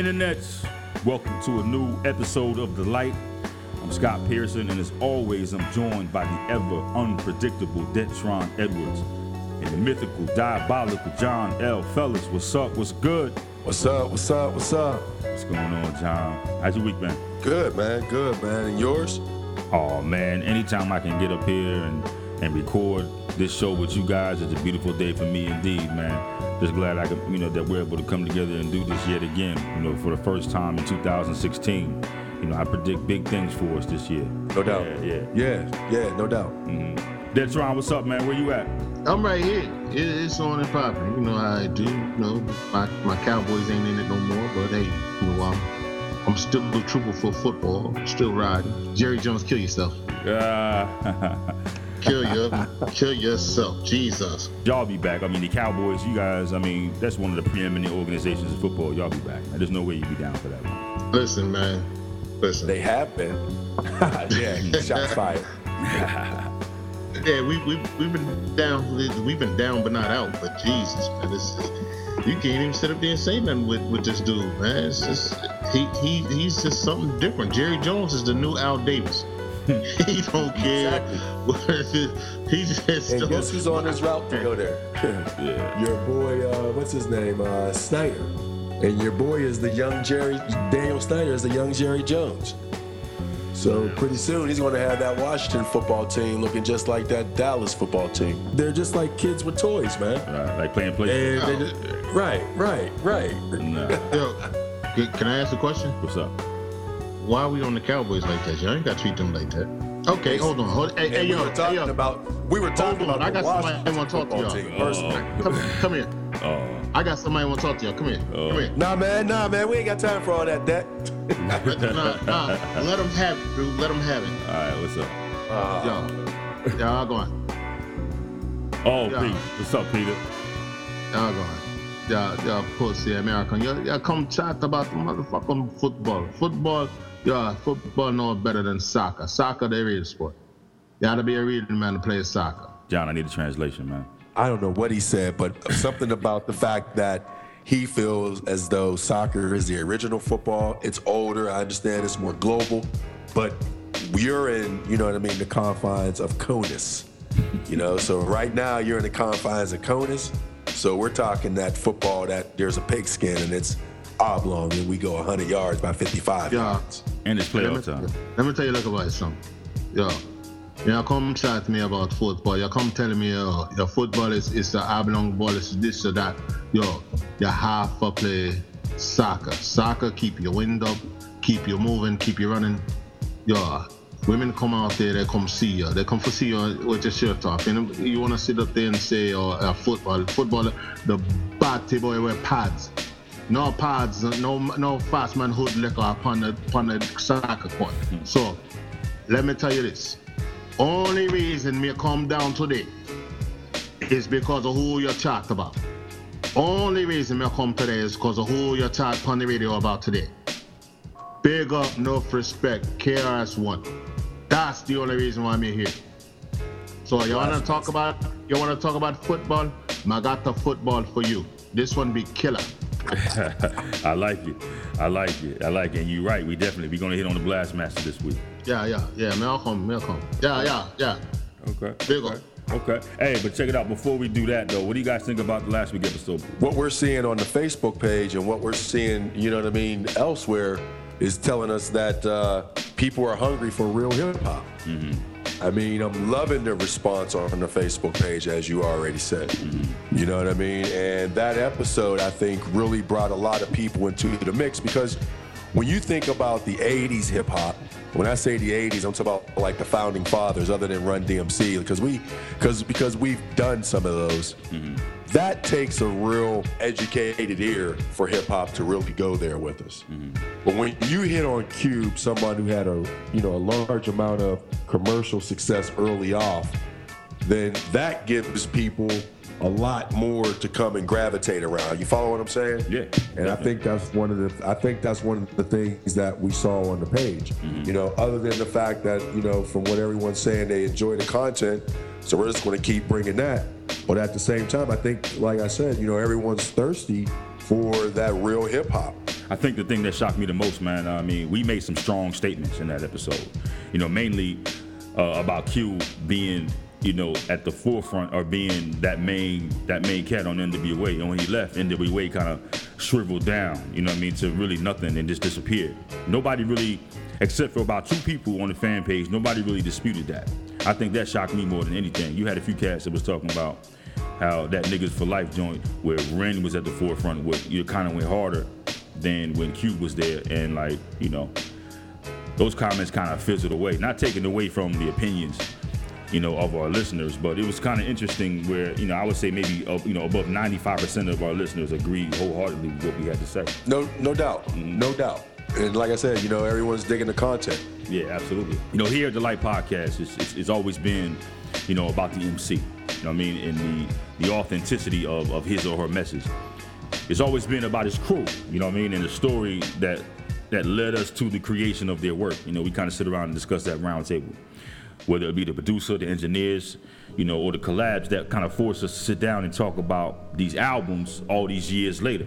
internets. Welcome to a new episode of The Light. I'm Scott Pearson, and as always, I'm joined by the ever unpredictable Detron Edwards and the mythical, diabolical John L. Fellas, what's up? What's good? What's up? What's up? What's up? What's going on, John? How's your week been? Good, man. Good, man. And yours? Oh, man. Anytime I can get up here and record this show with you guys, it's a beautiful day for me indeed, man. Just glad I could, you know, that we're able to come together and do this yet again, you know, for the first time in 2016. You know, I predict big things for us this year. No doubt. Yeah, no doubt. Mm-hmm. Detron, what's up, man? Where you at? I'm right here. It's on and popping. You know how I do. You know, my Cowboys ain't in it no more, but hey, you know, I'm still a trooper for football. Still riding. Jerry Jones, kill yourself. Kill yourself, Jesus. Y'all be back. I mean, the Cowboys, you guys, I mean, that's one of the preeminent organizations in football. Y'all be back. Now, there's no way you be down for that one. Listen, man. Listen. They have been. Yeah, shots fired. Yeah, we've been down. We've been down, but not out. But Jesus, man, this is, you can't even sit up there and say nothing with this dude, man. It's just he's just something different. Jerry Jones is the new Al Davis. He don't care. Exactly. He just. And guess who's on his route to go there? Yeah. Your boy, what's his name? Snyder. And your boy is the young Jerry. Daniel Snyder is the young Jerry Jones. So pretty soon he's going to have that Washington football team looking just like that Dallas football team. They're just like kids with toys, man. Like playing play. Right. Nah. Yo, can I ask a question? What's up? Why are we on the Cowboys like that? Y'all ain't got to treat them like that. Okay, hold on. Hey, yo. We were talking about I got somebody want to talk to y'all. Come here. I got somebody want to talk to y'all. Come here. Nah, man. We ain't got time for all that. Nah. Let them have it, dude. Let them have it. All right, what's up? Y'all going. Oh, y'all. Pete. What's up, Peter? Y'all going. Y'all pussy American. Y'all come chat about the motherfucking football. Football knows better than soccer. Soccer, they read the sport. You gotta be a reading man to play soccer. John, I need a translation, man. I don't know what he said, but something about the fact that he feels as though soccer is the original football. It's older, I understand it's more global, but you're in, you know what I mean, the confines of CONUS. You know, so right now you're in the confines of CONUS. So we're talking that football that there's a pigskin and it's oblong and we go 100 yards by 55 yards. And it's playoff time. Let me tell you about something. Y'all come chat me about football. Y'all come telling me your football is an oblong ball, it's this or that. You have to play soccer. Soccer, keep your wind up, keep you moving, keep you running. Women come out there, they come see you. They come for see you with your shirt off. And you want to sit up there and say, football, the batty boy wear pads. No pads, no fast man hood liquor upon the soccer court. So, let me tell you this. Only reason me come down today is because of who you chat about. Only reason me come today is because of who you chat on the radio about today. Big up, no respect, KRS-One. That's the only reason why I'm here. So you wanna talk about football? I got the football for you. This one be killer. I like it. And you're right. We gonna hit on the Blastmaster this week. Yeah. Malcolm. Yeah. Okay. Big up. Okay. Hey, but check it out. Before we do that, though, what do you guys think about the last week episode? What we're seeing on the Facebook page and what we're seeing, you know what I mean, elsewhere, is telling us that people are hungry for real hip-hop. Mm-hmm. I mean, I'm loving the response on the Facebook page, as you already said. Mm-hmm. You know what I mean? And that episode, I think, really brought a lot of people into the mix because when you think about the 80s hip-hop, when I say the 80s, I'm talking about like the founding fathers other than Run DMC because we've done some of those. Mm-hmm. That takes a real educated ear for hip-hop to really go there with us. Mm-hmm. But when you hit on Cube, someone who had a large amount of commercial success early off, then that gives people a lot more to come and gravitate around. You follow what I'm saying? Yeah. And definitely. I think that's one of the things that we saw on the page. Mm-hmm. You know, other than the fact that, you know, from what everyone's saying, they enjoy the content, so we're just going to keep bringing that. But at the same time, I think, like I said, you know, everyone's thirsty for that real hip hop. I think the thing that shocked me the most, man, I mean, we made some strong statements in that episode, you know, mainly about Q being, you know, at the forefront or being that main cat on NWA. And when he left, NWA kind of shriveled down, you know what I mean, to really nothing and just disappeared. Nobody really, except for about two people on the fan page, nobody really disputed that. I think that shocked me more than anything. You had a few cats that was talking about how that Niggas for Life joint where Ren was at the forefront, where you kind of went harder than when Q was there, and like, you know, those comments kind of fizzled away. Not taken away from the opinions, you know, of our listeners, but it was kind of interesting where, you know, I would say maybe, you know, above 95% of our listeners agreed wholeheartedly with what we had to say. No doubt, no doubt. And like I said, you know, everyone's digging the content. Yeah, absolutely. You know, here at the Light Podcast, it's always been, you know, about the MC. You know what I mean? And the authenticity of his or her message. It's always been about his crew, you know what I mean? And the story that led us to the creation of their work. You know, we kind of sit around and discuss that round table, whether it be the producer, the engineers, you know, or the collabs that kind of force us to sit down and talk about these albums all these years later.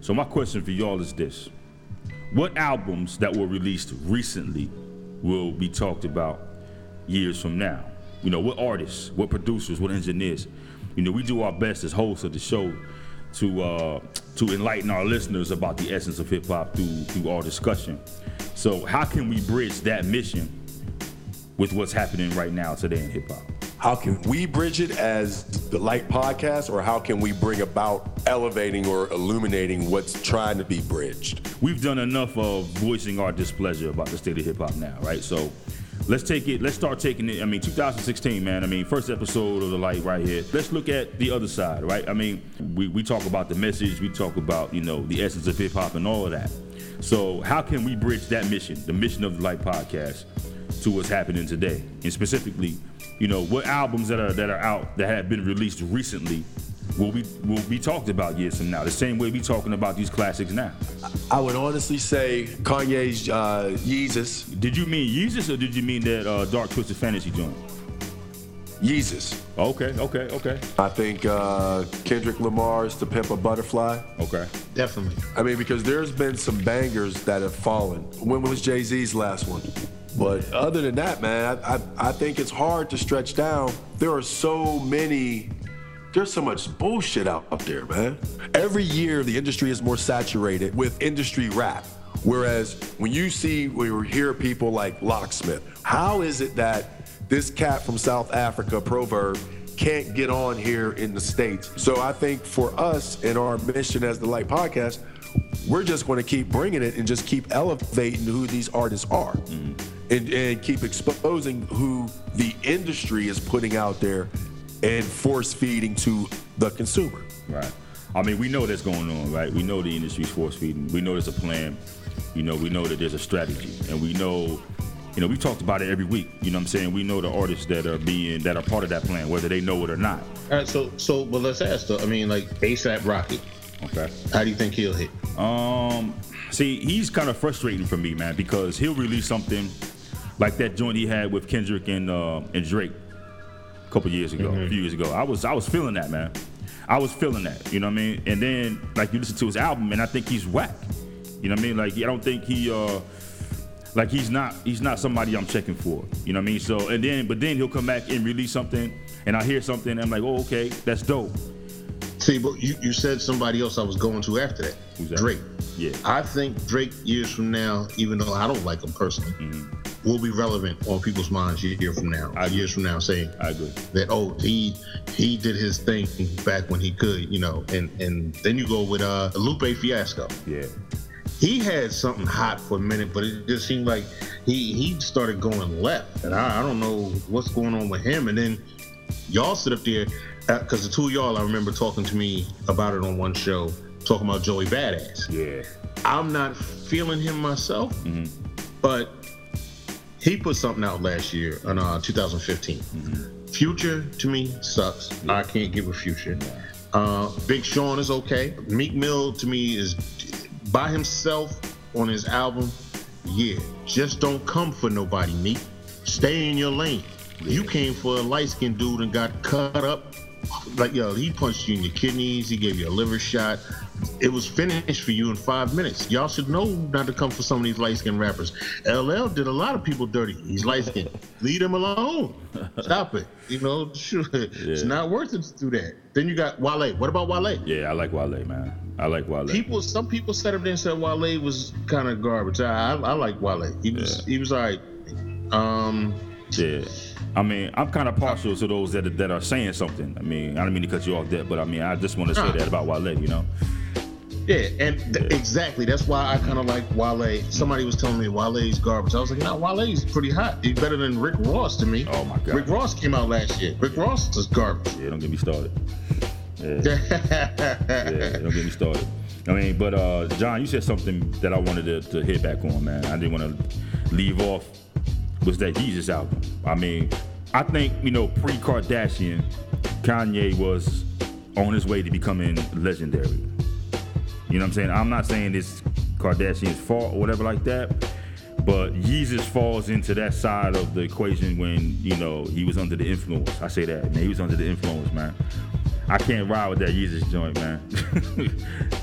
So my question for y'all is this. What albums that were released recently will be talked about years from now? You know, what artists, what producers, what engineers? You know, we do our best as hosts of the show to enlighten our listeners about the essence of hip hop through our discussion. So how can we bridge that mission with what's happening right now today in hip hop? How can we bridge it as the Light Podcast, or how can we bring about elevating or illuminating what's trying to be bridged? We've done enough of voicing our displeasure about the state of hip hop now, right? So let's start taking it. I mean, 2016, man. I mean, first episode of the Light right here. Let's look at the other side, right? I mean, we talk about the message, we talk about, you know, the essence of hip hop and all of that. So how can we bridge that mission, the mission of the Light Podcast, to what's happening today? And specifically, you know, what albums that are out that have been released recently will be talked about years from now, the same way we talking about these classics now? I would honestly say Kanye's Yeezus. Did you mean Yeezus, or did you mean that Dark Twisted Fantasy joint? Yeezus. Okay. I think Kendrick Lamar's To Pimp a Butterfly. Okay. Definitely. I mean, because there's been some bangers that have fallen. When was Jay-Z's last one? But other than that, man, I think it's hard to stretch down. There's so much bullshit out there, man. Every year, the industry is more saturated with industry rap. Whereas when you see, we hear people like Locksmith, how is it that this cat from South Africa, Proverb, can't get on here in the States? So I think for us in our mission as the Light Podcast, we're just going to keep bringing it and just keep elevating who these artists are, and keep exposing who the industry is putting out there and force feeding to the consumer. Right. I mean, we know that's going on, right? We know the industry's force feeding. We know there's a plan. You know, we know that there's a strategy, and we know, you know, we talked about it every week. You know what I'm saying? We know the artists that are part of that plan, whether they know it or not. All right. So, let's ask though. I mean, like ASAP Rocky. Okay. How do you think he'll hit? See, he's kind of frustrating for me, man, because he'll release something like that joint he had with Kendrick and Drake a couple years ago, a few years ago. I was feeling that, man. I was feeling that, you know what I mean? And then, like, you listen to his album, and I think he's whack. You know what I mean? Like, I don't think he, like, he's not somebody I'm checking for. You know what I mean? So, and then, but then he'll come back and release something, and I hear something, and I'm like, oh, okay, that's dope. See, but you said somebody else I was going to after that. Who's that? Drake. Yeah. I think Drake, years from now, even though I don't like him personally, will be relevant on people's minds years from now, saying I agree. That, oh, he did his thing back when he could, you know. And then you go with Lupe Fiasco. Yeah. He had something hot for a minute, but it just seemed like he started going left. And I don't know what's going on with him. And then y'all sit up there, because the two of y'all, I remember talking to me about it on one show, talking about Joey Badass. Yeah. I'm not feeling him myself, but he put something out last year in 2015. Future, to me, sucks. Yeah. I can't give a Future. Big Sean is okay. Meek Mill, to me, is by himself on his album. Yeah. Just don't come for nobody, Meek. Stay in your lane. Yeah. You came for a light-skinned dude and got cut up. Like, yo, he punched you in your kidneys. He gave you a liver shot. it was finished for you in 5 minutes. Y'all should know not to come for some of these light-skinned rappers. LL did a lot of people dirty. He's light-skinned. Leave him alone. Stop it. You know, sure. Yeah. It's not worth it to do that. Then you got Wale. What about Wale? Yeah, I like Wale, man. I like Wale. Some people sat up there and said Wale was kind of garbage. I like Wale. He was all right. Yeah. I mean, I'm kind of partial to those that are saying something. I mean, I don't mean to cut you off there, but I mean, I just want to say that about Wale, you know? Yeah, and exactly. That's why I kind of like Wale. Somebody was telling me Wale's garbage. I was like, no, Wale's pretty hot. He's better than Rick Ross to me. Oh, my God. Rick Ross came out last year. Rick Ross is garbage. Yeah, don't get me started. Yeah, don't get me started. I mean, but John, you said something that I wanted to hit back on, man. I didn't want to leave off. Was that Jesus album. I mean, I think, you know, pre-Kardashian, Kanye was on his way to becoming legendary. You know what I'm saying? I'm not saying it's Kardashian's fault or whatever like that, but Yeezus falls into that side of the equation when, you know, he was under the influence. I say that, man. He was under the influence, man. I can't ride with that Yeezus joint, man.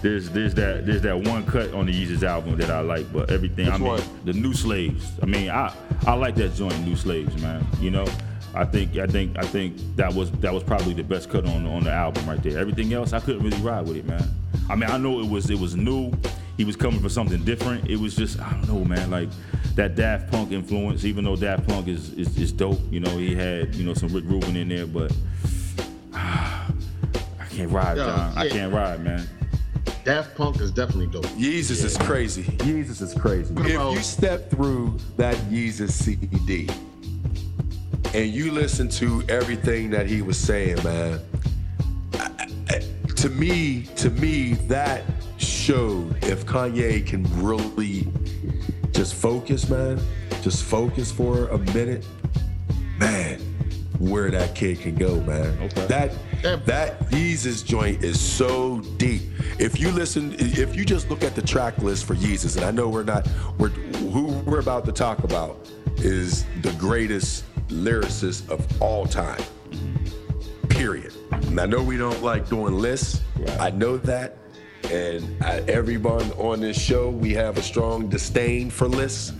there's that one cut on the Yeezus album that I like, but everything. Which I mean, what? The New Slaves. I mean, I like that joint, New Slaves, man. You know, I think that was probably the best cut on the album right there. Everything else, I couldn't really ride with it, man. I mean, I know it was new. He was coming for something different. It was just, I don't know, man. Like that Daft Punk influence. Even though Daft Punk is dope, you know, he had, you know, some Rick Rubin in there, but. I can't ride, man. Daft Punk is definitely dope. Yeezus is crazy. Yeezus is crazy. If you step through that Yeezus CD and you listen to everything that he was saying, man, to me, that showed if Kanye can really just focus, man, just focus for a minute, man, where that kid can go, man. Okay. That Yeezus joint is so deep. If you just look at the track list for Yeezus, and I know who we're about to talk about is the greatest lyricist of all time, period. And I know we don't like doing lists. Yeah. I know that. And everyone on this show, we have a strong disdain for lists,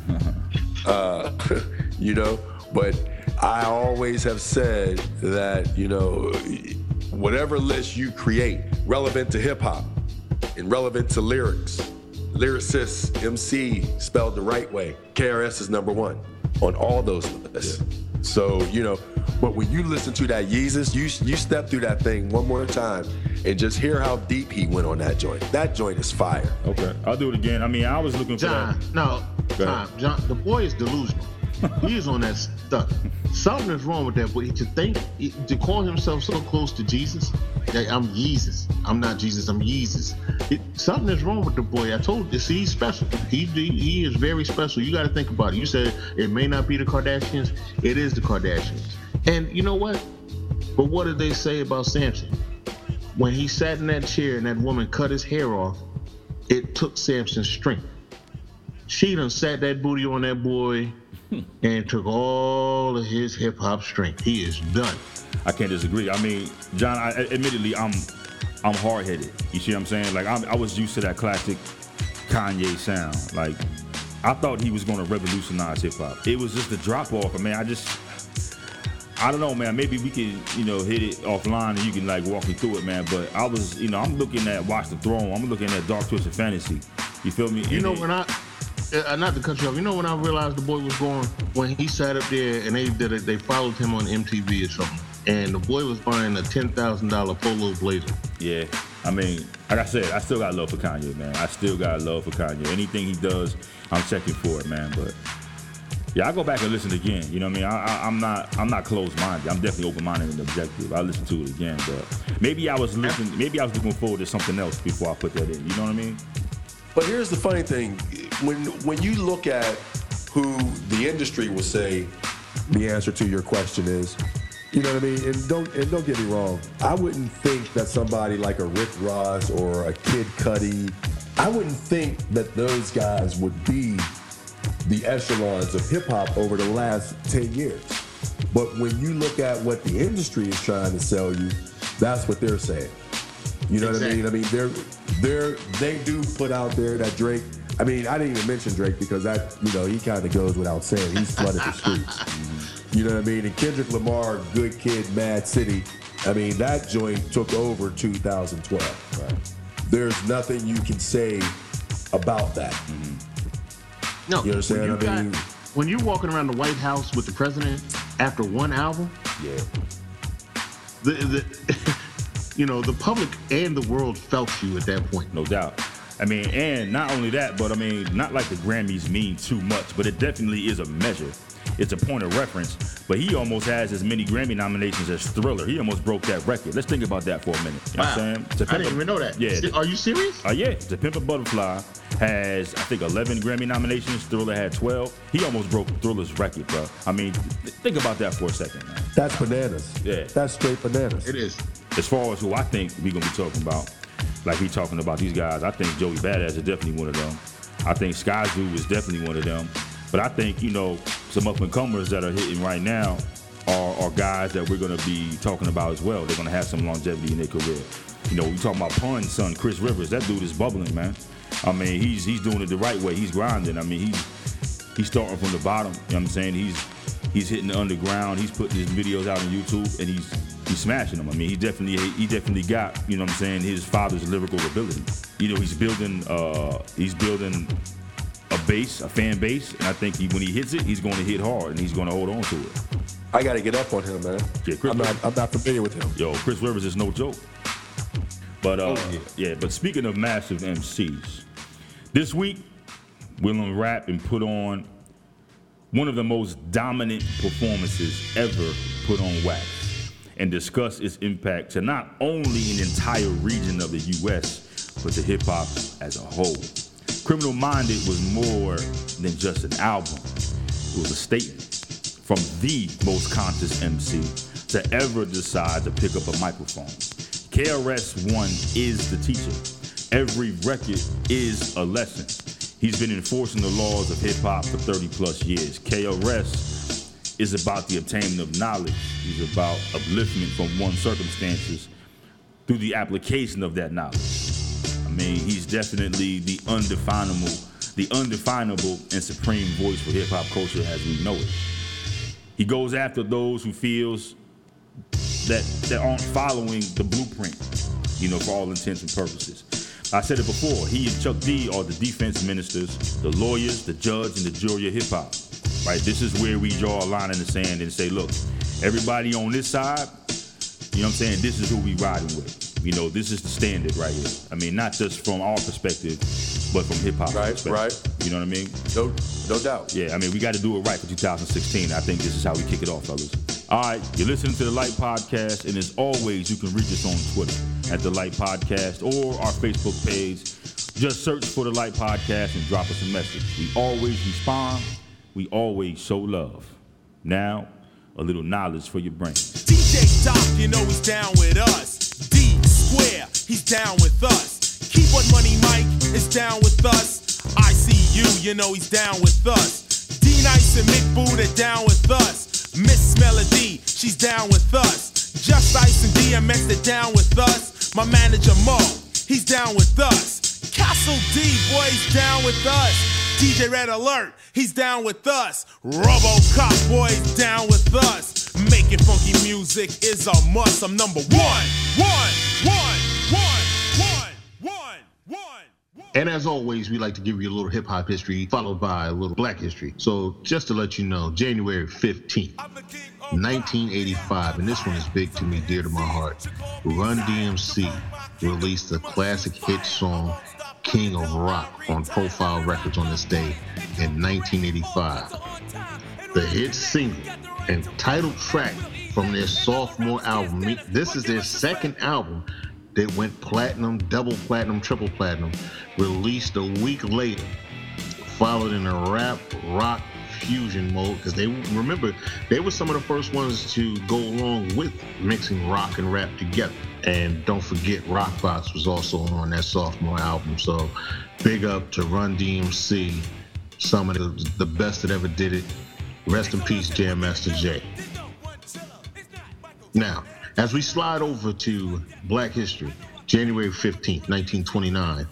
you know, but I always have said that, you know, whatever list you create, relevant to hip hop and relevant to lyrics, lyricists, MC spelled the right way. KRS is number one on all those lists. Yeah. So, you know, but when you listen to that Yeezus, you step through that thing one more time and just hear how deep he went on that joint. That joint is fire. Okay, I'll do it again. I mean, I was looking for that. John, the boy is delusional. He is on that stuff. Something is wrong with that boy. To call himself so close to Jesus, that I'm Yeezus. I'm not Jesus, I'm Yeezus. Something is wrong with the boy. I told you, see, he's special. He is very special. You got to think about it. You said it may not be the Kardashians. It is the Kardashians. And you know what? But what did they say about Samson? When he sat in that chair and that woman cut his hair off, it took Samson's strength. She done sat that booty on that boy and took all of his hip-hop strength. He is done. I can't disagree. I mean, John, admittedly, I'm hard-headed. You see what I'm saying? Like, I was used to that classic Kanye sound. Like, I thought he was going to revolutionize hip-hop. It was just a drop-off. I mean, I don't know, man. Maybe we can, you know, hit it offline and you can, like, walk me through it, man. But I was, you know, I'm looking at Watch the Throne. I'm looking at Dark Twisted Fantasy. You feel me? Not to cut you off. You know when I realized the boy was going? When he sat up there and they followed him on MTV or something. And the boy was buying a $10,000 polo blazer. Yeah. I mean, like I said, I still got love for Kanye, man. I still got love for Kanye. Anything he does, I'm checking for it, man. But yeah, I go back and listen again. You know what I mean? I'm not closed-minded. I'm definitely open-minded and objective. I listen to it again, but maybe I was looking forward to something else before I put that in. You know what I mean? But here's the funny thing. When you look at who the industry will say the answer to your question is, you know what I mean? And don't get me wrong. I wouldn't think that somebody like a Rick Ross or a Kid Cudi, I wouldn't think that those guys would be the echelons of hip hop over the last 10 years. But when you look at what the industry is trying to sell you, that's what they're saying. You know exactly. what I mean? I mean, they do put out there that Drake. I mean, I didn't even mention Drake because that, you know, he kind of goes without saying. He's flooded the streets. You know what I mean? And Kendrick Lamar, Good Kid, Mad City. I mean, that joint took over 2012. Right. There's nothing you can say about that. Mm-hmm. No, you understand what I mean? When you're walking around the White House with the president after one album, yeah, the you know, the public and the world felt you at that point. No doubt. I mean, and not only that, but I mean, not like the Grammys mean too much, but it definitely is a measure. It's a point of reference. But he almost has as many Grammy nominations as Thriller. He almost broke that record. Let's think about that for a minute. You know what I'm saying? I didn't even know that. Yeah. Are you serious? Yeah. To Pimp a Butterfly has, I think, 11 Grammy nominations. Thriller had 12. He almost broke Thriller's record, bro. I mean, think about that for a second, man. That's bananas. Yeah. That's straight bananas. It is. As far as who I think we're going to be talking about, like we talking about these guys, I think Joey Badass is definitely one of them. I think Sky Zoo is definitely one of them. But I think, you know, some up-and-comers that are hitting right now are guys that we're going to be talking about as well. They're going to have some longevity in their career. You know, we talking about Pun's son, Chris Rivers. That dude is bubbling, man. I mean, he's doing it the right way. He's grinding. I mean, he's starting from the bottom. You know what I'm saying? He's hitting the underground. He's putting his videos out on YouTube, and he's smashing them. I mean, he definitely got, you know what I'm saying, his father's lyrical ability. You know, he's building a base, a fan base, and I think when he hits it, he's going to hit hard, and he's going to hold on to it. I got to get up on him, man. Yeah, I'm not familiar with him. Yo, Chris Rivers is no joke. But but speaking of massive MCs, this week we'll unwrap and put on one of the most dominant performances ever put on wax and discuss its impact to not only an entire region of the U.S., but to hip-hop as a whole. Criminal Minded was more than just an album. It was a statement from the most conscious MC to ever decide to pick up a microphone. KRS-One is the teacher. Every record is a lesson. He's been enforcing the laws of hip-hop for 30-plus years. KRS is about the obtaining of knowledge. He's about upliftment from one's circumstances through the application of that knowledge. I mean, he's definitely the undefinable and supreme voice for hip-hop culture as we know it. He goes after those who feels that aren't following the blueprint, you know, for all intents and purposes. I said it before, he and Chuck D are the defense ministers, the lawyers, the judge, and the jury of hip-hop, right? This is where we draw a line in the sand and say, look, everybody on this side, you know what I'm saying, this is who we riding with. You know, this is the standard right here. I mean, not just from our perspective, but from hip-hop perspective. Right. You know what I mean? No doubt. Yeah, I mean, we got to do it right for 2016. I think this is how we kick it off, fellas. All right, you're listening to The Light Podcast, and as always, you can reach us on Twitter at The Light Podcast or our Facebook page. Just search for The Light Podcast and drop us a message. We always respond. We always show love. Now, a little knowledge for your brain. DJ Doc, you know he's down with us. D-Square, he's down with us. Keep What Money Mike is down with us. ICU, you know he's down with us. D-Nice and Mick Boo, they're down with us. Miss Melody, she's down with us. Just Ice and DMX, they're down with us. My manager Mo, he's down with us. Castle D, boy, he's down with us. DJ Red Alert, he's down with us. RoboCop, boy, he's down with us. Making funky music is a must. I'm number one. And as always, we like to give you a little hip-hop history followed by a little black history. So just to let you know, January 15th, 1985, and this one is big to me, dear to my heart. Run DMC released the classic hit song King of Rock on Profile Records on this day in 1985. The hit single and title track from their sophomore album. This is their second album that went platinum, double platinum, triple platinum, released a week later, followed in a rap, rock, fusion mode, because they were some of the first ones to go along with mixing rock and rap together. And don't forget, Rockbox was also on that sophomore album, so big up to Run DMC, some of the best that ever did it. Rest in peace, Jam Master Jay. Now, as we slide over to Black History, January 15, 1929,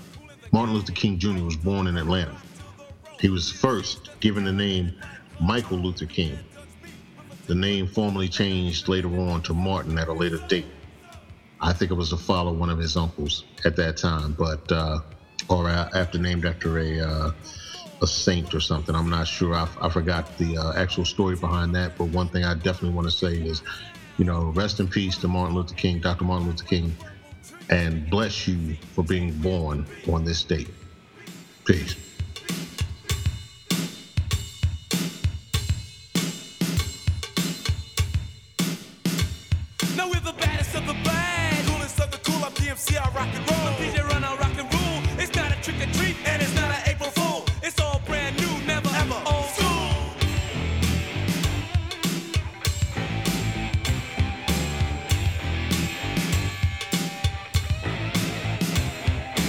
Martin Luther King Jr. was born in Atlanta. He was first given the name Michael Luther King. The name formally changed later on to Martin at a later date. I think it was to follow one of his uncles at that time, but or after named after a saint or something. I'm not sure. I forgot the actual story behind that. But one thing I definitely want to say is, you know, rest in peace to Martin Luther King, Dr. Martin Luther King, and bless you for being born on this date. Peace. Now we're the baddest of the bad, coolest of the cool. I'm DMC, I rock and roll. I'm DJ Red, I rock and rule. It's not a trick or treat, and it's not an April Fool. It's all brand new, never ever old school.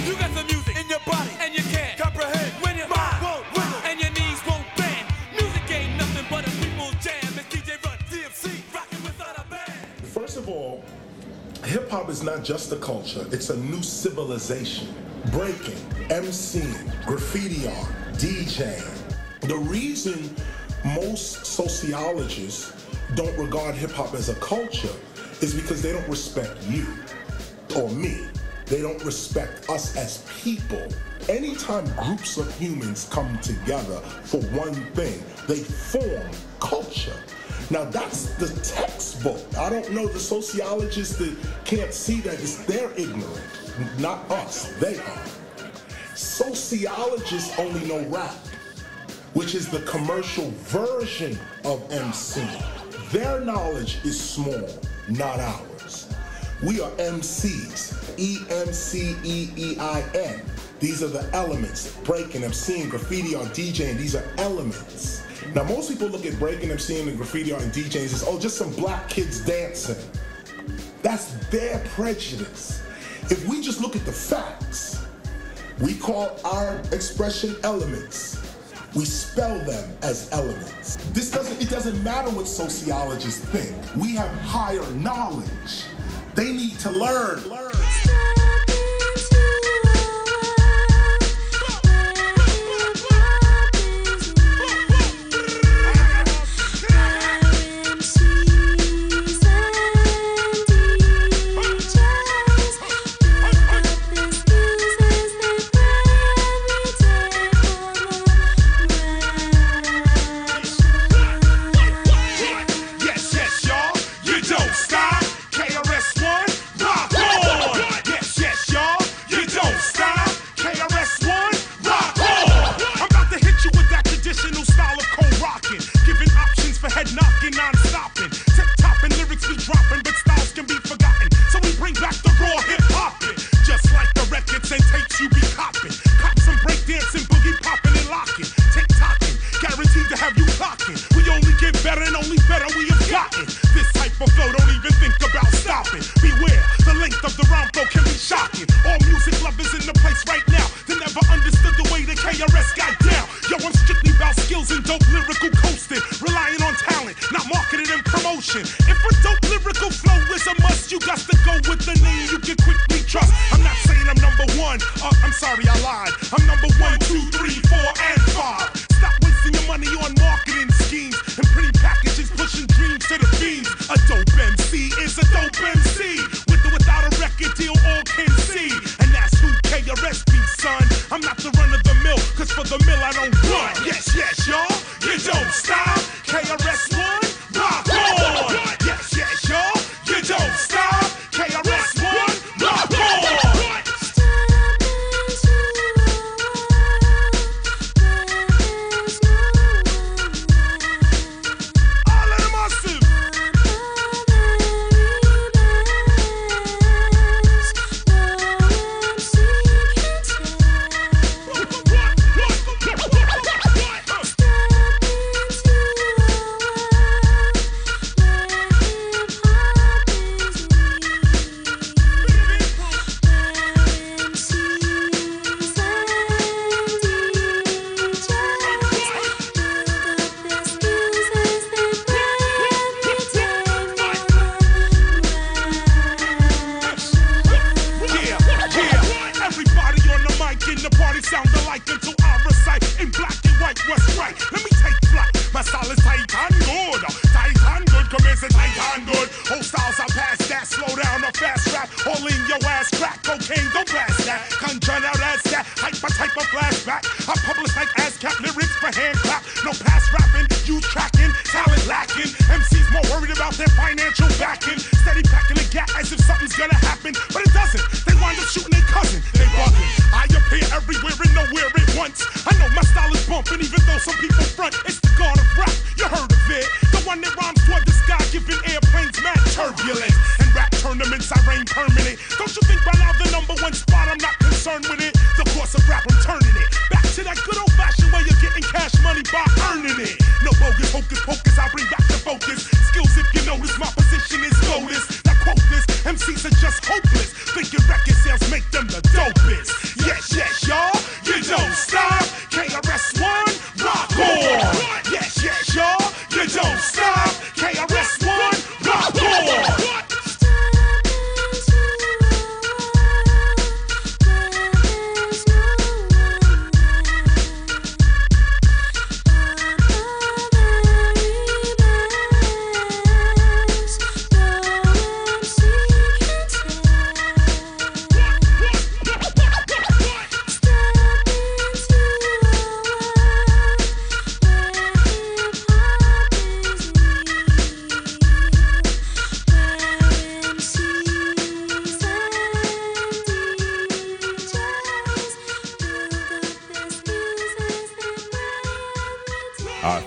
You got the music in your body, and you can't comprehend when your mind won't run, and your knees won't bend. Music ain't nothing but a people's jam. It's DJ Run DMC, rocking without a band. First of all, hip-hop is not just a culture, it's a new civilization. Breaking, MCing, graffiti art, DJing. The reason most sociologists don't regard hip-hop as a culture is because they don't respect you or me. They don't respect us as people. Anytime groups of humans come together for one thing, they form culture. Now that's the textbook. I don't know the sociologists that can't see that. They're ignorant, not us, they are. Sociologists only know rap, which is the commercial version of MC. Their knowledge is small, not ours. We are MCs, E-M-C-E-E-I-N. These are the elements, breaking, MCing, graffiti, or DJing, these are elements. Now most people look at breaking, MCing, and graffiti, art, and DJing as, oh, just some black kids dancing. That's their prejudice. If we just look at the facts, we call our expression elements. We spell them as elements. It doesn't matter what sociologists think. We have higher knowledge. They need to learn. what's right. Let me take flight. My style is tight and good. Tight and good, commence it tight and good. Whole styles are past that. Slow down or fast rap. All in your ass crack. Cocaine, don't blast that. Conjure out as that. Hyper type of flashback. I publish like ASCAP lyrics for hand clap. No pass rapping, you tracking. Talent lacking. MCs more worried about their financial backing. Steady packing the gap as if something's gonna happen. But it doesn't. They wind up shooting their cousin. They bugging. I appear everywhere and nowhere at once. I know my style is bumping, even though some people front. It's the god of rap, you heard of it. The one that rhymes toward the sky, giving airplanes mad turbulence. And rap tournaments, I reign permanent. Don't you think by now the #1 spot? I'm not concerned with it. The course of rap, I'm turning it back to that good old fashioned way of getting cash money by earning it. No bogus, hocus pocus, I bring back the focus. Skills, if you notice, my position is lotus. Now quote this, MCs are just hopeless. Thinking record sales make them the dopest. Yes, yes, y'all, you don't stop. KRS-One, rock on. Yes, yes, y'all, you don't stop. KRS-One, rock on.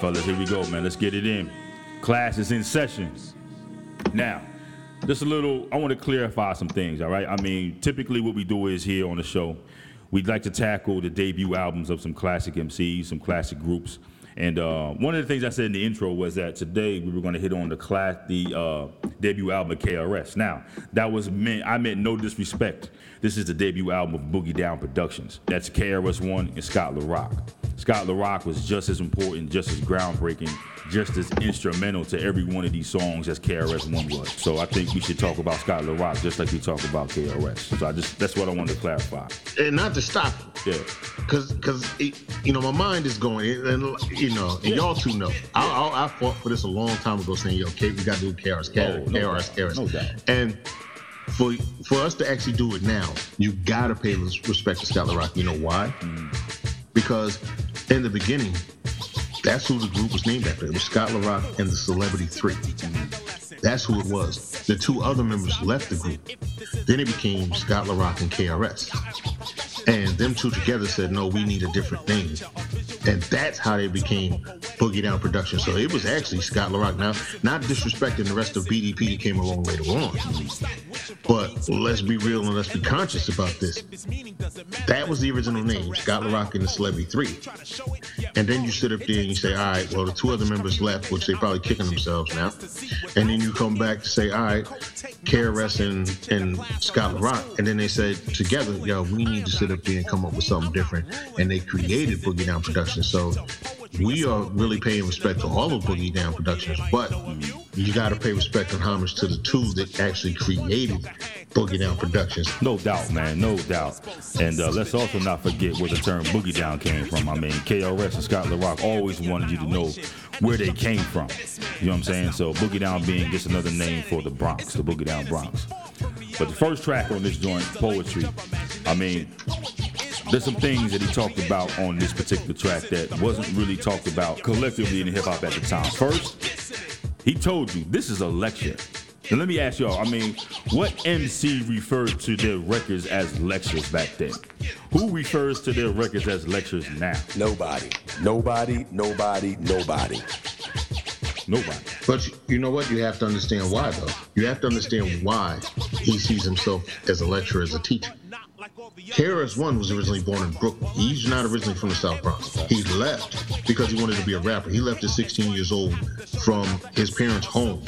Fellas, here we go, man. Let's get it in. Class is in session. Now, just a little, I want to clarify some things, all right? I mean, typically what we do is here on the show, we'd like to tackle the debut albums of some classic MCs, some classic groups. And one of the things I said in the intro was that today we were going to hit on the debut album of KRS. Now, that was meant, I meant no disrespect. This is the debut album of Boogie Down Productions. That's KRS-One and Scott LaRock. Scott LaRock was just as important, just as groundbreaking, just as instrumental to every one of these songs as KRS-One was. So I think we should talk about Scott LaRock just like we talk about KRS. So that's what I wanted to clarify. And not to stop you. Yeah. Because you know, my mind is going, and you know, and y'all two know. Yeah. I fought for this a long time ago, saying, yo, okay, we got to do KRS. No doubt. And for us to actually do it now, you got to pay respect to Scott LaRock. You know why? Mm. Because in the beginning, that's who the group was named after. It was Scott LaRock and the Celebrity Three. That's who it was. The two other members left the group. Then it became Scott LaRock and KRS. And them two together said, no, we need a different name. And that's how they became Boogie Down Productions. So it was actually Scott LaRock. Now, not disrespecting the rest of BDP that came along later on. But let's be real and let's be conscious about this. That was the original name, Scott LaRock and the Celebrity Three. And then you sit up there and you say, all right, well, the two other members left, which they're probably kicking themselves now. And then you come back to say, all right, KRS and Scott LaRock. And then they said together, yo, we need to sit up there and come up with something different. And they created Boogie Down Productions. So we are really paying respect to all of Boogie Down Productions, but you got to pay respect and homage to the two that actually created Boogie Down Productions. No doubt, man, no doubt. And let's also not forget where the term Boogie Down came from. I mean, KRS and Scott LaRock always wanted you to know where they came from. You know what I'm saying? So Boogie Down being just another name for the Bronx, the Boogie Down Bronx. But the first track on this joint, Poetry, I mean, there's some things that he talked about on this particular track that wasn't really talked about collectively in hip-hop at the time. First, he told you, this is a lecture. Now let me ask y'all, I mean, what MC referred to their records as lectures back then? Who refers to their records as lectures now? Nobody. But you know what? You have to understand why, though. You have to understand why he sees himself as a lecturer, as a teacher. KRS-One was originally born in Brooklyn. He's not originally from the South Bronx. He left because he wanted to be a rapper. He left at 16 years old from his parents' home,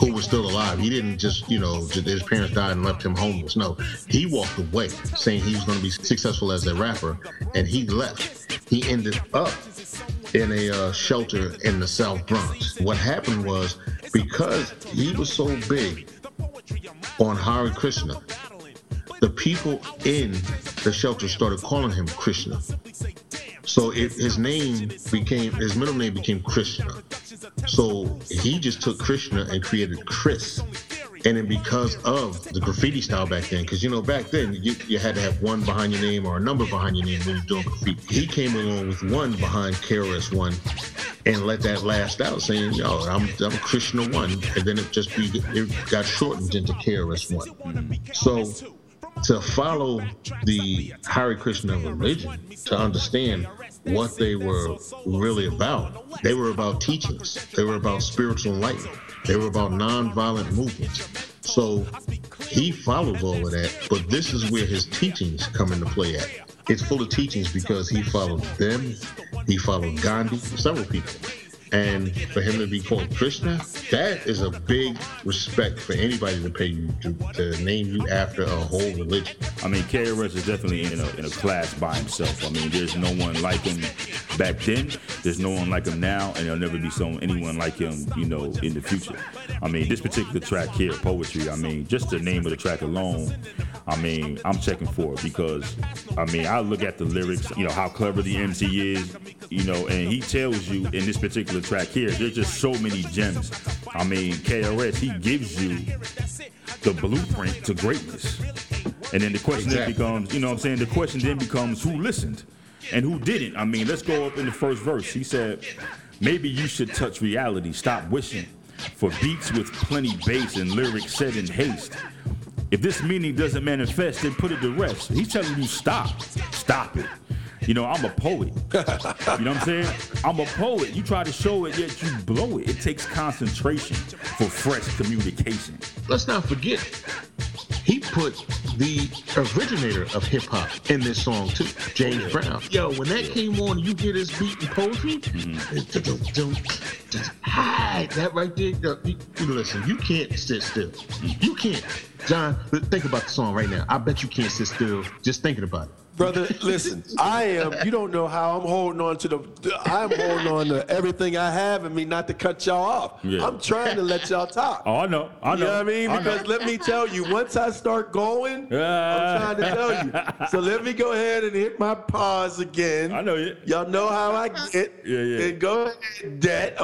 who were still alive. He didn't just, you know, his parents died and left him homeless. No, he walked away saying he was going to be successful as a rapper, and he left. He ended up in a shelter in the South Bronx. What happened was, because he was so big on Hare Krishna, the people in the shelter started calling him Krishna. So his middle name became Krishna. So he just took Krishna and created Chris. And then because of the graffiti style back then, because, you know, back then you had to have one behind your name or a number behind your name when you were doing graffiti. He came along with one behind KRS-One and let that last out, saying, yo, I'm Krishna One. And then it got shortened into KRS-One. So to follow the Hare Krishna religion, to understand what they were really about, they were about teachings. They were about spiritual enlightenment. They were about nonviolent movements. So he follows all of that, but this is where his teachings come into play at. It's full of teachings because he followed them, he followed Gandhi, several people. And for him to be called Krishna, that is a big respect for anybody to pay you to name you after a whole religion. I mean, KRS is definitely in a class by himself. I mean, there's no one like him back then. There's no one like him now, and there'll never be anyone like him, you know, in the future. I mean, this particular track here, Poetry. I mean, just the name of the track alone. I mean, I'm checking for it because, I mean, I look at the lyrics. You know how clever the MC is. You know, and he tells you in this particular track here, there's just so many gems. I mean, KRS, he gives you the blueprint to greatness. And then the question then becomes, you know what I'm saying? The question then becomes who listened and who didn't. I mean, let's go up in the first verse. He said, maybe you should touch reality. Stop wishing for beats with plenty bass and lyrics said in haste. If this meaning doesn't manifest, then put it to rest. He's telling you, stop it. You know, I'm a poet. You know what I'm saying? I'm a poet. You try to show it, yet you blow it. It takes concentration for fresh communication. Let's not forget, he put the originator of hip-hop in this song, too, James Brown. Yo, when that came on, you hear this beat in Poetry? Mm-hmm. That right there, listen, you can't sit still. You can't. John, think about the song right now. I bet you can't sit still just thinking about it. Brother, listen, you don't know how I'm holding on to everything I have in me not to cut y'all off. Yeah. I'm trying to let y'all talk. Oh, I know. You know what I mean? Because let me tell you, once I start going, I'm trying to tell you. So let me go ahead and hit my pause again. I know it. Y'all know how I get. Yeah. And go ahead, Dad.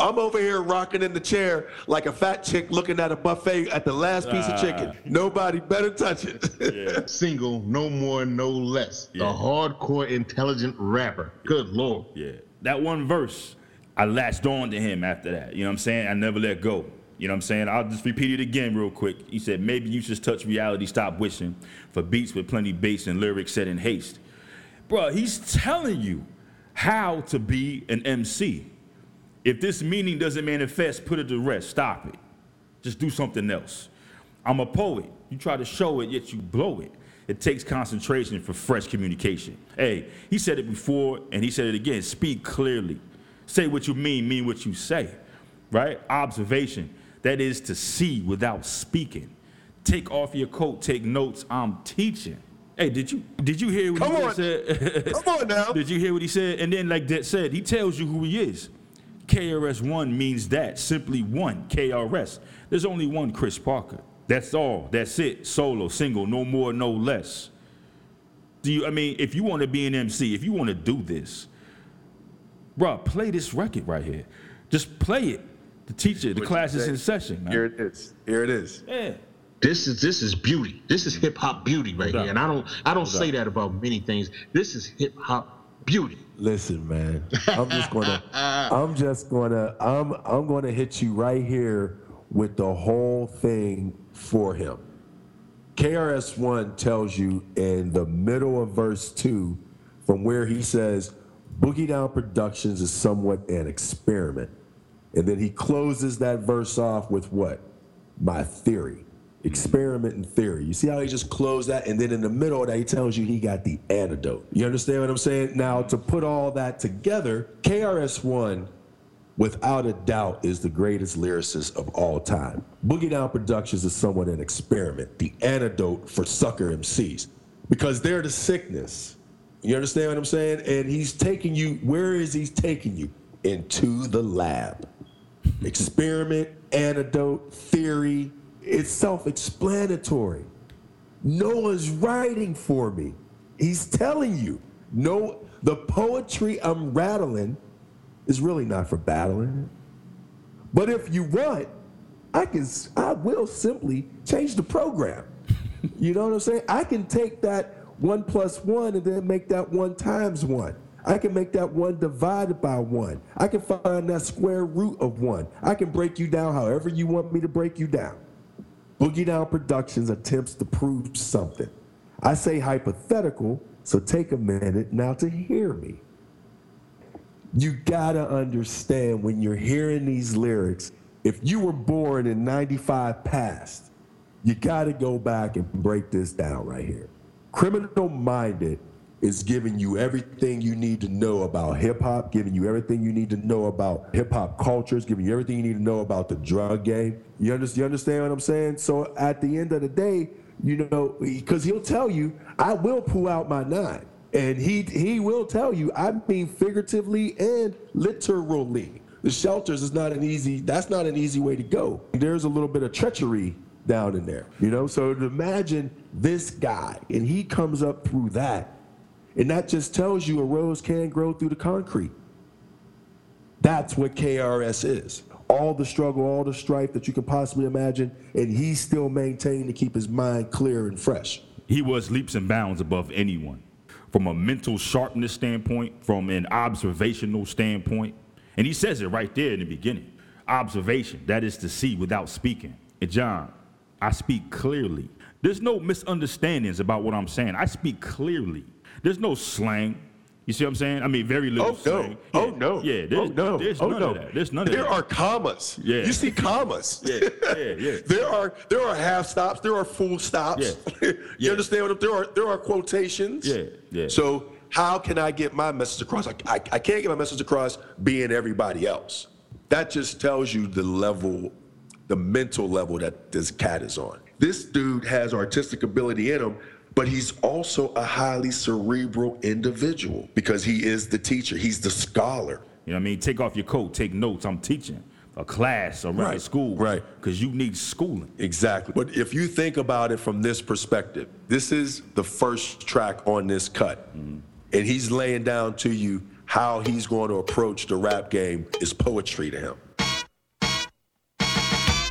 I'm over here rocking in the chair like a fat chick looking at a buffet at the last piece of chicken. Nobody better touch it. Yeah. Single, no more, no less. Yeah. A hardcore, intelligent rapper. Good Lord. Yeah. That one verse, I latched on to him after that. You know what I'm saying? I never let go. You know what I'm saying? I'll just repeat it again real quick. He said, maybe you should touch reality, stop wishing for beats with plenty bass and lyrics set in haste. Bro, he's telling you how to be an MC. If this meaning doesn't manifest, put it to rest. Stop it. Just do something else. I'm a poet. You try to show it, yet you blow it. It takes concentration for fresh communication. Hey, he said it before, and he said it again. Speak clearly. Say what you mean what you say. Right? Observation. That is to see without speaking. Take off your coat. Take notes. I'm teaching. Hey, did you hear what he said? Come on now. Did you hear what he said? And then, like that said, he tells you who he is. KRS-One means that, simply one, KRS. There's only one Chris Parker. That's all. That's it. Solo, single, no more, no less. If you want to be an MC, if you want to do this, bro, play this record right here. Just play it. The teacher, the class is in session, man. Here it is. Yeah. This is beauty. This is hip hop beauty right here. And I don't say that about many things. This is hip hop beauty. Listen, man. I'm gonna hit you right here with the whole thing for him. KRS-One tells you in the middle of verse 2, from where he says, Boogie Down Productions is somewhat an experiment. And then he closes that verse off with what? My theory. Experiment and theory. You see how he just closed that, and then in the middle of that, he tells you he got the antidote. You understand what I'm saying? Now, to put all that together, KRS-One, without a doubt, is the greatest lyricist of all time. Boogie Down Productions is somewhat an experiment, the antidote for sucker MCs, because they're the sickness. You understand what I'm saying? And he's taking you, where is he taking you? Into the lab. Experiment, antidote, theory. It's self-explanatory. No one's writing for me. He's telling you. No, the poetry I'm rattling is really not for battling. But if you want, I will simply change the program. You know what I'm saying? I can take that 1 + 1 and then make that 1 × 1. I can make that 1 divided by 1. I can find that square root of 1. I can break you down however you want me to break you down. Boogie Down Productions attempts to prove something. I say hypothetical, so take a minute now to hear me. You gotta understand when you're hearing these lyrics, if you were born in 95 past, you gotta go back and break this down right here. Criminal Minded is giving you everything you need to know about hip-hop, giving you everything you need to know about hip-hop cultures, giving you everything you need to know about the drug game. You understand what I'm saying? So at the end of the day, you know, because he'll tell you, I will pull out my 9. And he will tell you, I mean figuratively and literally. The shelters is not an easy, that's not an easy way to go. There's a little bit of treachery down in there, you know? So imagine this guy, and he comes up through that. And that just tells you a rose can grow through the concrete. That's what KRS is. All the struggle, all the strife that you can possibly imagine, and he still maintained to keep his mind clear and fresh. He was leaps and bounds above anyone, from a mental sharpness standpoint, from an observational standpoint. And he says it right there in the beginning. Observation, that is to see without speaking. And John, I speak clearly. There's no misunderstandings about what I'm saying. I speak clearly. There's no slang. You see what I'm saying? I mean, very little slang. No. Yeah. Oh, no. Yeah, there's none of that. There's none of that. There are commas. Yeah. You see commas. Yeah. There are half stops. There are full stops. Yeah. You understand what I'm saying? There are quotations. Yeah. So how can I get my message across? I can't get my message across being everybody else. That just tells you the level, the mental level that this cat is on. This dude has artistic ability in him, but he's also a highly cerebral individual because he is the teacher. He's the scholar. You know what I mean? Take off your coat. Take notes. I'm teaching a class around school. Right. Because you need schooling. Exactly. But if you think about it from this perspective, this is the first track on this cut. Mm-hmm. And he's laying down to you how he's going to approach the rap game is poetry to him.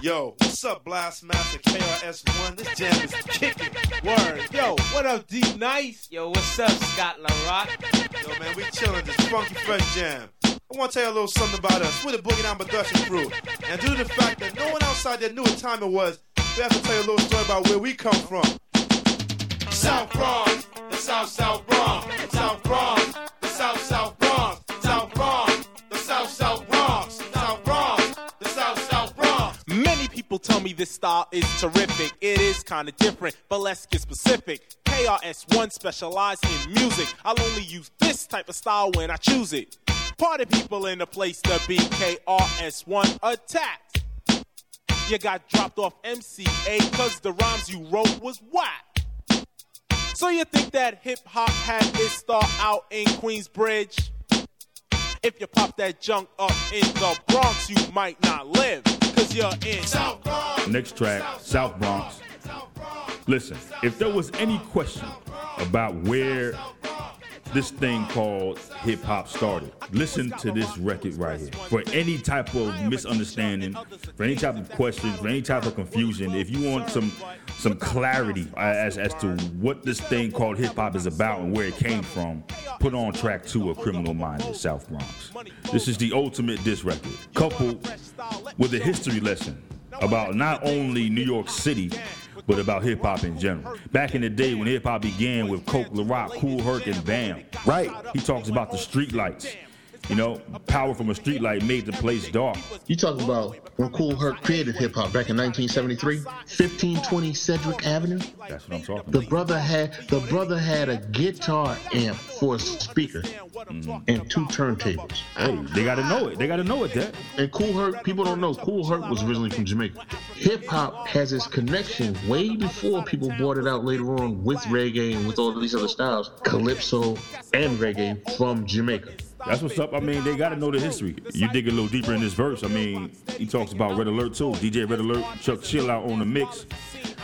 Yo, what's up, Blastmaster KRS-One? This jam is kicking. Word. Yo, what up, D-Nice? Yo, what's up, Scott LaRock? Yo, man, we chilling this funky fresh jam. I want to tell you a little something about us. We're the Boogie Down Productions crew. And due to the fact that no one outside there knew what time it was, we have to tell you a little story about where we come from. South Bronx, the South Bronx. South Bronx, the South Bronx. South Bronx, the South Bronx. South Bronx, the South Bronx. Many people tell me this style is terrific. It is kind of different, but let's get specific. KRS-One specializes in music. I'll only use this type of style when I choose it. Party people in the place to be. KRS-One attacked. You got dropped off MCA because the rhymes you wrote was whack. So you think that hip-hop had its start out in Queensbridge? If you pop that junk up in the Bronx, you might not live. Next track, South Bronx. Listen, if there was any question about where this thing called hip-hop started, listen to this record right here. For any type of misunderstanding, for any type of question, for any type of confusion, if you want some clarity as to what this thing called hip-hop is about and where it came from, put on track 2 of Criminal Minds in South Bronx. This is the ultimate diss record, coupled with a history lesson about not only New York City, but about hip-hop in general. Back in the day when hip-hop began with Coke, La Rock, Kool Herc, and Bam. Right. He talks about the streetlights. You know, power from a streetlight made the place dark. You talk about when Kool Herc created hip-hop back in 1973, 1520 Cedric Avenue. That's what I'm talking about. The brother had a guitar amp for a speaker and 2 turntables. Oh, they got to know it. That. And Kool Herc, people don't know, Kool Herc was originally from Jamaica. Hip-hop has its connection way before people brought it out later on with reggae and with all of these other styles, calypso and reggae from Jamaica. That's what's up. I mean, they got to know the history. You dig a little deeper in this verse. I mean, he talks about Red Alert, too. DJ Red Alert, Chuck Chill out on the mix.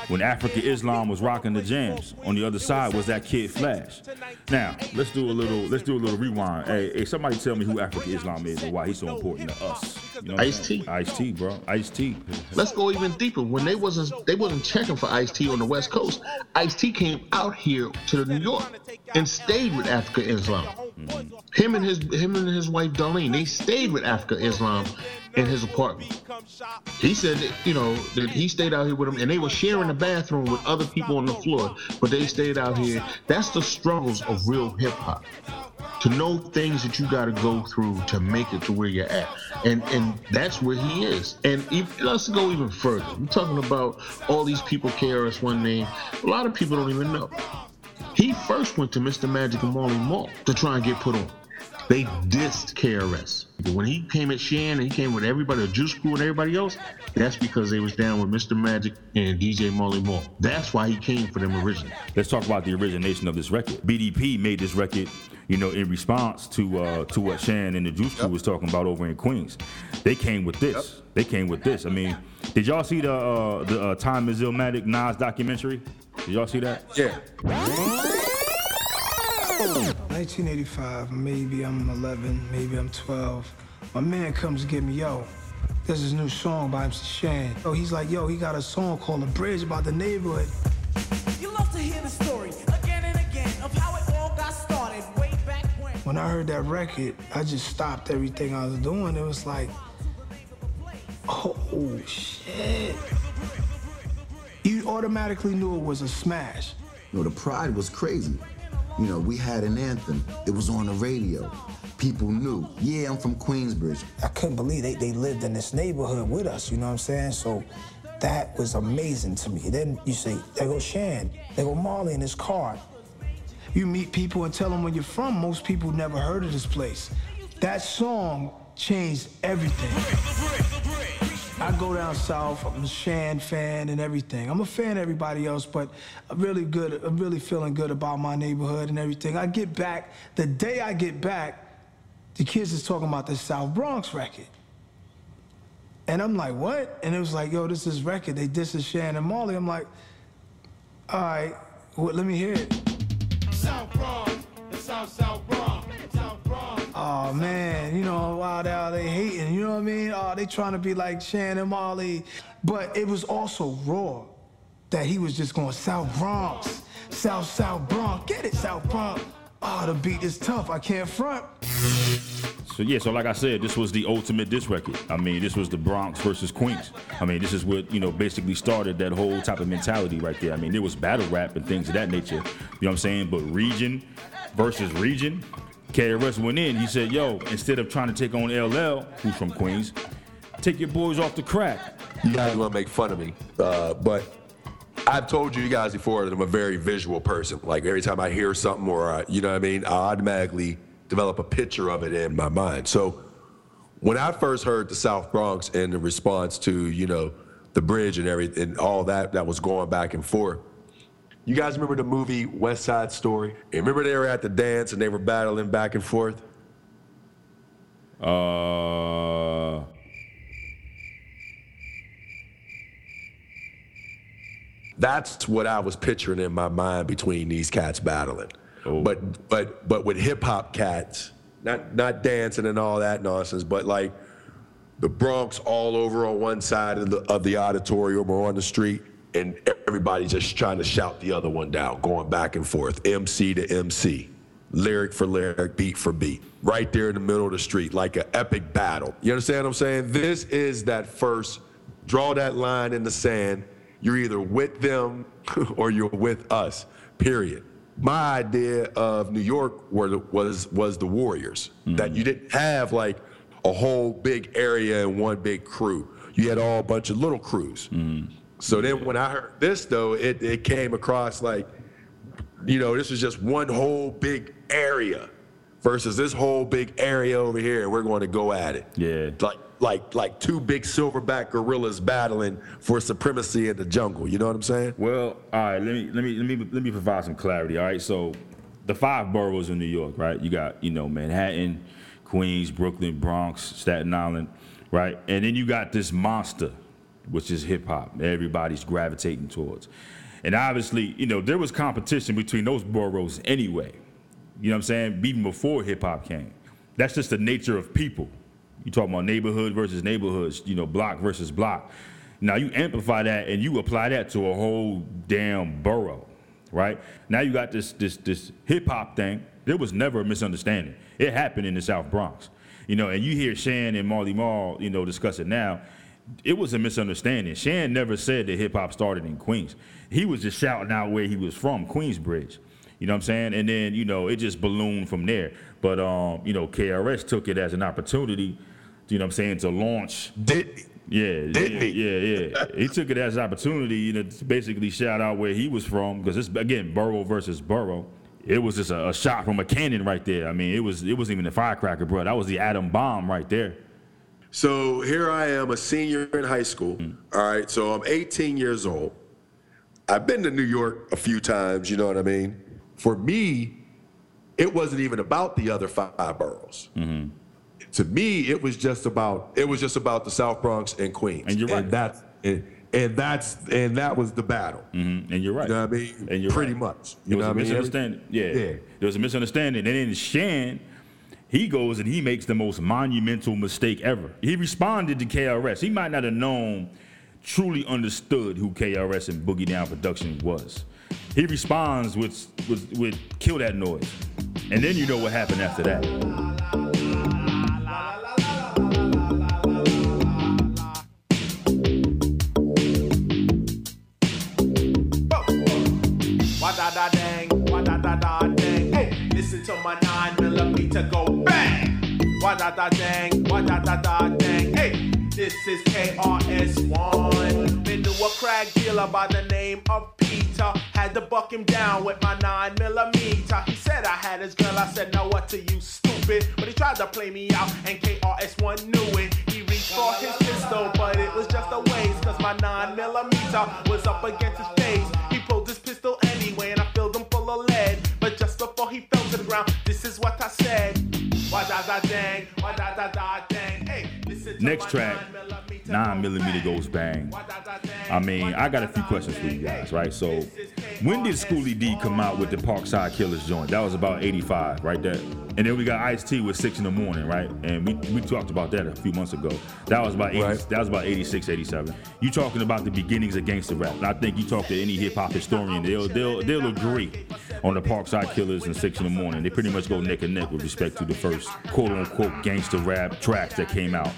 when Afrika Islam was rocking the jams. On the other side was that kid Flash. Now, let's do a little rewind. Hey, somebody tell me who Afrika Islam is and why he's so important to us. You know Ice-T. Ice-T, bro. Ice-T. Let's go even deeper. When they wasn't checking for Ice-T on the West Coast, Ice-T came out here to New York and stayed with Afrika Islam. Mm-hmm. Him and his wife Darlene, they stayed with Afrika Islam in his apartment. He said that, you know, that he stayed out here with him, and they were sharing the bathroom with other people on the floor, but they stayed out here. That's the struggles of real hip-hop, to know things that you got to go through to make it to where you're at. And that's where he is. And even, let's go even further. I'm talking about all these people KRS-One name. A lot of people don't even know. He first went to Mr. Magic and Marley Marl to try and get put on. They dissed KRS. When he came at Shan and he came with everybody, the Juice Crew and everybody else, that's because they was down with Mr. Magic and DJ Marley Marl. That's why he came for them originally. Let's talk about the origination of this record. BDP made this record, you know, in response to what Shan and the Juice Crew was talking about over in Queens. They came with this. I mean, did y'all see the Time Is Illmatic Nas documentary? Did y'all see that? Yeah. 1985, maybe I'm 11, maybe I'm 12. My man comes to get me, yo, there's this new song by MC Shan. So he's like, yo, he got a song called The Bridge about the neighborhood. You love to hear the story again and again of how it all got started way back when. When I heard that record, I just stopped everything I was doing. It was like, oh, shit. You automatically knew it was a smash. You know, the pride was crazy. You know, we had an anthem. It was on the radio. People knew. Yeah, I'm from Queensbridge. I couldn't believe they lived in this neighborhood with us, you know what I'm saying? So that was amazing to me. Then you see, there goes Shan, there goes Marley in his car. You meet people and tell them where you're from. Most people never heard of this place. That song changed everything. I go down south, I'm a Shan fan and everything. I'm a fan of everybody else, but I'm really feeling good about my neighborhood and everything. I get back, the day I get back, the kids is talking about this South Bronx record. And I'm like, what? And it was like, yo, this is record. They dissed Shan and Marley. I'm like, all right, well, let me hear it. South Bronx, the South Bronx. Oh man, you know, wow, they hating, you know what I mean? Oh, they trying to be like Shan and Marley. But it was also raw that he was just going South Bronx, South Bronx, get it, South Bronx. Oh, the beat is tough, I can't front. So like I said, this was the ultimate diss record. I mean, this was the Bronx versus Queens. I mean, this is what, you know, basically started that whole type of mentality right there. I mean, there was battle rap and things of that nature, you know what I'm saying? But region versus region, KRS went in, he said, yo, instead of trying to take on LL, who's from Queens, take your boys off the crack. You guys want to make fun of me, but I've told you guys before that I'm a very visual person. Like, every time I hear something or, you know what I mean, I automatically develop a picture of it in my mind. So when I first heard the South Bronx and the response to, you know, the bridge and everything, and all that was going back and forth, you guys remember the movie West Side Story? You remember they were at the dance and they were battling back and forth? That's what I was picturing in my mind between these cats battling. Oh. But with hip hop cats, not dancing and all that nonsense, but like the Bronx all over on one side of the auditorium or on the street. And everybody's just trying to shout the other one down, going back and forth, MC to MC, lyric for lyric, beat for beat, right there in the middle of the street, like an epic battle. You understand what I'm saying? This is that first, draw that line in the sand. You're either with them or you're with us, period. My idea of New York was the Warriors, that you didn't have like a whole big area and one big crew. You had all a bunch of little crews. So then when I heard this, though, it came across like, you know, this was just one whole big area versus this whole big area over here. We're going to go at it. Yeah. Like two big silverback gorillas battling for supremacy in the jungle. You know what I'm saying? Well, all right, let me provide some clarity. All right. So the 5 boroughs in New York, right? You got, you know, Manhattan, Queens, Brooklyn, Bronx, Staten Island, right? And then you got this monster which is hip hop. Everybody's gravitating towards. And obviously, you know, there was competition between those boroughs anyway. You know what I'm saying? Even before hip hop came. That's just the nature of people. You talk about neighborhood versus neighborhoods, you know, block versus block. Now you amplify that and you apply that to a whole damn borough, right? Now you got this hip hop thing. There was never a misunderstanding. It happened in the South Bronx, you know. And you hear Shan and Marley Marl, you know, discuss it now. It was a misunderstanding. Shan never said that hip hop started in Queens. He was just shouting out where he was from, Queensbridge. You know what I'm saying? And then, you know, it just ballooned from there. But you know, KRS took it as an opportunity. You know what I'm saying? To launch. Didn't he? He took it as an opportunity, you know, to basically shout out where he was from, because it's, again, borough versus borough. It was just a shot from a cannon right there. I mean, it wasn't even a firecracker, bro. That was the atom bomb right there. So here I am, a senior in high school. Mm-hmm. All right, so I'm 18 years old. I've been to New York a few times. You know what I mean? For me, it wasn't even about the other five boroughs. Mm-hmm. To me, it was just about the South Bronx and Queens. And you're right. And that was the battle. Mm-hmm. And you're right. You know what I mean? And you're pretty right. much. You know what I mean? Misunderstanding. Yeah. There was a misunderstanding. And then Shan, he goes and he makes the most monumental mistake ever. He responded to KRS. He might not have truly understood who KRS and Boogie Down Productions was. He responds with Kill That Noise. And then you know what happened after that. To my 9mm go bang. Wa-da-da-dang, wa-da-da-da-dang. Hey, this is KRS-One. Been to a crack dealer by the name of Peter. Had to buck him down with my 9mm. He said I had his girl. I said, no, what to you, stupid? But he tried to play me out, and KRS-One knew it. He reached for his pistol, but it was just a waste, because my 9mm was up against his face. He pulled his pistol anyway, and I filled him full of lead. But just before he fell to the ground, this is what I said. Next track, 9mm goes bang. I mean, I got a few questions for you guys, right? So, when did Schoolie D come out with the Parkside Killers joint? That was about 85, right there. And then we got Ice-T with 6 in the Morning, right? And we talked about that a few months ago. That was about 86, 87. You talking about the beginnings of gangster rap. And I think you talk to any hip-hop historian, they'll agree on the Parkside Killers and 6 in the Morning. They pretty much go neck and neck with respect to the first quote-unquote gangster rap tracks that came out.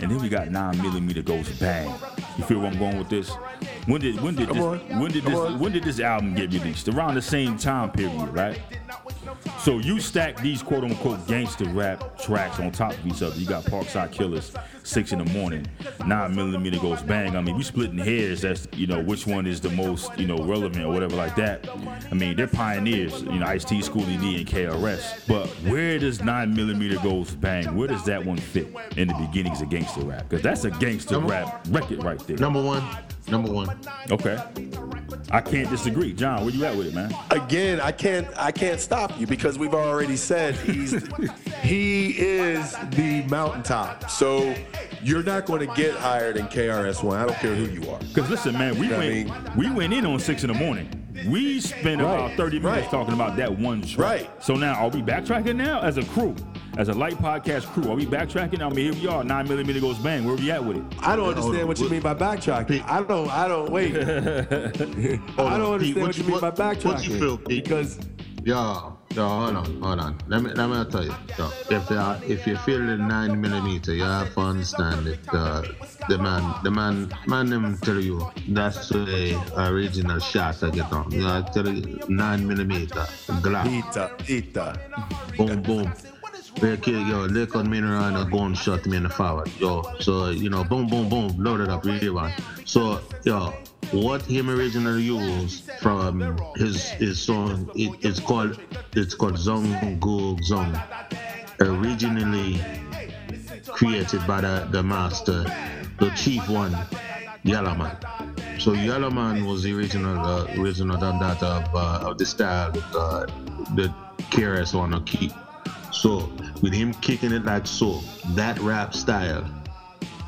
And then we got 9mm goes bang. You feel where I'm going with this? When did this album get released? Around the same time period, right? So you stack these quote-unquote gangster rap tracks on top of each other. You got Parkside Killers, 6 in the Morning, 9mm goes bang. I mean, we splitting hairs as, you know, which one is the most, you know, relevant or whatever like that. I mean, they're pioneers, you know, Ice-T, Schoolie D, and KRS. But where does 9mm goes bang, where does that one fit in the beginnings of gangster rap? Because that's a gangster rap record right there. Number one. Okay. I can't disagree. John, where you at with it, man? Again, I can't stop you, because we've already said he is the mountaintop. So you're not going to get higher than KRS-One. I don't care who you are. Because listen, man, we went in on 6 in the Morning. We spent about 30 minutes talking about that one track. Right. So now, are we backtracking now as a crew? As a light podcast crew, are we backtracking? I mean, here we are, 9mm goes bang. Where we at with it? I don't understand what you mean by backtracking. I don't, wait. I don't understand what you mean by backtracking. What you feel, Pete? Because... Yo, hold on. Let me tell you. Yo, if you feel the 9mm, you have to understand it. The man them tell you that's the original shot I get on. I tell you, 9mm, Glock. Eater. Boom. Yo, lick on me around a gunshot me in the forward. Yo, so, you know, boom, load it up, really one. So, yo, what him originally used from his song, it's called Zong Go Zong. Originally created by the master, the chief one, Yellowman. So Yellowman was the original that of the style that KRS wanna keep. So, with him kicking it like so, that rap style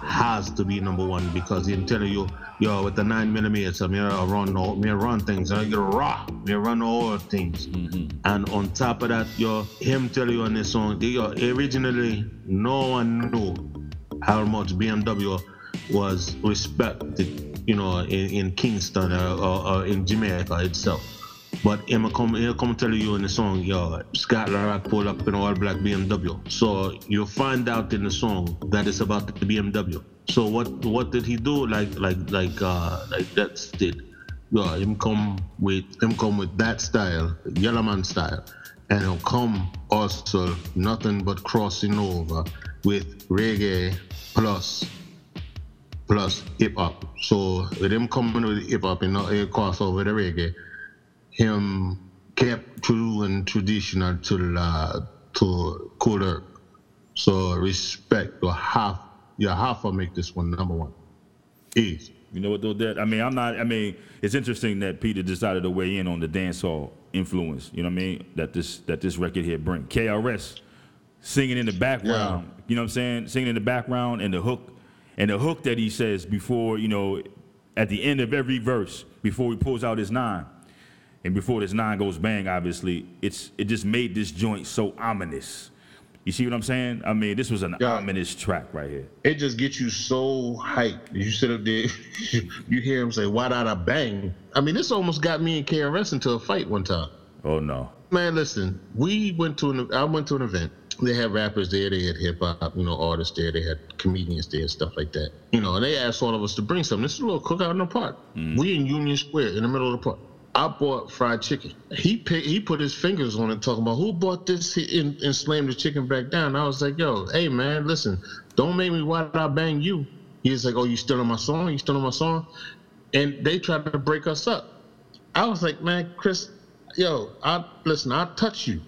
has to be number one, because I'm telling you, yo, with the 9mm, me run things, I get rock, me run all things. Mm-hmm. And on top of that, yo, him tell you on this song, yo, originally no one knew how much BMW was respected, you know, in Kingston or in Jamaica itself. But he'll come tell you in the song, yo, Scotland Rock pull up in all black BMW. So you'll find out in the song that it's about the BMW. So what did he do? Like that's it. Yo, him come with that style, Yellowman style, and he'll come also nothing but crossing over with reggae plus hip hop. So with him coming with hip hop, you know, he'll cross over the reggae. Him kept true and traditional to Kool Herc. So respect, you have to make this one number one. Easy. You know what though, Dad? It's interesting that Peter decided to weigh in on the dancehall influence, you know what I mean, that this record here brings. KRS singing in the background, yeah. You know what I'm saying? Singing in the background, and the hook that he says before, you know, at the end of every verse, before he pulls out his nine. And before this nine goes bang, obviously, it just made this joint so ominous. You see what I'm saying? I mean, this was an ominous track right here. It just gets you so hyped. You sit up there, you hear him say, "Why did I bang?" I mean, this almost got me and KRS into a fight one time. Oh no, man! Listen, I went to an event. They had rappers there, they had hip hop, you know, artists there, they had comedians there, stuff like that. You know, and they asked all of us to bring something. This is a little cookout in the park. Mm. We in Union Square, in the middle of the park. I bought fried chicken. He put his fingers on it, talking about who bought this and slammed the chicken back down. I was like, yo, hey man, listen, don't make me. Why did I bang you? He's like, oh, you stealing my song? You stealing my song? And they tried to break us up. I was like, man, Chris, yo, I'll touch you.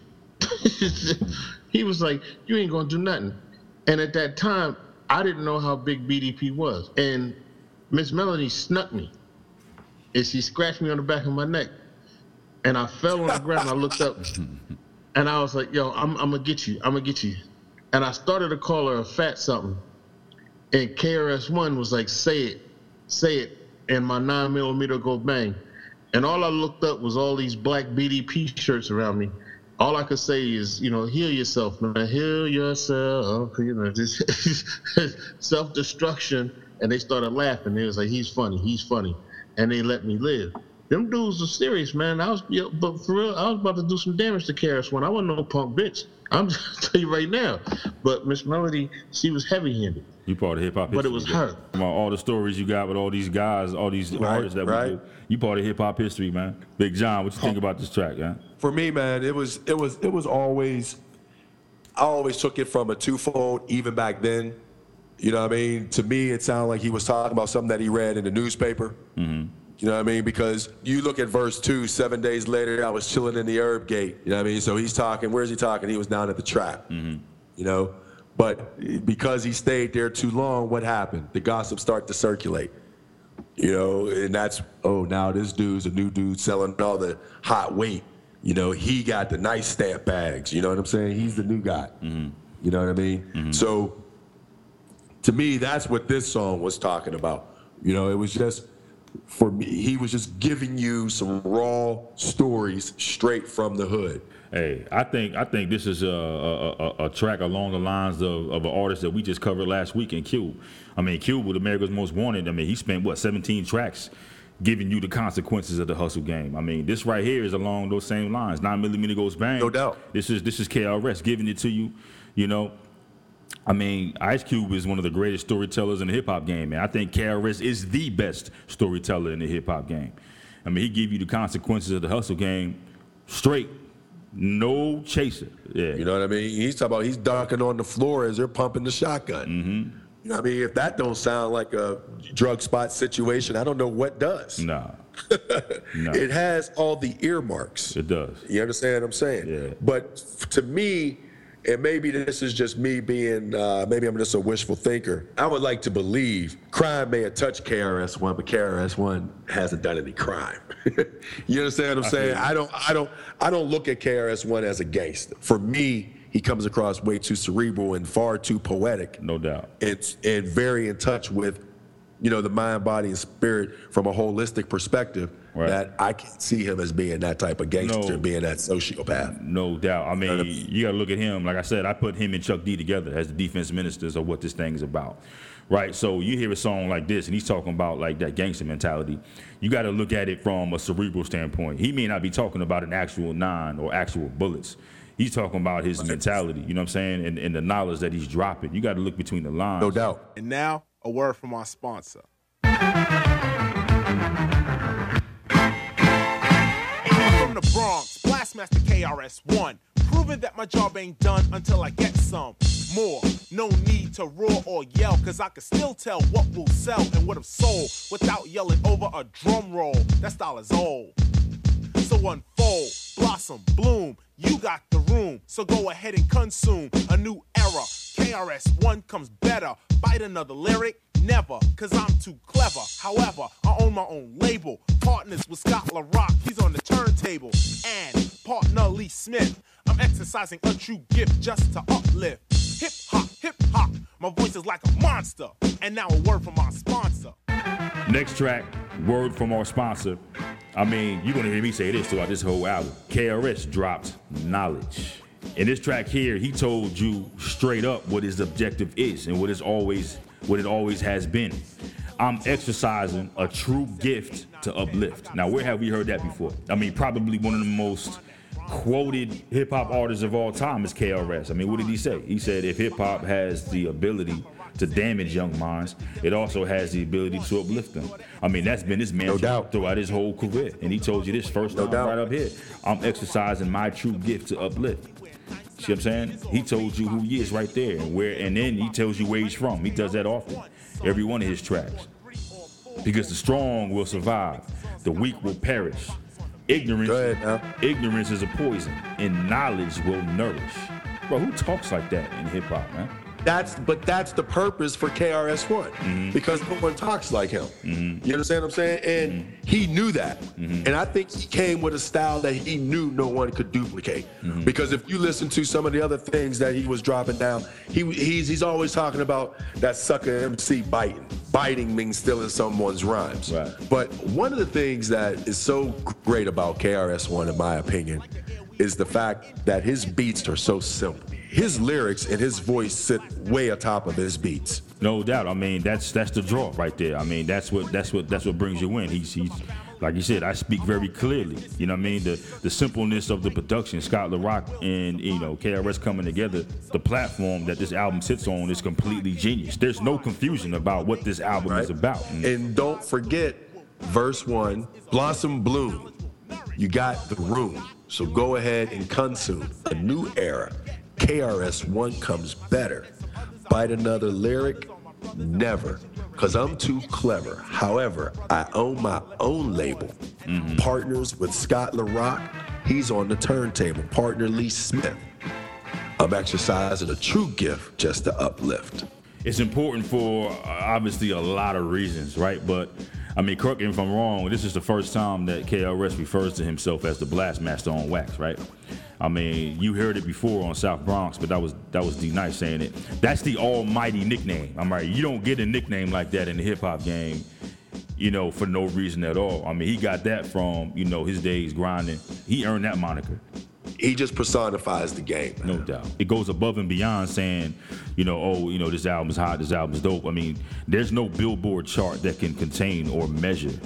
He was like, you ain't gonna do nothing. And at that time, I didn't know how big BDP was, and Miss Melanie snuck me. And she scratched me on the back of my neck, and I fell on the ground. I looked up, and I was like, "Yo, I'm gonna get you. I'm gonna get you." And I started to call her a fat something, and KRS-One was like, say it," and my 9mm go bang, and all I looked up was all these black BDP shirts around me. All I could say is, you know, heal yourself, man, heal yourself, you know, just self-destruction. And they started laughing. They was like, "He's funny." And they let me live. Them dudes are serious, man. But for real, I was about to do some damage to KRS-One. I wasn't no punk bitch. I'm just tell you right now. But Miss Melody, she was heavy-handed. You part of hip-hop history. But it was her. All the stories you got with all these guys, all these artists we do. You part of hip-hop history, man. Big John, what you think about this track, man? For me, man, it was always, I always took it from a twofold, even back then. You know what I mean? To me, it sounded like he was talking about something that he read in the newspaper. Mm-hmm. You know what I mean? Because you look at verse 2, 7 days later, I was chilling in the herb gate. You know what I mean? So he's talking. Where's he talking? He was down at the trap. Mm-hmm. You know? But because he stayed there too long, what happened? The gossip started to circulate. You know? And that's, oh, now this dude's a new dude selling all the hot weight. You know, he got the nice stamp bags. You know what I'm saying? He's the new guy. Mm-hmm. You know what I mean? Mm-hmm. So, to me, that's what this song was talking about. You know, it was just, for me, he was just giving you some raw stories straight from the hood. Hey, I think this is a track along the lines of an artist that we just covered last week in Cube. I mean, Cube with America's Most Wanted. I mean, he spent, 17 tracks giving you the consequences of the hustle game. I mean, this right here is along those same lines. 9mm goes bang. No doubt. This is KRS giving it to you, you know. I mean, Ice Cube is one of the greatest storytellers in the hip-hop game, man. I think KRS is the best storyteller in the hip-hop game. I mean, he give you the consequences of the hustle game straight, no chaser. Yeah. You know what I mean? He's talking about he's dunking on the floor as they're pumping the shotgun. Mm-hmm. You know what I mean? If that don't sound like a drug spot situation, I don't know what does. Nah. Nah. It has all the earmarks. It does. You understand what I'm saying? Yeah. But to me, and maybe this is just me being, maybe I'm just a wishful thinker. I would like to believe crime may have touched KRS-One, but KRS-One hasn't done any crime. You understand what I'm saying? I don't look at KRS-One as a gangster. For me, he comes across way too cerebral and far too poetic. No doubt. And very in touch with, you know, the mind, body, and spirit from a holistic perspective. Right. That I can't see him as being that type of gangster, being that sociopath. No doubt. I mean, you got to look at him. Like I said, I put him and Chuck D together as the defense ministers of what this thing is about. Right? So you hear a song like this, and he's talking about, like, that gangster mentality. You got to look at it from a cerebral standpoint. He may not be talking about an actual nine or actual bullets. He's talking about his mentality, you know what I'm saying, and the knowledge that he's dropping. You got to look between the lines. No doubt. And now, a word from our sponsor. From the Bronx, Blastmaster KRS-One, proving that my job ain't done until I get some more. No need to roar or yell, cause I can still tell what will sell and what have sold without yelling over a drum roll. That style is old. So unfold, blossom, bloom, you got the room, so go ahead and consume a new era. KRS-One comes better, bite another lyric. Never, cause I'm too clever. However, I own my own label. Partners with Scott LaRock, he's on the turntable. And partner Lee Smith, I'm exercising a true gift just to uplift. Hip hop, hip hop, my voice is like a monster. And now a word from our sponsor. Next track, word from our sponsor. I mean, you're gonna hear me say this throughout this whole album. KRS dropped Knowledge. In this track here, he told you straight up what his objective is and what it always has been. I'm exercising a true gift to uplift. Now, where have we heard that before? I mean, probably one of the most quoted hip-hop artists of all time is KRS. I mean, what did he say? He said, if hip-hop has the ability to damage young minds, it also has the ability to uplift them. I mean, that's been his mantra throughout his whole career. And he told you this first time right up here. I'm exercising my true gift to uplift. See what I'm saying? He told you who he is right there, and where, and then he tells you where he's from. He does that often, every one of his tracks. Because the strong will survive, the weak will perish. Ignorance is a poison, and knowledge will nourish. Bro, who talks like that in hip hop, man? That's the purpose for KRS-One, because no one talks like him. You understand what I'm saying? And he knew that. And I think he came with a style that he knew no one could duplicate. Because if you listen to some of the other things that he was dropping down, he's always talking about that sucker MC biting. Biting means stealing someone's rhymes. Right. But one of the things that is so great about KRS-One, in my opinion, is the fact that his beats are so simple. His lyrics and his voice sit way atop of his beats. No doubt. I mean, that's the draw right there. I mean, that's what brings you in. He's like you said, I speak very clearly. You know what I mean? The simpleness of the production, Scott LaRock and, you know, KRS coming together, the platform that this album sits on is completely genius. There's no confusion about what this album is about. And don't forget verse 1, Blossom Bloom. You got the room. So go ahead and consume a new era. KRS-One comes better. Bite another lyric? Never. Cause I'm too clever. However, I own my own label. Partners with Scott LaRock, he's on the turntable. Partner Lee Smith. I'm exercising a true gift just to uplift. It's important for obviously a lot of reasons, right? But I mean, correct me if I'm wrong, this is the first time that KRS refers to himself as the Blastmaster on wax, right? I mean, you heard it before on South Bronx, but that was D-Nice saying it. That's the almighty nickname. I'm right. You don't get a nickname like that in the hip-hop game, you know, for no reason at all. I mean, he got that from, you know, his days grinding. He earned that moniker. He just personifies the game. Man. No doubt. It goes above and beyond saying, you know, oh, you know, this album's hot, this album's dope. I mean, there's no Billboard chart that can contain or measure,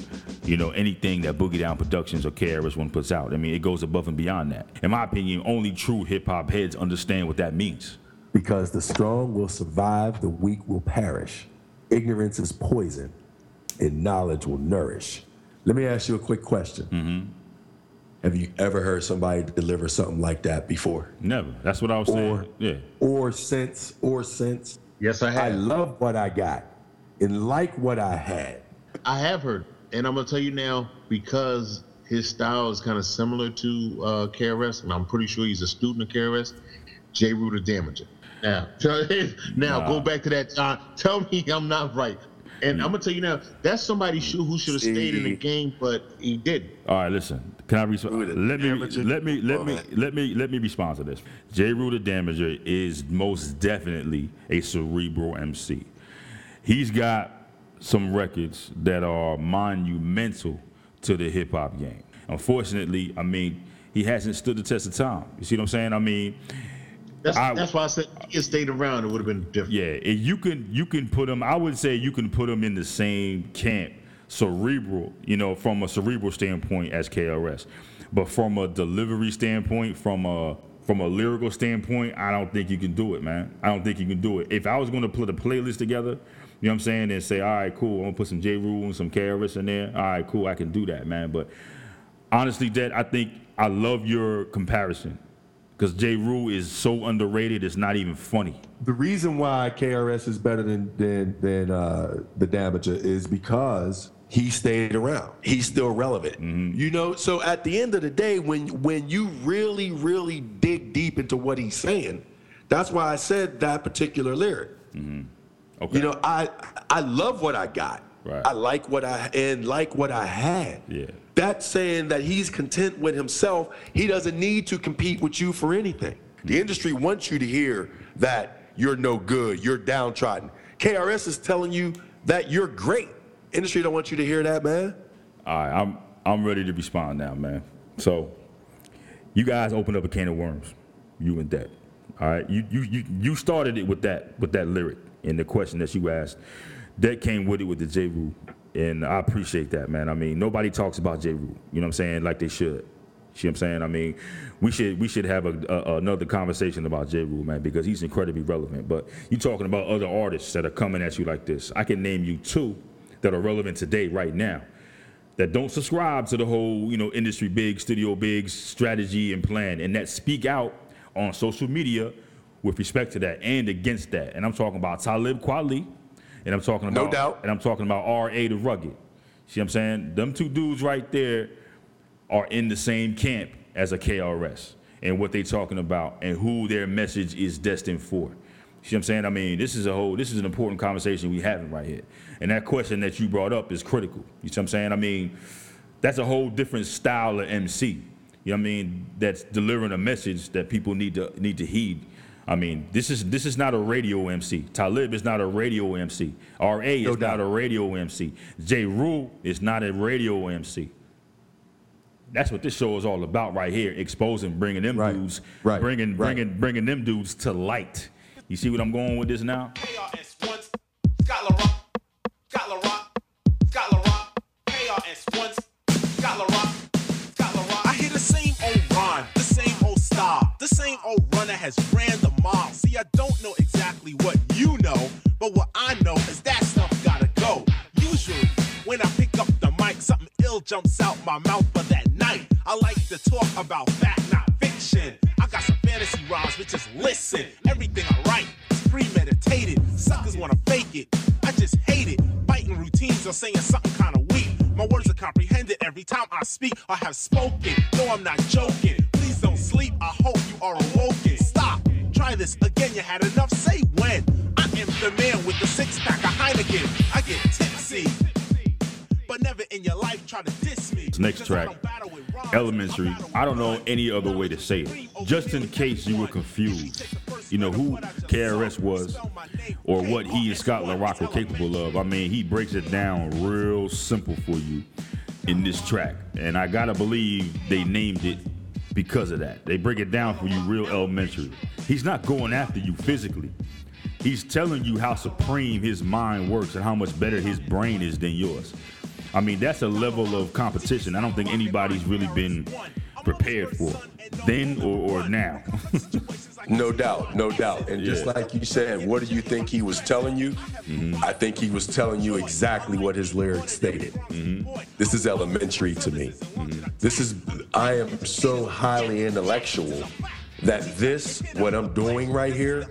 you know, anything that Boogie Down Productions or KRS-One puts out. I mean, it goes above and beyond that. In my opinion, only true hip-hop heads understand what that means. Because the strong will survive, the weak will perish. Ignorance is poison, and knowledge will nourish. Let me ask you a quick question. Have you ever heard somebody deliver something like that before? Never. That's what I was saying. Yeah. Or since. Yes, I have. I love what I got and like what I had. I have heard. And I'm going to tell you now, because his style is kind of similar to KRS, and I'm pretty sure he's a student of KRS, Ja Rule the Damager. Now, go back to that, John. Tell me I'm not right. And I'm going to tell you now, that's somebody who should have stayed in the game, but he didn't. All right, listen. Can I respond? Let me respond to this. Ja Rule the Damager is most definitely a cerebral MC. He's got some records that are monumental to the hip hop game. Unfortunately, I mean, he hasn't stood the test of time. You see what I'm saying? I mean, that's why I said if he had stayed around, it would have been different. Yeah, and you can put him. I would say you can put him in the same camp. Cerebral, you know, from a cerebral standpoint as KRS, but from a delivery standpoint, from a lyrical standpoint, I don't think you can do it, man. I don't think you can do it. If I was going to put a playlist together, you know what I'm saying, and say, all right, cool, I'm going to put some Ja Rule and some KRS in there. All right, cool, I can do that, man. But honestly, Dad, I think I love your comparison because Ja Rule is so underrated, it's not even funny. The reason why KRS is better than the Damager is because he stayed around. He's still relevant. Mm-hmm. You know, so at the end of the day, when you really, really dig deep into what he's saying, that's why I said that particular lyric. Mm-hmm. Okay. You know, I love what I got. Right. I like what I had. Yeah. That's saying that he's content with himself. He doesn't need to compete with you for anything. Mm-hmm. The industry wants you to hear that you're no good, you're downtrodden. KRS is telling you that you're great. Industry don't want you to hear that, man. All right, I'm ready to respond now, man. So, you guys opened up a can of worms, you and that. All right, you started it with that lyric and the question that you asked. That came with it with the Ja Rule, and I appreciate that, man. I mean, nobody talks about Ja Rule, you know what I'm saying, like they should. See what I'm saying? I mean, we should have another conversation about Ja Rule, man, because he's incredibly relevant. But you're talking about other artists that are coming at you like this. I can name you two that are relevant today, right now, that don't subscribe to the whole, you know, industry big, studio big strategy and plan, and that speak out on social media with respect to that and against that. And I'm talking about Talib Kweli, and I'm talking about No Doubt, and I'm talking about R.A. the Rugged. See what I'm saying? Them two dudes right there are in the same camp as a KRS and what they talking about and who their message is destined for. See what I'm saying? I mean, this is an important conversation we having right here. And that question that you brought up is critical. You see what I'm saying? I mean, that's a whole different style of MC. You know what I mean? That's delivering a message that people need to heed. I mean, this is not a radio MC. Talib is not a radio MC. R.A. is not a radio MC. Ja Rule is not a radio MC. That's what this show is all about right here, exposing, bringing them dudes, bringing them dudes to light. You see what I'm going with this now? KRS-One, Scott LaRock, KRS-One, Scott LaRock. I hear the same old rhyme, the same old style, the same old runner has ran the mile. See, I don't know exactly what you know, but what I know is that stuff gotta go. Usually, when I pick up the mic, something ill jumps out my mouth, but that night, I like to talk about fact, not fiction. I got some fantasy rhymes, but just listen. Everything I write is premeditated. Suckers wanna fake it, I just hate it. Biting routines or saying something kinda weak. My words are comprehended every time I speak or have spoken. No, I'm not joking. Please don't sleep, I hope you are awoken. Stop, try this again, you had enough, say when. I am the man with the six-pack of Heineken. I get tipsy. But never in your life try to diss me. Next track, Elementary. I don't know any other way to say it. Just in case you were confused, you know, who KRS was or what he and Scott LaRock were capable of. I mean, he breaks it down real simple for you in this track. And I gotta believe they named it because of that. They break it down for you real elementary. He's not going after you physically. He's telling you how supreme his mind works and how much better his brain is than yours. I mean, that's a level of competition I don't think anybody's really been prepared for, then or now. No doubt. And just like you said, what do you think he was telling you? Mm-hmm. I think he was telling you exactly what his lyrics stated. Mm-hmm. This is elementary to me. Mm-hmm. I am so highly intellectual that what I'm doing right here,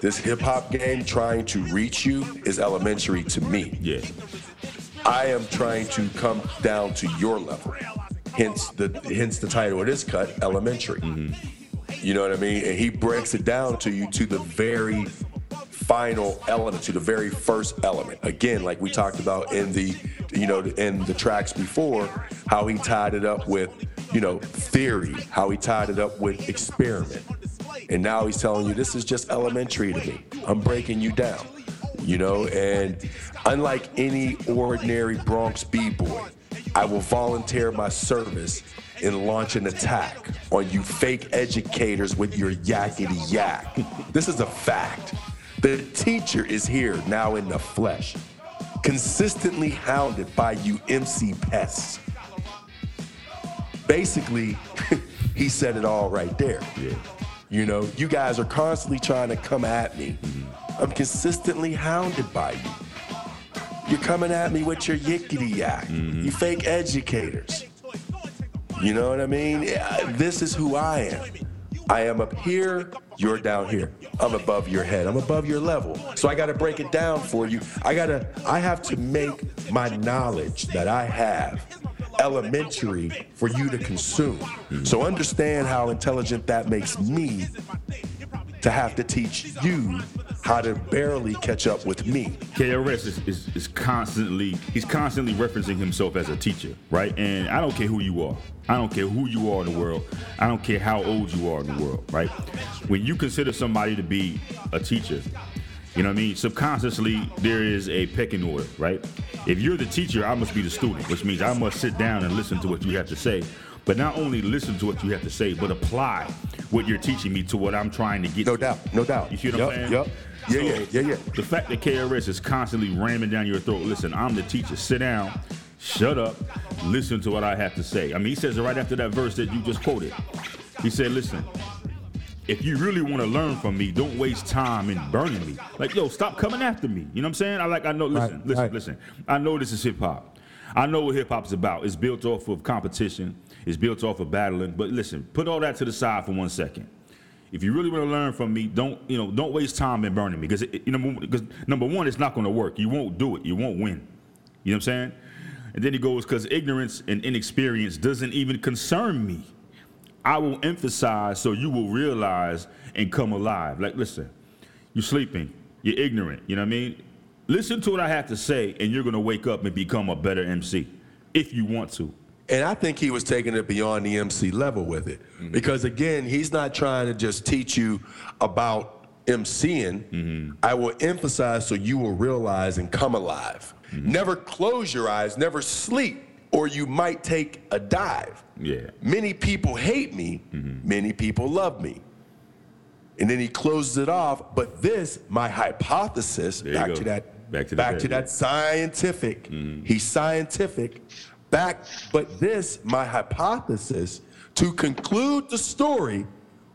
this hip-hop game trying to reach you is elementary to me. Yeah. I am trying to come down to your level, hence the title of this cut, Elementary. Mm-hmm. You know what I mean? And he breaks it down to you to the very final element, to the very first element. Again, like we talked about in the, you know, in the tracks before, how he tied it up with, you know, theory, how he tied it up with experiment. And now he's telling you, this is just elementary to me. I'm breaking you down, you know? And unlike any ordinary Bronx B-boy, I will volunteer my service and launch an attack on you fake educators with your yakety yak. This is a fact. The teacher is here now in the flesh, consistently hounded by you MC pests. Basically, he said it all right there. Yeah. You know, you guys are constantly trying to come at me. Mm-hmm. I'm consistently hounded by you. You're coming at me with your yickety yak, mm-hmm. you fake educators. You know what I mean? This is who I am. I am up here, you're down here. I'm above your head, I'm above your level. So I gotta break it down for you. I have to make my knowledge that I have elementary for you to consume. Mm-hmm. So understand how intelligent that makes me to have to teach you how to barely catch up with me. KRS is constantly, he's constantly referencing himself as a teacher, right? And I don't care who you are. I don't care who you are in the world. I don't care how old you are in the world, right? When you consider somebody to be a teacher, you know what I mean? Subconsciously, there is a pecking order, right? If you're the teacher, I must be the student, which means I must sit down and listen to what you have to say. But not only listen to what you have to say, but apply what you're teaching me to what I'm trying to get. No doubt, no doubt. You see what I'm saying? Yep. Yeah. The fact that KRS is constantly ramming down your throat, listen, I'm the teacher. Sit down, shut up, listen to what I have to say. I mean, he says it right after that verse that you just quoted. He said, listen, if you really want to learn from me, don't waste time in burning me. Like, yo, stop coming after me. You know what I'm saying? I know, listen. I know this is hip hop. I know what hip hop's about. It's built off of competition. It's built off of battling. But listen, put all that to the side for 1 second. If you really want to learn from me, don't waste time in burning me. Because, number one, it's not going to work. You won't do it. You won't win. You know what I'm saying? And then he goes, because ignorance and inexperience doesn't even concern me. I will emphasize so you will realize and come alive. Like, listen, you're sleeping. You're ignorant. You know what I mean? Listen to what I have to say, and you're going to wake up and become a better MC if you want to. And I think he was taking it beyond the MC level with it. Mm-hmm. Because, again, he's not trying to just teach you about MCing. Mm-hmm. I will emphasize so you will realize and come alive. Mm-hmm. Never close your eyes, never sleep, or you might take a dive. Yeah. Many people hate me. Mm-hmm. Many people love me. And then he closes it off. But this, my hypothesis, back to that scientific. Mm-hmm. He's scientific. But this, my hypothesis, to conclude the story,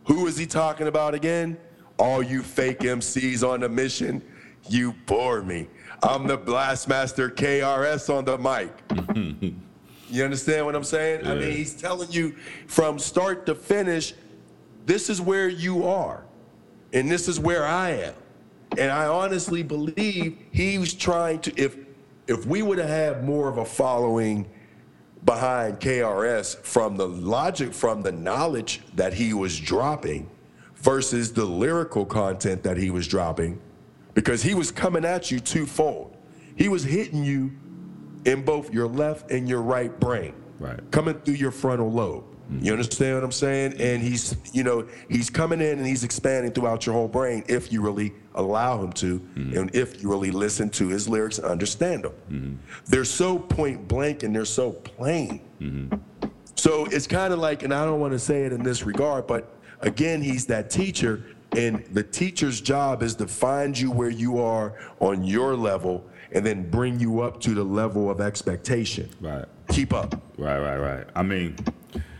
who is he talking about again? All you fake MCs on the mission, you bore me. I'm the Blastmaster KRS on the mic. You understand what I'm saying? Yeah. I mean, he's telling you from start to finish, this is where you are, and this is where I am. And I honestly believe he was trying to, if we would have had more of a following behind KRS from the logic, from the knowledge that he was dropping versus the lyrical content that he was dropping, because he was coming at you twofold. He was hitting you in both your left and your right brain, right, coming through your frontal lobe. Mm-hmm. You understand what I'm saying? And he's coming in and he's expanding throughout your whole brain if you really allow him to, mm-hmm. and if you really listen to his lyrics and understand them. Mm-hmm. They're so point blank and they're so plain. Mm-hmm. So it's kind of like, and I don't want to say it in this regard, but again, he's that teacher, and the teacher's job is to find you where you are on your level and then bring you up to the level of expectation. Right. Keep up. Right. I mean,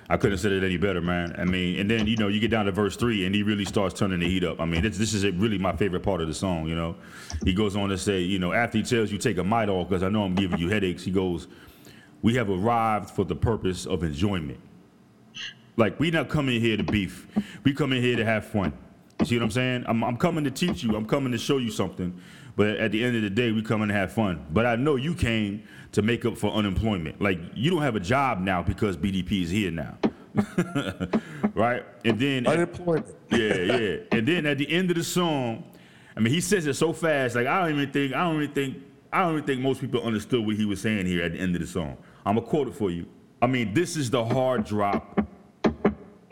I couldn't have said it any better, man. I mean, and then, you know, you get down to verse 3, and he really starts turning the heat up. I mean, this is really my favorite part of the song, you know. He goes on to say, you know, after he tells you take a mite off because I know I'm giving you headaches, he goes, we have arrived for the purpose of enjoyment. Like, we not coming here to beef. We come in here to have fun. You see what I'm saying? I'm coming to teach you. I'm coming to show you something. But at the end of the day, we come in to have fun. But I know you came to make up for unemployment. Like, you don't have a job now because BDP is here now. Right? And then unemployment. And then at the end of the song, I mean, he says it so fast. Like I don't even think most people understood what he was saying here at the end of the song. I'm gonna quote it for you. I mean, this is the hard drop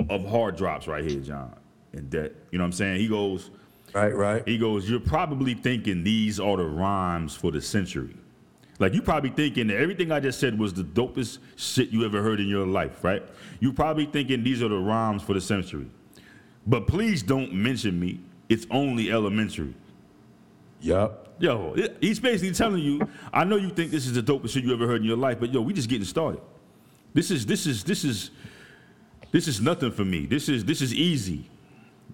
of hard drops right here, John. And that, you know what I'm saying? He goes, right. He goes, you're probably thinking these are the rhymes for the century. Like, you probably thinking that everything I just said was the dopest shit you ever heard in your life, right? You probably thinking these are the rhymes for the century. But please don't mention me. It's only elementary. Yup. Yo, he's basically telling you, I know you think this is the dopest shit you ever heard in your life, but yo, we just getting started. This is nothing for me. This is easy.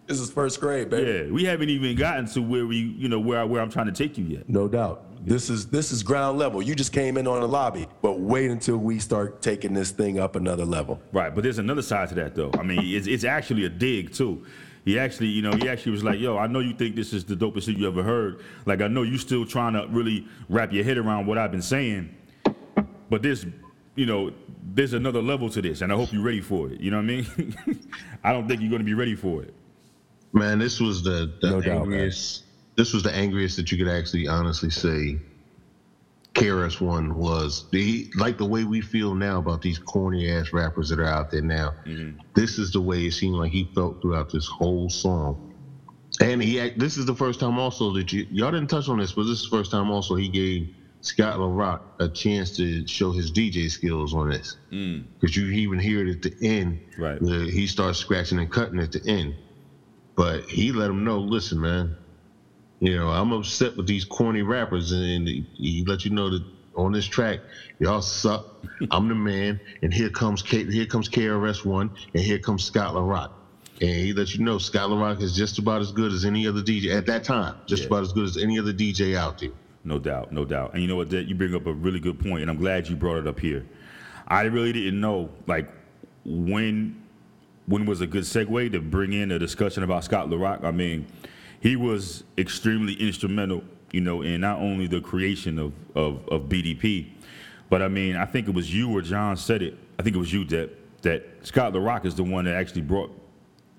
This is first grade, baby. Yeah, we haven't even gotten to where we, you know, where I'm trying to take you yet. No doubt. This is ground level. You just came in on the lobby, but wait until we start taking this thing up another level. Right, but there's another side to that though. I mean, it's actually a dig too. He actually was like, yo, I know you think this is the dopest shit you ever heard. Like, I know you still trying to really wrap your head around what I've been saying, but this, you know, there's another level to this, and I hope you're ready for it. You know what I mean? I don't think you're going to be ready for it. Man, this was the angriest that you could actually honestly say KRS-One was. Like the way we feel now about these corny-ass rappers that are out there now, This is the way it seemed like he felt throughout this whole song. And this is the first time also that y'all didn't touch on this, but this is the first time also he gave Scott LaRock a chance to show his DJ skills on this. Because you even hear it at the end. Right. He starts scratching and cutting at the end. But he let him know, listen, man, you know, I'm upset with these corny rappers. And he let you know that on this track, y'all suck. I'm the man. And here comes KRS-One. And here comes Scott LaRock. And he let you know Scott LaRock is just about as good as any other DJ at that time. About as good as any other DJ out there. No doubt. And you know what, you bring up a really good point, and I'm glad you brought it up here. I really didn't know, like, when was a good segue to bring in a discussion about Scott LaRock. I mean, he was extremely instrumental, you know, in not only the creation of BDP, but I mean, I think it was you or John said it. I think it was you that Scott LaRock is the one that actually brought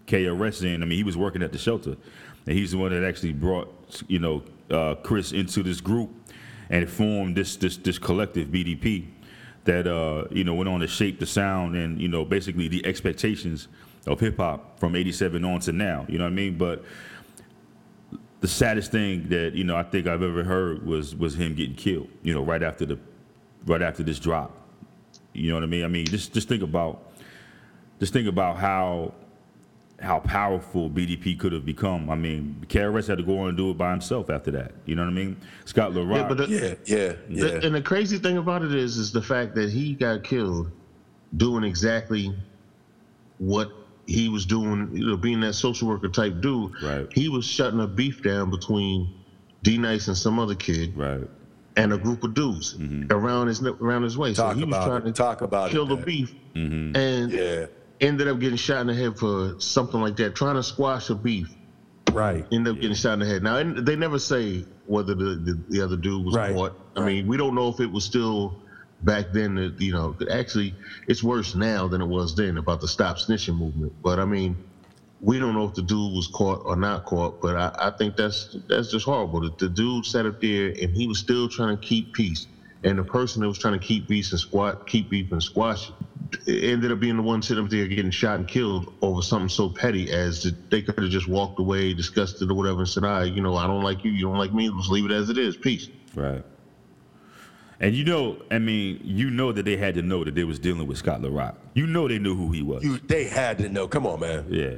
KRS in. I mean, he was working at the shelter, and he's the one that actually brought, you know, Chris into this group, and it formed this collective BDP that you know, went on to shape the sound and, you know, basically the expectations of hip hop from '87 on to now. You know what I mean? But the saddest thing that, you know, I think I've ever heard was him getting killed, you know, right after this drop. You know what I mean? I mean, just think about how powerful BDP could have become. I mean, KRS had to go on and do it by himself after that. You know what I mean? Scott LaRock. Yeah, but and the crazy thing about it is the fact that he got killed doing exactly what he was doing, you know, being that social worker type dude. Right. He was shutting a beef down between D-Nice and some other kid. Right. And a group of dudes around his way. So he was trying to kill the beef. Mm-hmm. And ended up getting shot in the head for something like that, trying to squash a beef. Right. Ended up getting shot in the head. Now, they never say whether the other dude was caught. I mean, we don't know if it was still back then, that, you know, actually, it's worse now than it was then about the Stop Snitching movement. But, I mean, we don't know if the dude was caught or not caught, but I think that's just horrible. The dude sat up there, and he was still trying to keep peace. And the person that was trying to keep beef and squash ended up being the one sitting up there getting shot and killed over something so petty as that they could have just walked away, discussed it or whatever, and said, all right, you know, I don't like you, you don't like me, let's leave it as it is, peace. Right. And you know, I mean, you know that they had to know that they was dealing with Scott LaRock. You know they knew who he was. They had to know. Come on, man. Yeah.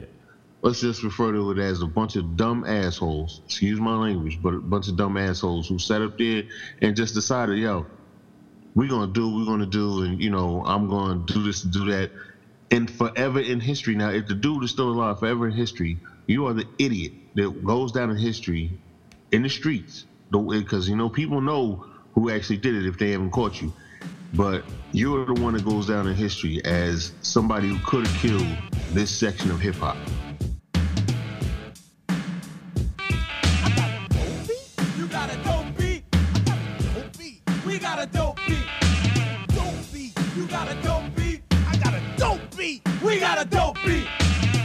Let's just refer to it as a bunch of dumb assholes, excuse my language, but a bunch of dumb assholes who sat up there and just decided, yo, we're going to do what we're going to do, and, you know, I'm going to do this and do that. And forever in history, now, if the dude is still alive forever in history, you are the idiot that goes down in history in the streets. Because, you know, people know who actually did it if they haven't caught you. But you're the one that goes down in history as somebody who could have killed this section of hip-hop. We got a dope beat.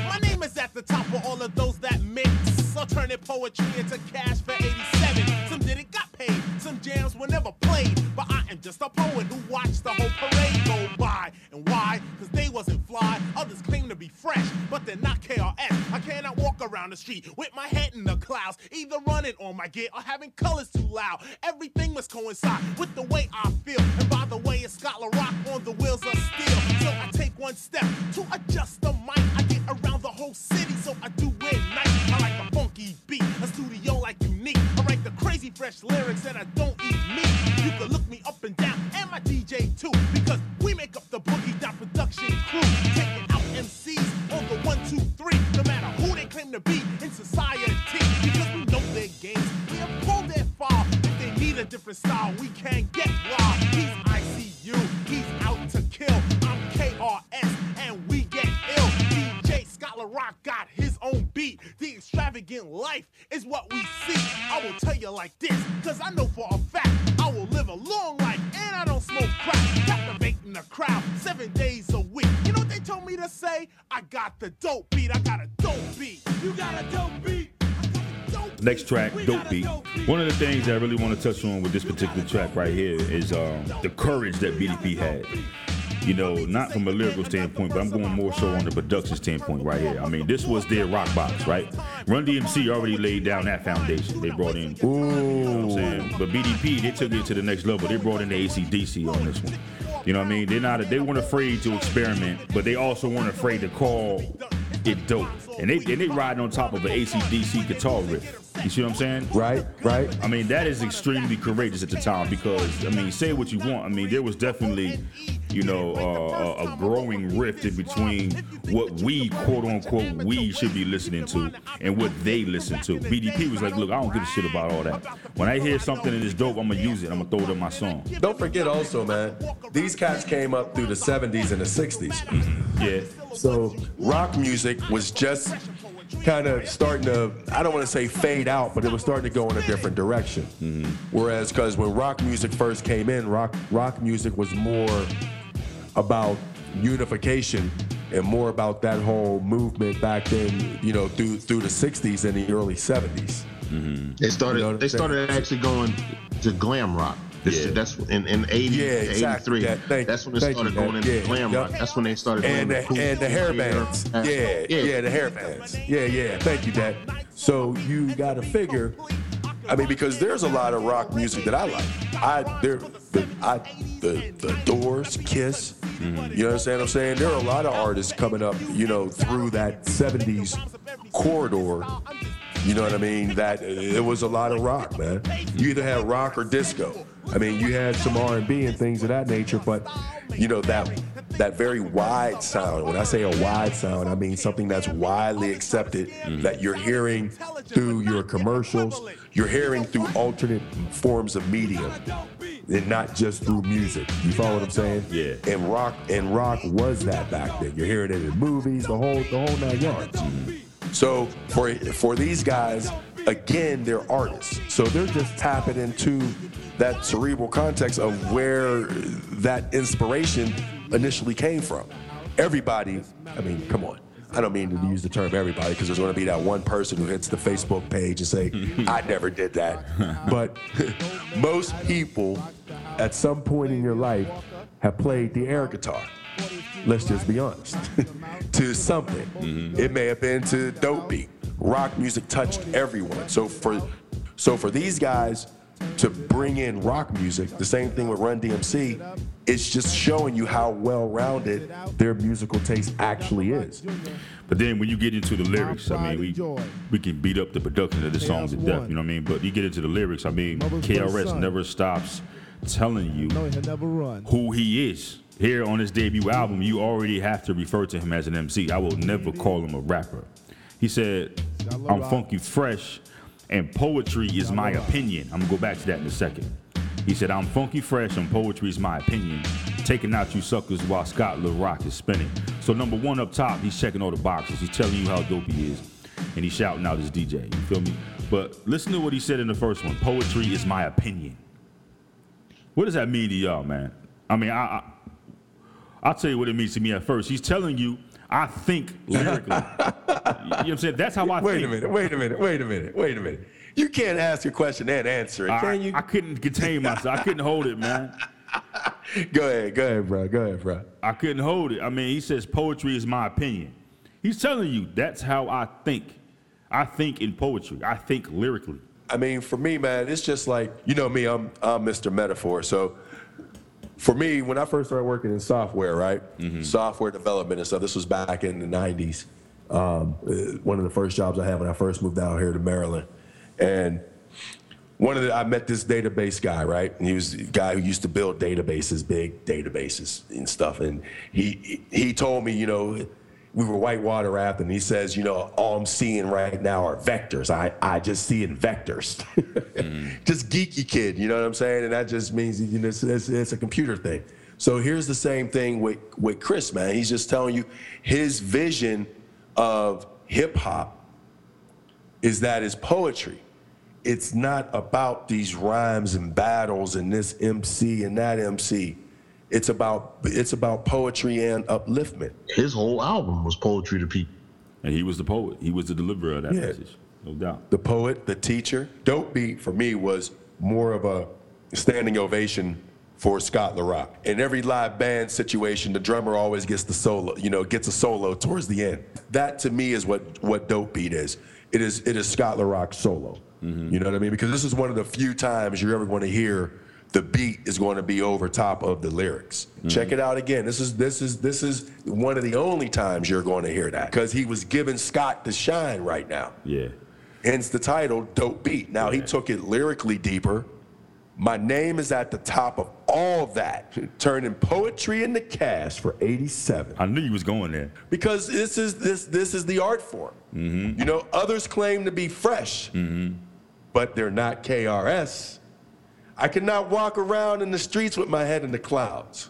My name is at the top of all of those that make such turning poetry into cash for 87. Some didn't got paid, some jams were never played. But I am just a poet who watched the whole parade go by. And why? Because they wasn't fly. Others claim to be fresh, but they're not KRS. I cannot walk around the street with my head in the clouds, either running on my gear or having colors too loud. Everything must coincide with the way I feel. And by the way, it's Scholar Rock on the wheels of steel. So I take one step to adjust the mic. I get around the whole city, so I do it nice. I like a funky beat, a studio like unique. I write the crazy fresh lyrics and I don't eat meat. You can look me up and down, and my DJ too, because we make up the Boogie Down Production crew. Taking out MCs on the 1, 2, 3, no matter who they claim to be in society. Because we know their games, we have pulled their file. If they need a different style, we can get wild. He's ICU, he's out to kill. I'm KRS, and we get ill. DJ Scholar Rock got his own beat. The extravagant life is what we see. I will tell you like this, cause I know for a fact I will live a long life, and I don't smoke crack. Captivating the crowd 7 days a week. You know what they told me to say? I got the dope beat. I got a dope beat. You got a dope beat. Next track, Dope Beat. One of the things that I really want to touch on with this particular track right here is the courage that BDP had. You know, not from a lyrical standpoint, but I'm going more so on the production standpoint right here. I mean, this was their rock box, right? Run DMC already laid down that foundation. They brought in, you know what I'm saying? But BDP, they took it to the next level. They brought in the AC/DC on this one. You know what I mean? They weren't afraid to experiment, but they also weren't afraid to call it dope. And they riding on top of an AC/DC guitar riff. You see what I'm saying? Right, right. I mean, that is extremely courageous at the time because, I mean, say what you want. I mean, there was definitely, you know, a growing rift in between what we, quote unquote, we should be listening to and what they listen to. BDP was like, look, I don't give a shit about all that. When I hear something that is dope, I'm going to use it. I'm going to throw it in my song. Don't forget also, man, these cats came up through the 70s and the 60s. Mm-hmm. Yeah. So rock music was just kind of starting to, I don't want to say fade out, but it was starting to go in a different direction. Mm-hmm. Whereas, because when rock music first came in, rock music was more about unification and more about that whole movement back then, you know, through the 60s and the early 70s. Mm-hmm. They started actually going to glam rock. That's in 80, yeah, exactly. 83. That's when it started going into glam rock. That's when they started going into cool. And the hairbands. Yeah, the hairbands. Yeah. Thank you, Dad. So you got to figure, I mean, because there's a lot of rock music that I like. The Doors, Kiss. Mm-hmm. You know what I'm saying? There are a lot of artists coming up, you know, through that 70s corridor. You know what I mean? That it was a lot of rock, man. You either had rock or disco. I mean, you had some R&B and things of that nature, but, you know, that very wide sound. When I say a wide sound, I mean something that's widely accepted, mm-hmm. that you're hearing through your commercials, you're hearing through alternate forms of media, and not just through music. You follow what I'm saying? Yeah. And rock was that back then. You're hearing it in movies, the whole nine yards. Mm-hmm. So for these guys, again, they're artists. So they're just tapping into that cerebral context of where that inspiration initially came from. Everybody, I mean, come on. I don't mean to use the term everybody because there's going to be that one person who hits the Facebook page and say, I never did that. But most people at some point in your life have played the air guitar. Let's just be honest, to something. Mm-hmm. It may have been to Dope Beat. Rock music touched everyone. So for these guys to bring in rock music, the same thing with Run DMC, it's just showing you how well-rounded their musical taste actually is. But then when you get into the lyrics, I mean, we can beat up the production of the songs to death, you know what I mean? But you get into the lyrics, I mean, KRS never stops telling you who he is. Here on his debut album, you already have to refer to him as an MC. I will never call him a rapper. He said, I'm funky fresh, and poetry is my opinion. I'm gonna go back to that in a second. He said, I'm funky fresh, and poetry is my opinion. Taking out you suckers while Scott Lil Rock is spinning. So number one up top, he's checking all the boxes. He's telling you how dope he is, and he's shouting out his DJ, you feel me? But listen to what he said in the first one. Poetry is my opinion. What does that mean to y'all, man? I mean, I'll tell you what it means to me at first. He's telling you, I think lyrically. You know what I'm saying? That's how I think. Wait a minute. You can't ask a question and answer it, can you? I couldn't contain myself. I couldn't hold it, man. Go ahead, bro. I couldn't hold it. I mean, he says poetry is my opinion. He's telling you that's how I think. I think in poetry. I think lyrically. I mean, for me, man, it's just like, you know me, I'm Mr. Metaphor. So for me, when I first started working in software, right? Mm-hmm. Software development and stuff. This was back in the 90s. One of the first jobs I had when I first moved out here to Maryland. And I met this database guy, right? And he was a guy who used to build databases, big databases and stuff. And he told me, you know, we were whitewater rafting. And he says, you know, all I'm seeing right now are vectors. I just see in vectors. Mm-hmm. Just geeky kid, you know what I'm saying? And that just means, you know, it's a computer thing. So here's the same thing with Chris, man. He's just telling you his vision of hip hop is that it's poetry. It's not about these rhymes and battles and this MC and that MC. It's about poetry and upliftment. His whole album was poetry to people. And he was the poet. He was the deliverer of that message, no doubt. The poet, the teacher. Dope Beat, for me, was more of a standing ovation for Scott La Rock. In every live band situation, the drummer always gets the solo, you know, gets a solo towards the end. That, to me, is what Dope Beat is. It is Scott La Rock's solo. Mm-hmm. You know what I mean? Because this is one of the few times you're ever going to hear the beat is going to be over top of the lyrics. Mm-hmm. Check it out again. This is one of the only times you're going to hear that because he was giving Scott the shine right now. Yeah. Hence the title, Dope Beat. Now he took it lyrically deeper. My name is at the top of all that, turning poetry into cash for 87. I knew you was going there. Because this is the art form. Mm-hmm. You know, others claim to be fresh, mm-hmm. but they're not KRS. I cannot walk around in the streets with my head in the clouds.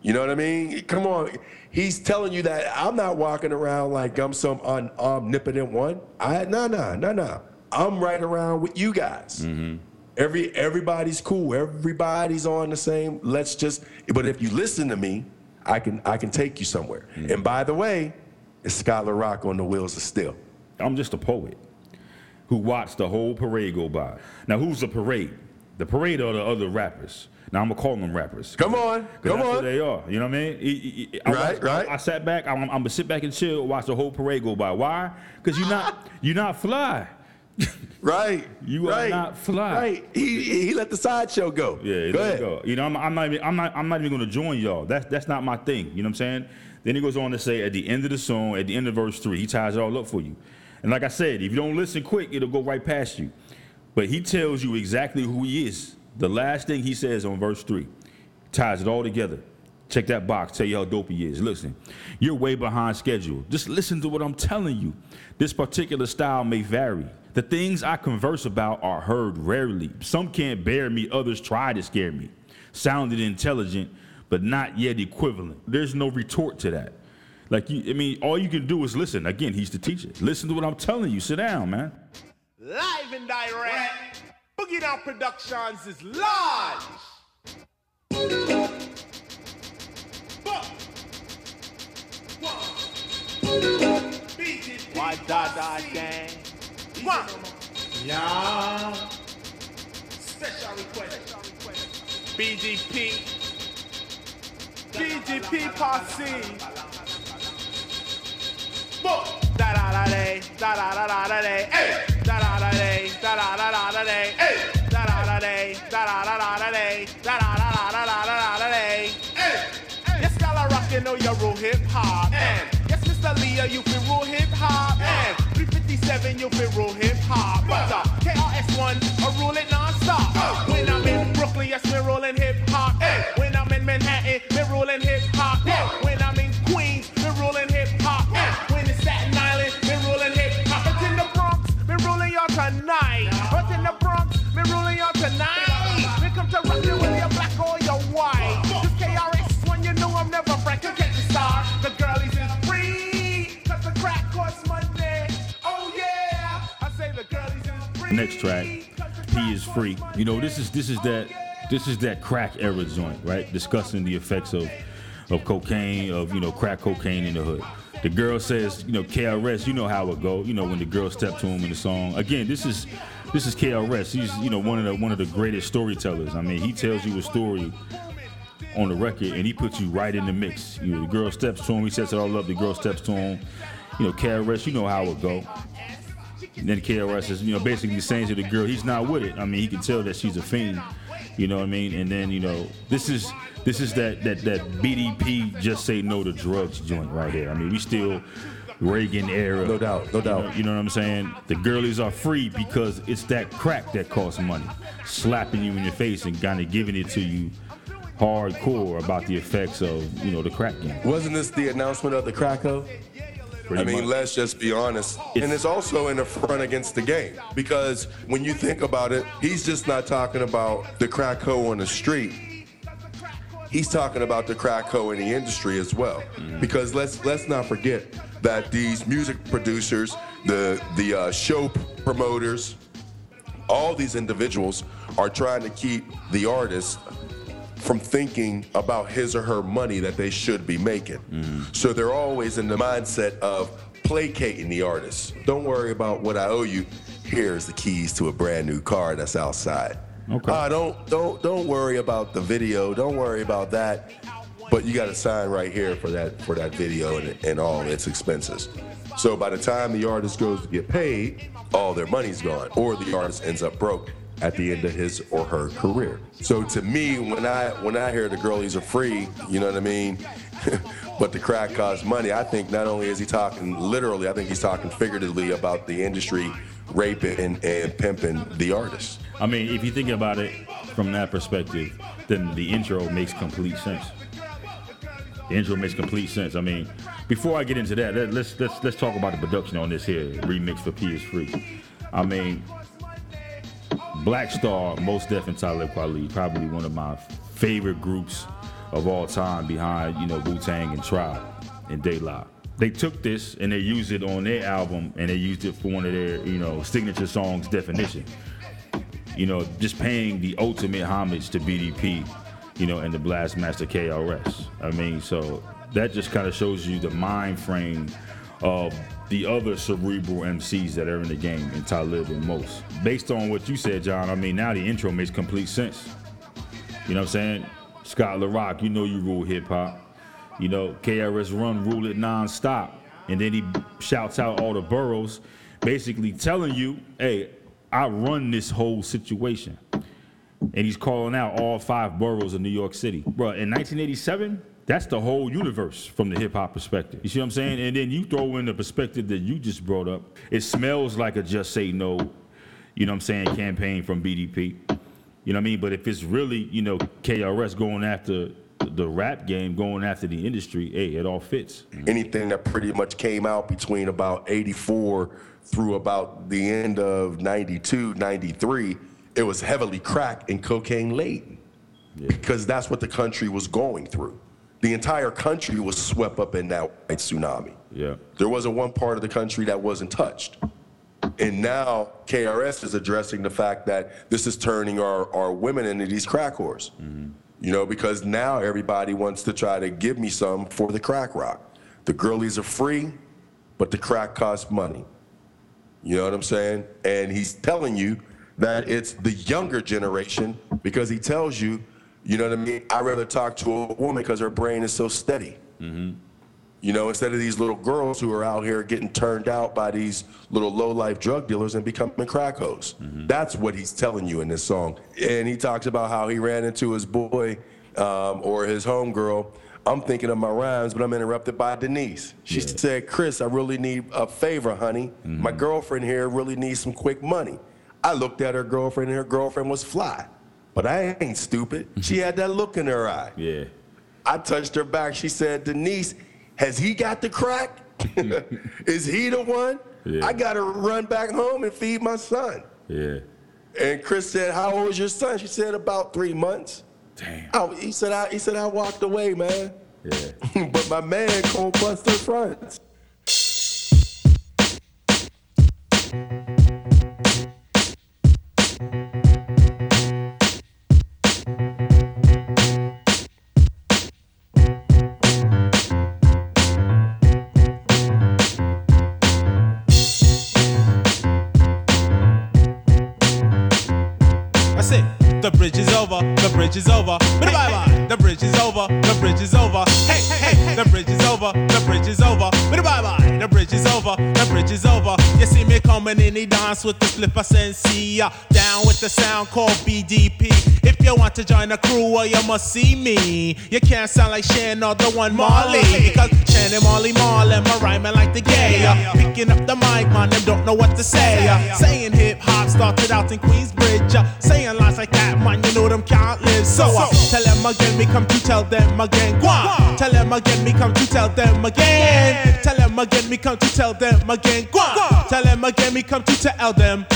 You know what I mean? Come on. He's telling you that I'm not walking around like I'm some omnipotent one. No. I'm right around with you guys. Mm-hmm. Everybody's cool. Everybody's on the same. But if you listen to me, I can take you somewhere. Mm-hmm. And by the way, it's Scott La Rock on the wheels of steel. I'm just a poet who watched the whole parade go by. Now, who's the parade? The parade are the other rappers. Now, I'm going to call them rappers. Come on. That's who they are. You know what I mean? Right. I sat back. I'm going to sit back and chill, watch the whole parade go by. Why? Because you're not fly. Right. You are not fly. Right. He let the sideshow go. Yeah, go ahead. You know, I'm not even gonna join y'all. That's not my thing. You know what I'm saying? Then he goes on to say at the end of the song, at the end of verse 3, he ties it all up for you. And like I said, if you don't listen quick, it'll go right past you. But he tells you exactly who he is. The last thing he says on verse 3 ties it all together. Check that box, tell you how dope he is. Listen, you're way behind schedule. Just listen to what I'm telling you. This particular style may vary. The things I converse about are heard rarely. Some can't bear me, others try to scare me. Sounded intelligent, but not yet equivalent. There's no retort to that. All you can do is listen. Again, he's the teacher. Listen to what I'm telling you. Sit down, man. Live and direct, Boogie Down Productions is live. Why Dada Gang? One. Yeah. Special request. BGP Posse. Boom. Da da da day. Da da da da da day. Hey. Da da da day. Da da da da da day. Hey. Da da da day. Da da da da da day. Da da da da da da da day. Hey. Yes, Scala Rockin' know you rule hip hop. And Leah, you can rule hip-hop, and 357, you can rule hip-hop, but the KRS-One, I rule it non-stop, when I'm in Brooklyn, yes, we're rolling hip-hop, when I'm in Manhattan, we're rolling hip-hop, when I'm in Queens, we're rolling hip-hop, when it's Staten Island, we're rolling hip-hop, but in the Bronx, we're ruling y'all tonight, but in the Bronx, we're ruling y'all tonight, we come to rockin' with your black or your white, this KRS-One, you know I'm never frank, you get the star, the girlies is free. Next track, He Is Free. You know, this is that crack era joint, right? Discussing the effects of of cocaine, of, you know, crack cocaine in the hood. The girl says, you know, KRS, you know how it go. You know, when the girl stepped to him in the song. Again, this is KRS. He's, you know, one of the greatest storytellers. I mean, he tells you a story on the record and he puts you right in the mix. You know, the girl steps to him, he sets it all up, the girl steps to him. You know, KRS, you know how it go. And then KRS is, you know, basically saying to the girl, he's not with it. I mean, he can tell that she's a fiend. You know what I mean? And then, you know, this is that BDP just say no to drugs joint right here. I mean, we still Reagan era. No doubt. You know what I'm saying? The girlies are free because it's that crack that costs money, slapping you in your face and kind of giving it to you hardcore about the effects of, you know, the crack game. Wasn't this the announcement of the crack hoe? I mean, let's just be honest. And it's also an affront against the game, because when you think about it, he's just not talking about the crack hoe on the street. He's talking about the crack hoe in the industry as well. Mm-hmm. Because let's not forget that these music producers, the show promoters, all these individuals are trying to keep the artist from thinking about his or her money that they should be making. Mm. So they're always in the mindset of placating the artist. Don't worry about what I owe you. Here's the keys to a brand new car that's outside. Okay. Don't worry about the video. Don't worry about that. But you got to sign right here for that video and all its expenses. So by the time the artist goes to get paid, all their money's gone, or the artist ends up broke at the end of his or her career. So to me, when I hear the girlies are free, you know what I mean, but the crack costs money, I think not only is he talking literally, I think he's talking figuratively about the industry raping and pimping the artist. I mean, if you think about it from that perspective, then the intro makes complete sense. The intro makes complete sense. I mean, before I get into that, let's talk about the production on this here remix for P is Free. I mean, Black Star, Mos Def, and Talib Kweli, probably one of my favorite groups of all time behind, you know, Wu-Tang and Tribe and De La. They took this and they used it on their album, and they used it for one of their, you know, signature songs, Definition. You know, just paying the ultimate homage to BDP, you know, and the Blastmaster KRS. I mean, so that just kind of shows you the mind frame of the other cerebral MCs that are in the game, and Talib and Mos. Based on what you said, John, I mean, now the intro makes complete sense. You know what I'm saying? Scott LaRock, you know you rule hip-hop. You know, KRS Run rule it non-stop. And then he shouts out all the boroughs, basically telling you, hey, I run this whole situation. And he's calling out all 5 boroughs of New York City. Bro, in 1987... that's the whole universe from the hip-hop perspective. You see what I'm saying? And then you throw in the perspective that you just brought up. It smells like a Just Say No, you know what I'm saying, campaign from BDP. You know what I mean? But if it's really, you know, KRS going after the rap game, going after the industry, hey, it all fits. Anything that pretty much came out between about 84 through about the end of 92, 93, it was heavily crack and cocaine laden, yeah, because that's what the country was going through. The entire country was swept up in that white tsunami. Yeah. There wasn't one part of the country that wasn't touched. And now KRS is addressing the fact that this is turning our women into these crack whores. Mm-hmm. You know, because now everybody wants to try to give me some for the crack rock. The girlies are free, but the crack costs money. You know what I'm saying? And he's telling you that it's the younger generation, because he tells you, you know what I mean, I'd rather talk to a woman because her brain is so steady. Mm-hmm. You know, instead of these little girls who are out here getting turned out by these little low-life drug dealers and becoming crack hoes. Mm-hmm. That's what he's telling you in this song. And he talks about how he ran into his boy or his homegirl. I'm thinking of my rhymes, but I'm interrupted by Denise. She said, Chris, I really need a favor, honey. Mm-hmm. My girlfriend here really needs some quick money. I looked at her girlfriend, and her girlfriend was fly. But I ain't stupid. She had that look in her eye. Yeah. I touched her back. She said, Denise, has he got the crack? Is he the one? Yeah. I got to run back home and feed my son. Yeah. And Chris said, how old is your son? She said, about 3 months. Damn. He said, I walked away, man. Yeah. But my man cold busted fronts. The bridge is over, the bridge is over. Bye bye. The bridge is over, the bridge is over. Hey, hey, hey. The bridge is over, the bridge is over. Bye bye. The bridge is over, the bridge is over. You see me coming in, he dance with the flipper sensia. Down with the sound called BDP. If you want to join the crew, well, you must see me. You can't sound like Shan or the one Marley. Because Shan and Marley Marl and my rhyming like the gay. Picking up the mic, man, them don't know what to say. Saying hip hop started out in Queensbridge. Saying lines like that, man, you know them can't live. So tell them again, me come to tell them again. Guan. Tell them again, me come to tell them again. Tell them again, me come to tell them again. Guan. Tell them again, me come to tell them.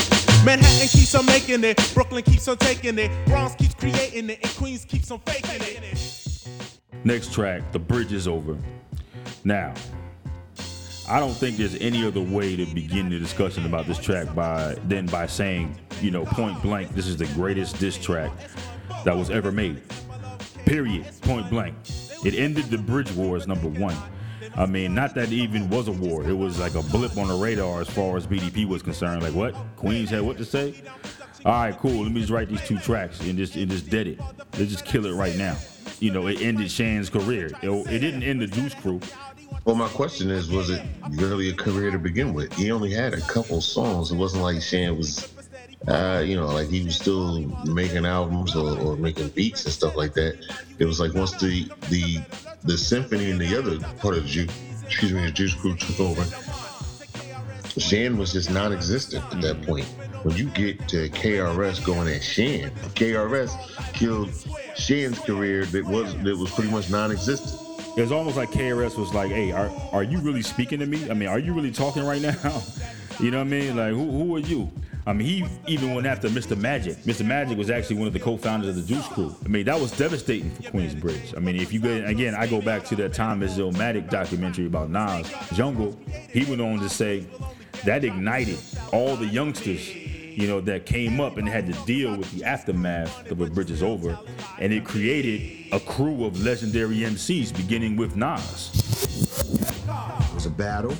Manhattan keeps on making it, Brooklyn keeps on taking it, Bronx keeps creating it, and Queens keeps on faking it. Next track, The Bridge is Over. Now, I don't think there's any other way to begin the discussion about this track than by saying, you know, point blank, this is the greatest diss track that was ever made. Period. Point blank. It ended the Bridge Wars, number one. I mean, not that it even was a war. It was like a blip on the radar as far as BDP was concerned. Like, what? Queens had what to say? All right, cool. Let me just write these two tracks and just dead it. Let's just kill it right now. You know, it ended Shan's career. It didn't end the Juice Crew. Well, my question is, was it really a career to begin with? He only had a couple songs. It wasn't like Shan was, like he was still making albums or making beats and stuff like that. It was like once the symphony and the other part of the Juice Crew took over, Shan was just non-existent at that point. When you get to KRS going at Shan, KRS killed Shan's career that was pretty much non-existent. It was almost like KRS was like, hey, are you really speaking to me? I mean, are you really talking right now? You know what I mean? Like, who are you? I mean, he even went after Mr. Magic. Mr. Magic was actually one of the co-founders of the Juice Crew. I mean, that was devastating for Queensbridge. I mean, if you go, again, I go back to that Time Is Illmatic documentary about Nas, Jungle. He went on to say that ignited all the youngsters, you know, that came up and had to deal with the aftermath of The Bridge is Over. And it created a crew of legendary MCs, beginning with Nas. It was a battle.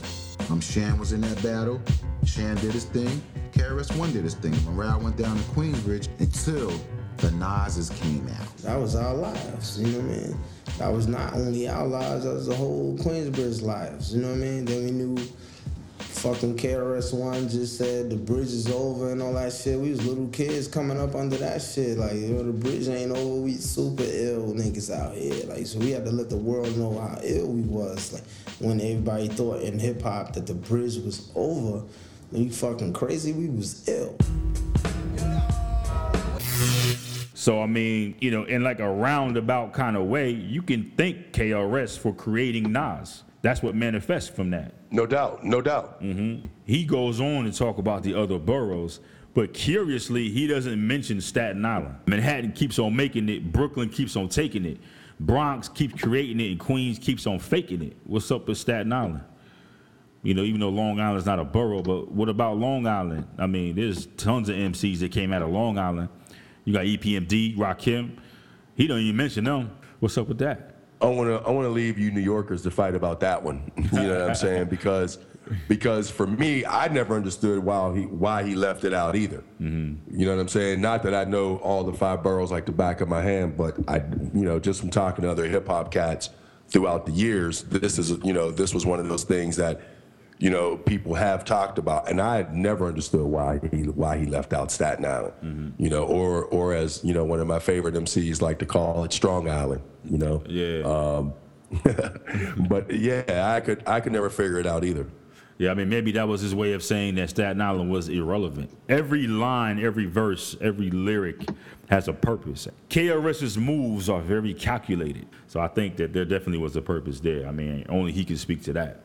Shan was in that battle. Shan did his thing. KRS-One did his thing. Morale went down to Queensbridge until the Nas's came out. That was our lives, you know what I mean? That was not only our lives, that was the whole Queensbridge lives, you know what I mean? Then we knew fucking KRS-One just said the bridge is over and all that shit. We was little kids coming up under that shit. Like, you know, the bridge ain't over. We super ill niggas out here. Like, so we had to let the world know how ill we was. Like, when everybody thought in hip-hop that the bridge was over, you fucking crazy, we was ill. So, I mean, you know, in like a roundabout kind of way, you can thank KRS for creating Nas. That's what manifests from that. No doubt, no doubt. Mm-hmm. He goes on to talk about the other boroughs, but curiously, he doesn't mention Staten Island. Manhattan keeps on making it, Brooklyn keeps on taking it, Bronx keeps creating it, and Queens keeps on faking it. What's up with Staten Island? You know, even though Long Island's not a borough, but what about Long Island? I mean, there's tons of MCs that came out of Long Island. You got EPMD, Rakim. He don't even mention them. What's up with that? I wanna leave you New Yorkers to fight about that one. You know what I'm saying? Because for me, I never understood why he left it out either. Mm-hmm. You know what I'm saying? Not that I know all the five boroughs like the back of my hand, but I, you know, just from talking to other hip hop cats throughout the years, this was one of those things that, you know, people have talked about, and I had never understood why he left out Staten Island, mm-hmm. you know, or as, you know, one of my favorite MCs like to call it, Strong Island, you know. Yeah. But yeah, I could never figure it out either. Yeah, I mean, maybe that was his way of saying that Staten Island was irrelevant. Every line, every verse, every lyric has a purpose. KRS's moves are very calculated, so I think that there definitely was a purpose there. I mean, only he can speak to that.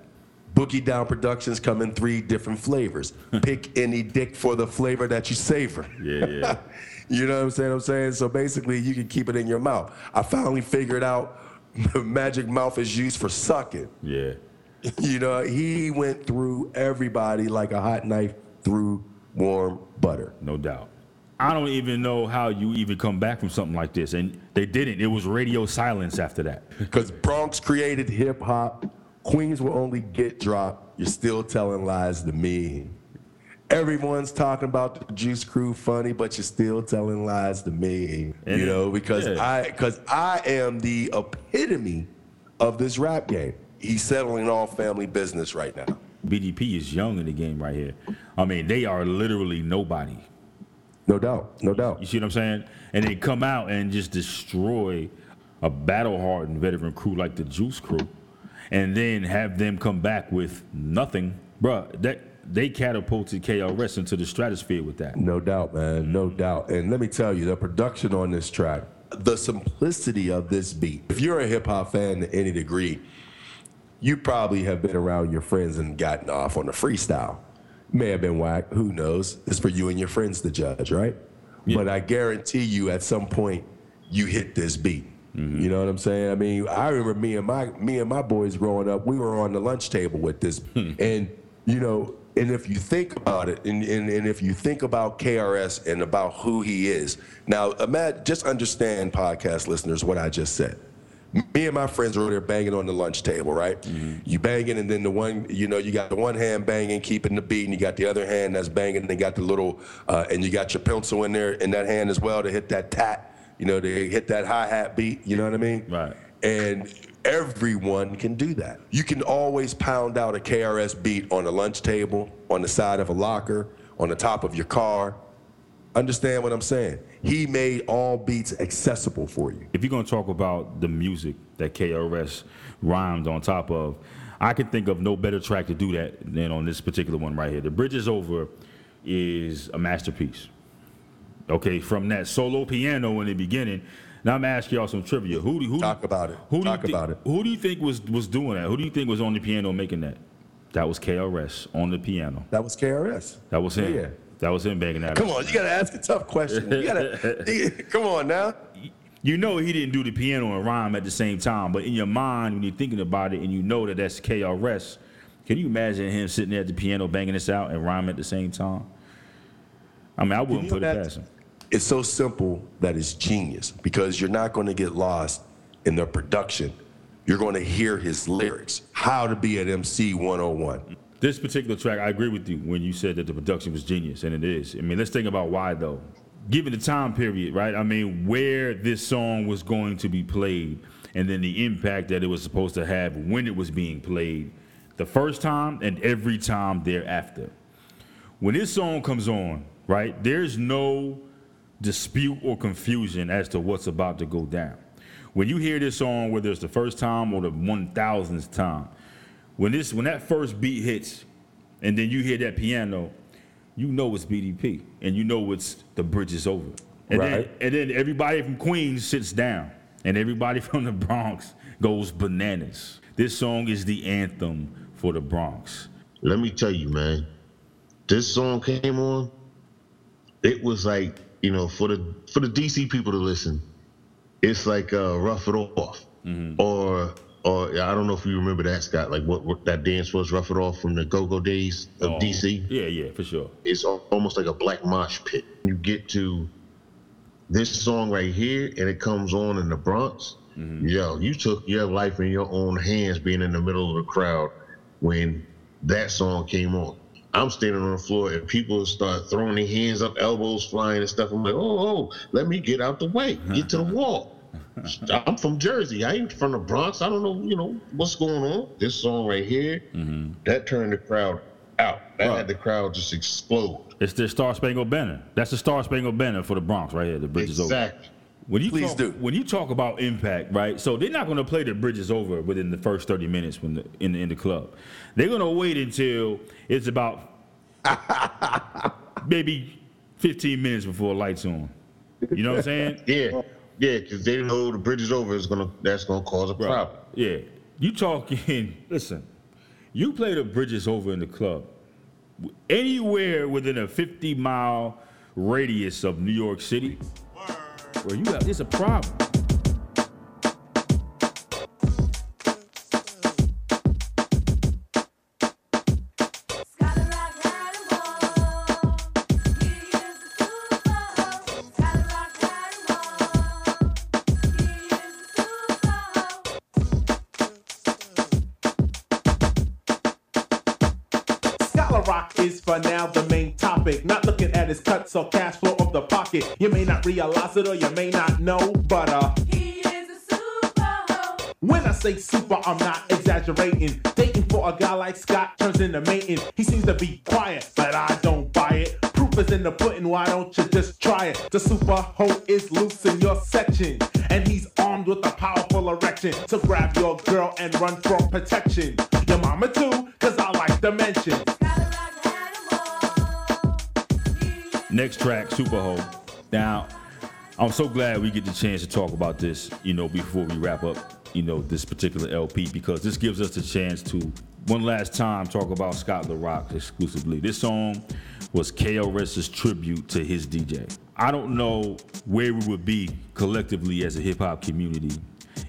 Boogie Down Productions come in three different flavors. Pick any dick for the flavor that you savor. Yeah. You know what I'm saying? So basically, you can keep it in your mouth. I finally figured out the magic mouth is used for sucking. Yeah. You know, he went through everybody like a hot knife through warm butter. No doubt. I don't even know how you even come back from something like this. And they didn't. It was radio silence after that. Because Bronx created hip-hop. Queens will only get dropped. You're still telling lies to me. Everyone's talking about the Juice Crew funny, but you're still telling lies to me, you know, because I am the epitome of this rap game. He's settling all family business right now. BDP is young in the game right here. I mean, they are literally nobody. No doubt, no doubt. You see what I'm saying? And they come out and just destroy a battle-hardened veteran crew like the Juice Crew, and then have them come back with nothing, bruh, that... They catapulted KRS into the stratosphere with that. No doubt, man. No doubt. And let me tell you, the production on this track, the simplicity of this beat. If you're a hip-hop fan to any degree, you probably have been around your friends and gotten off on a freestyle. May have been whack. Who knows? It's for you and your friends to judge, right? Yeah. But I guarantee you at some point you hit this beat. Mm-hmm. You know what I'm saying? I mean, I remember me and my boys growing up, we were on the lunch table with this. And, you know... And if you think about it, and if you think about KRS and about who he is, now, Matt, just understand, podcast listeners, what I just said. Me and my friends were there banging on the lunch table, right? Mm-hmm. You banging, and then the one, you know, you got the one hand banging, keeping the beat, and you got the other hand that's banging, and they got the little, and you got your pencil in there in that hand as well to hit that tat, you know, to hit that hi-hat beat, you know what I mean? Right. And... Everyone can do that. You can always pound out a KRS beat on a lunch table, on the side of a locker, on the top of your car. Understand what I'm saying? He made all beats accessible for you. If you're going to talk about the music that KRS rhymed on top of, I can think of no better track to do that than on this particular one right here. The Bridge Is Over is a masterpiece. Okay, from that solo piano in the beginning. Now I'm asking y'all some trivia. Who do you think Who do you think was doing that? Who do you think was on the piano making that? That was KRS on the piano. That was KRS. That was him. Yeah. That was him banging that. Come on, you gotta ask a tough question. You gotta come on now. You know he didn't do the piano and rhyme at the same time, but in your mind when you're thinking about it and you know that that's KRS, can you imagine him sitting there at the piano banging this out and rhyming at the same time? I mean, I wouldn't put it past him. It's so simple that it's genius because you're not going to get lost in the production. You're going to hear his lyrics, how to be an MC 101. This particular track, I agree with you when you said that the production was genius, and it is. I mean, let's think about why, though. Given the time period, right? I mean, where this song was going to be played and then the impact that it was supposed to have when it was being played the first time and every time thereafter. When this song comes on, right, there's no... dispute or confusion as to what's about to go down. When you hear this song, whether it's the first time or the 1,000th time, when that first beat hits and then you hear that piano, you know it's BDP and you know it's The Bridge Is Over. And, right. then everybody from Queens sits down and everybody from the Bronx goes bananas. This song is the anthem for the Bronx. Let me tell you, man, this song came on, it was like, you know, for the DC people to listen, it's like Rough It Off, or I don't know if you remember that, Scott. Like what that dance was, Rough It Off from the Go-Go days of DC. Yeah, for sure. It's almost like a black mosh pit. You get to this song right here, and it comes on in the Bronx. Mm-hmm. Yo, you took your life in your own hands, being in the middle of the crowd when that song came on. I'm standing on the floor and people start throwing their hands up, elbows flying and stuff. I'm like, oh, let me get out the way, get to the wall. I'm from Jersey. I ain't from the Bronx. I don't know, you know, what's going on. This song right here, that turned the crowd out. That had the crowd just explode. It's the Star Spangled Banner. That's the Star Spangled Banner for the Bronx right here. The Bridge Is Over. Exactly. When you talk about impact, right? So they're not going to play The Bridge Is Over within the first 30 minutes in the club. They're going to wait until it's about maybe 15 minutes before lights on. You know what I'm saying? Yeah, because they know The Bridge Is Over that's going to cause a problem. Yeah, you talking? Listen, you play The Bridge Is Over in the club anywhere within a 50-mile radius of New York City. Well, it's a problem. rock is for now the main topic. Not looking at his cuts or cash flow of the pocket. You may not realize it or you may not know, but he is a super. When I say super, I'm not exaggerating. Dating for a guy like Scott turns into mating. He seems to be quiet, but I don't buy it. Proof is in the pudding, why don't you just try it? The super hoe is loose in your section, and he's armed with a powerful erection. So grab your girl and run for protection. Your mama too, cause I like to mention. Next track, Superhole. Now, I'm so glad we get the chance to talk about this, you know, before we wrap up, you know, this particular LP, because this gives us the chance to one last time talk about Scott La Rock exclusively. This song was KRS's tribute to his DJ. I don't know where we would be collectively as a hip-hop community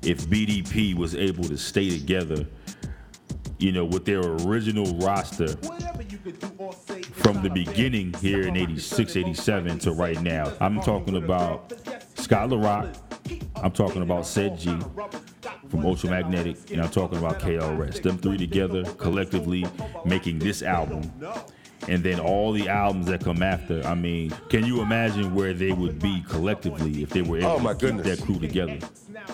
if BDP was able to stay together, you know, with their original roster from the beginning here in 86, 87 to right now. I'm talking about Scott La Rock, I'm talking about Ced Gee from Ultramagnetic, and I'm talking about KRS. Them three together collectively making this album. And then all the albums that come after, I mean, can you imagine where they would be collectively if they were able to keep that crew together?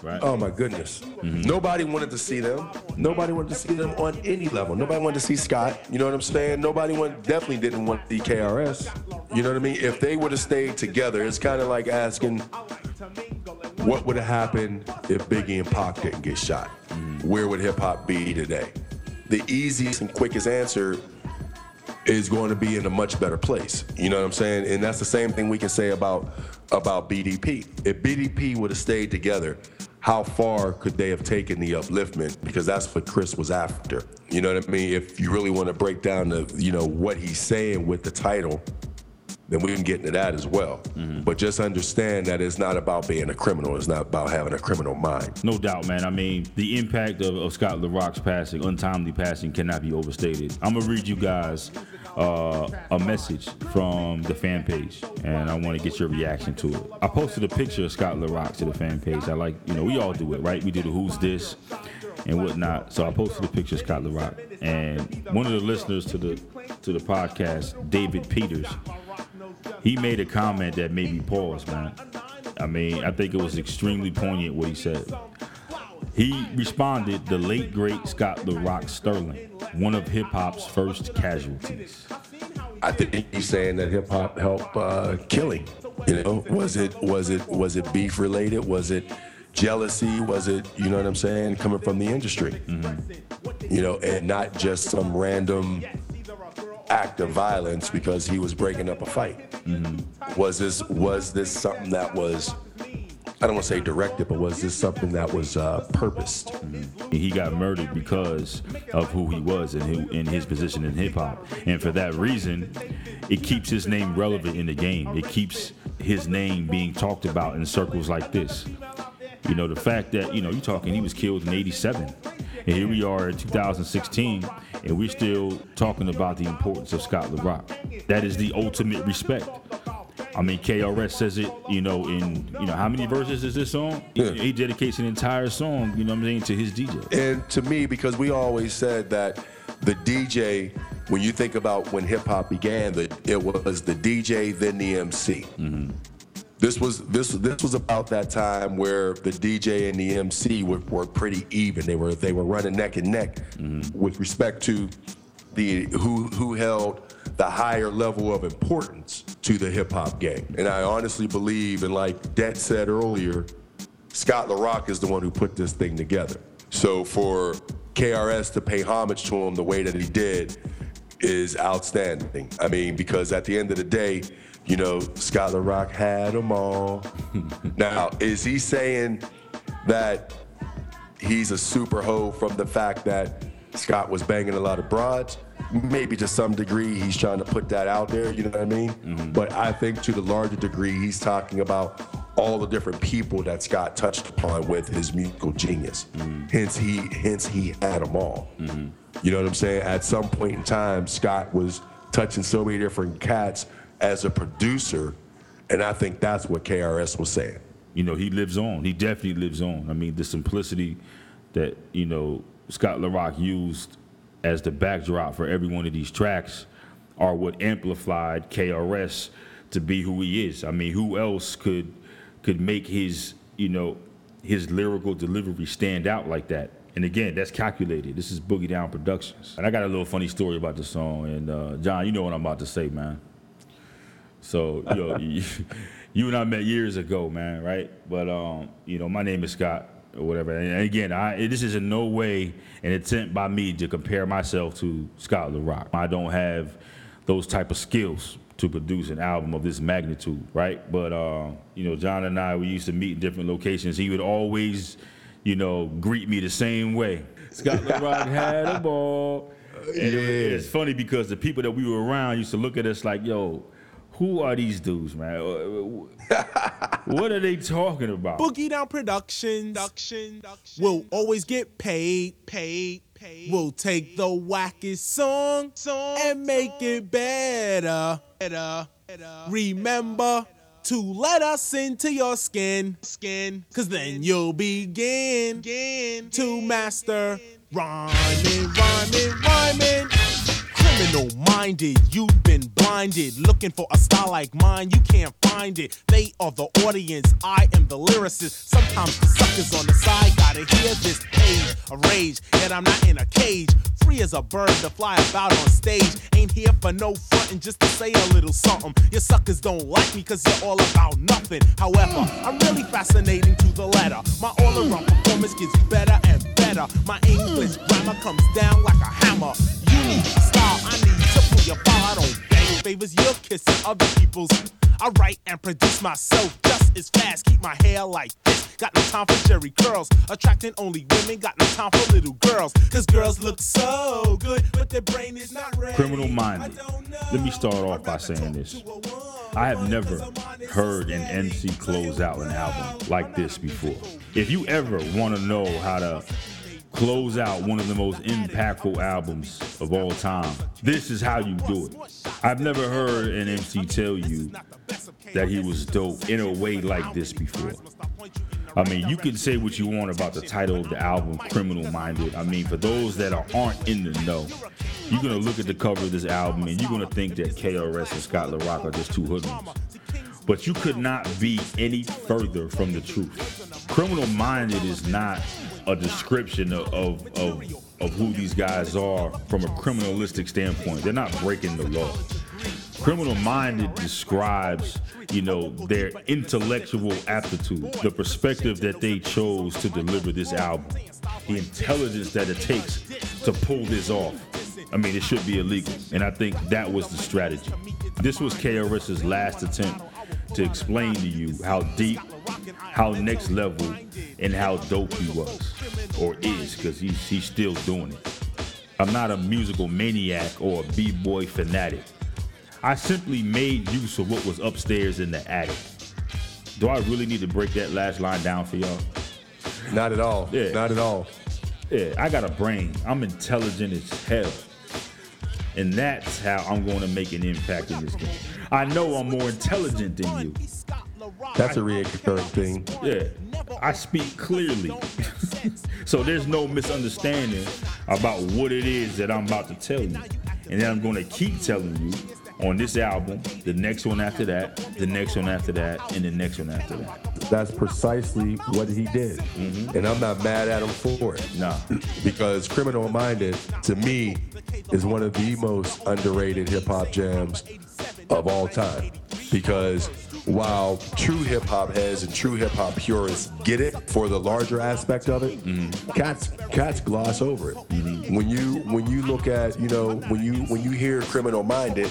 Right? Oh, my goodness. Mm-hmm. Nobody wanted to see them. Nobody wanted to see them on any level. Nobody wanted to see Scott. You know what I'm saying? Nobody definitely didn't want the KRS. You know what I mean? If they would have stayed together, it's kind of like asking, what would have happened if Biggie and Pac didn't get shot? Mm-hmm. Where would hip-hop be today? The easiest and quickest answer is going to be in a much better place. You know what I'm saying? And that's the same thing we can say about BDP. If BDP would have stayed together, how far could they have taken the upliftment? Because that's what Chris was after. You know what I mean? If you really want to break down the, you know, what he's saying with the title, then we can get into that as well. Mm-hmm. But just understand that it's not about being a criminal. It's not about having a criminal mind. No doubt, man. I mean, the impact of Scott La Rock's passing, untimely passing, cannot be overstated. I'm going to read you guys a message from the fan page, and I want to get your reaction to it. I posted a picture of Scott La Rock to the fan page. I like, you know, we all do it, right? We do the Who's This and whatnot. So I posted a picture of Scott La Rock, and one of the listeners to the podcast, David Peters, he made a comment that made me pause, man. I mean, I think it was extremely poignant what he said. He responded, "The late, great Scott La Rock Sterling, one of hip-hop's first casualties." I think he's saying that hip-hop helped killing. You know, was it beef related? Was it jealousy? Was it, you know what I'm saying, coming from the industry? Mm-hmm. You know, and not just some random act of violence because he was breaking up a fight. Mm-hmm. Was this something that was, I don't want to say directed, but was this something that was purposed? Mm-hmm. He got murdered because of who he was and in his position in hip hop, and for that reason, it keeps his name relevant in the game. It keeps his name being talked about in circles like this. You know, the fact that, you know, you're talking, he was killed in 87. And here we are in 2016, and we're still talking about the importance of Scott La Rock. That is the ultimate respect. I mean, KRS says it, you know, in, you know, how many verses is this song? Yeah. He dedicates an entire song, you know what I'm saying, to his DJ. And to me, because we always said that the DJ, when you think about when hip-hop began, it was the DJ, then the MC. Mm-hmm. This was about that time where the DJ and the MC were pretty even. They were running neck and neck, mm-hmm, with respect to the who held the higher level of importance to the hip hop game. And I honestly believe, and like Det said earlier, Scott La Rock is the one who put this thing together. So for KRS to pay homage to him the way that he did is outstanding. I mean, because at the end of the day, you know, Scott La Rock had them all. Now, is he saying that he's a super hoe from the fact that Scott was banging a lot of broads? Maybe to some degree he's trying to put that out there, you know what I mean? Mm-hmm. But I think to the larger degree he's talking about all the different people that Scott touched upon with his musical genius. Mm-hmm. Hence he had them all. Mm-hmm. You know what I'm saying? At some point in time, Scott was touching so many different cats as a producer, and I think that's what KRS was saying. You know, he lives on. He definitely lives on. I mean, the simplicity that, you know, Scott La Rock used as the backdrop for every one of these tracks are what amplified KRS to be who he is. I mean, who else could make his, you know, his lyrical delivery stand out like that? And again, that's calculated. This is Boogie Down Productions. And I got a little funny story about this song. And John, you know what I'm about to say, man. So, you know, you and I met years ago, man, right? But, you know, my name is Scott or whatever. And again, this is in no way an attempt by me to compare myself to Scott LaRock. I don't have those type of skills to produce an album of this magnitude, right? But, you know, John and I, we used to meet in different locations. He would always, you know, greet me the same way. Scott LaRock had a ball. Yeah. And it's funny because the people that we were around used to look at us like, yo, who are these dudes, man? What are they talking about? Boogie Down Productions. We'll always get paid. We'll take the wackest song and make it better. Remember to let us into your skin. Cause then you'll begin to master rhyming. Criminal-minded, you've been blinded. Looking for a style like mine, you can't find it. They are the audience, I am the lyricist. Sometimes the suckers on the side gotta hear this page. A rage, yet I'm not in a cage. Free as a bird to fly about on stage. Ain't here for no frontin', just to say a little something. Your suckers don't like me cause you're all about nothing. However, I'm really fascinating to the letter. My all-around performance gets better and better. My English grammar comes down like a hammer. You need style, I need to pull your ball. I don't beg favors, you're kissing other people's. I write and produce myself just as fast. Keep my hair like this, got no time for Jerry curls. Attracting only women, got no time for little girls. Cause girls look so good, but their brain is not ready. Criminal minded. Let me start off by saying this. I have never heard an MC close out an album like this before. If you ever want to know how to close out one of the most impactful albums of all time, this is how you do it. I've never heard an MC tell you that he was dope in a way like this before. I mean, you can say what you want about the title of the album, Criminal Minded. I mean, for those that aren't in the know, you're going to look at the cover of this album and you're going to think that KRS and Scott LaRock are just two hoodlums. But you could not be any further from the truth. Criminal Minded is not a description of who these guys are from a criminalistic standpoint. They're not breaking the law. Criminal Minded describes, you know, their intellectual aptitude, the perspective that they chose to deliver this album, the intelligence that it takes to pull this off. I mean, it should be illegal, and I think that was the strategy. This was KRS's last attempt to explain to you how deep, how next level, and how dope he was, or is, because he's still doing it. I'm not a musical maniac or a b-boy fanatic. I simply made use of what was upstairs in the attic. Do I really need to break that last line down for y'all? Not at all. Yeah. Not at all. Yeah, I got a brain. I'm intelligent as hell. And that's how I'm going to make an impact in this game. I know I'm more intelligent than you. That's a recurring thing. Yeah. I speak clearly. So there's no misunderstanding about what it is that I'm about to tell you. And then I'm going to keep telling you on this album, the next one after that, the next one after that, and the next one after that. That's precisely what he did. Mm-hmm. And I'm not mad at him for it. Nah. Because Criminal Minded, to me, is one of the most underrated hip-hop jams of all time, because while true hip-hop heads and true hip-hop purists get it for the larger aspect of it, mm-hmm. cats gloss over it. Mm-hmm. When you look at, you know, when you hear Criminal Minded,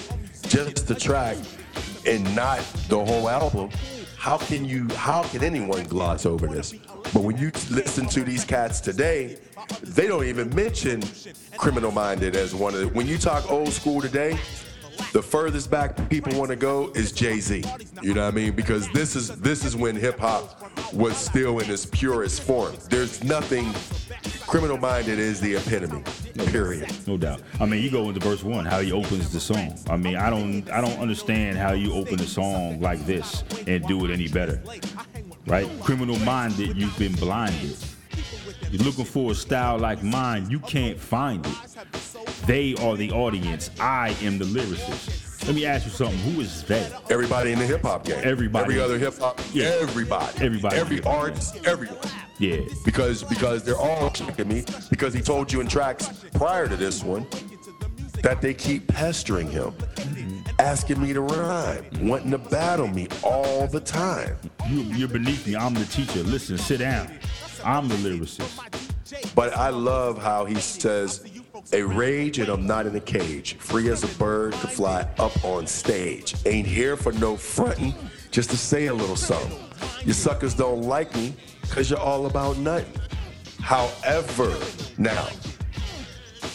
just the track and not the whole album, how can anyone gloss over this? But when you listen to these cats today, they don't even mention Criminal Minded as one of the, when you talk old school today, the furthest back people want to go is Jay-Z. You know what I mean? Because this is when hip-hop was still in its purest form. There's nothing. Criminal Minded is the epitome, period. No doubt. I mean, you go into verse 1, how he opens the song. I mean, I don't understand how you open a song like this and do it any better, right? Criminal Minded, you've been blinded. You're looking for a style like mine, you can't find it. They are the audience. I am the lyricist. Let me ask you something. Who is they? Everybody in the hip hop game. Everybody. Every other hip hop. Yeah. Everybody. Everybody. Every artist. Everyone. Yeah. Because they're all checking me because he told you in tracks prior to this one that they keep pestering him, asking me to rhyme, wanting to battle me all the time. You're beneath me. I'm the teacher. Listen, sit down. I'm the lyricist. But I love how he says, a rage and I'm not in a cage. Free as a bird to fly up on stage. Ain't here for no frontin', just to say a little something. You suckers don't like me, cause you're all about nothing. However, now,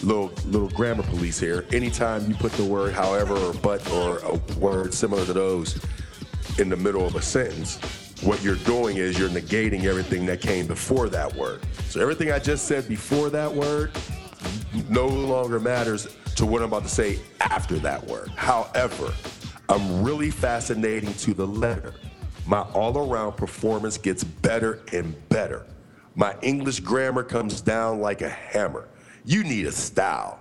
little grammar police here. Anytime you put the word however or but or a word similar to those in the middle of a sentence, what you're doing is you're negating everything that came before that word. So everything I just said before that word no longer matters to what I'm about to say after that word. However, I'm really fascinating to the letter. My all-around performance gets better and better. My English grammar comes down like a hammer. You need a style.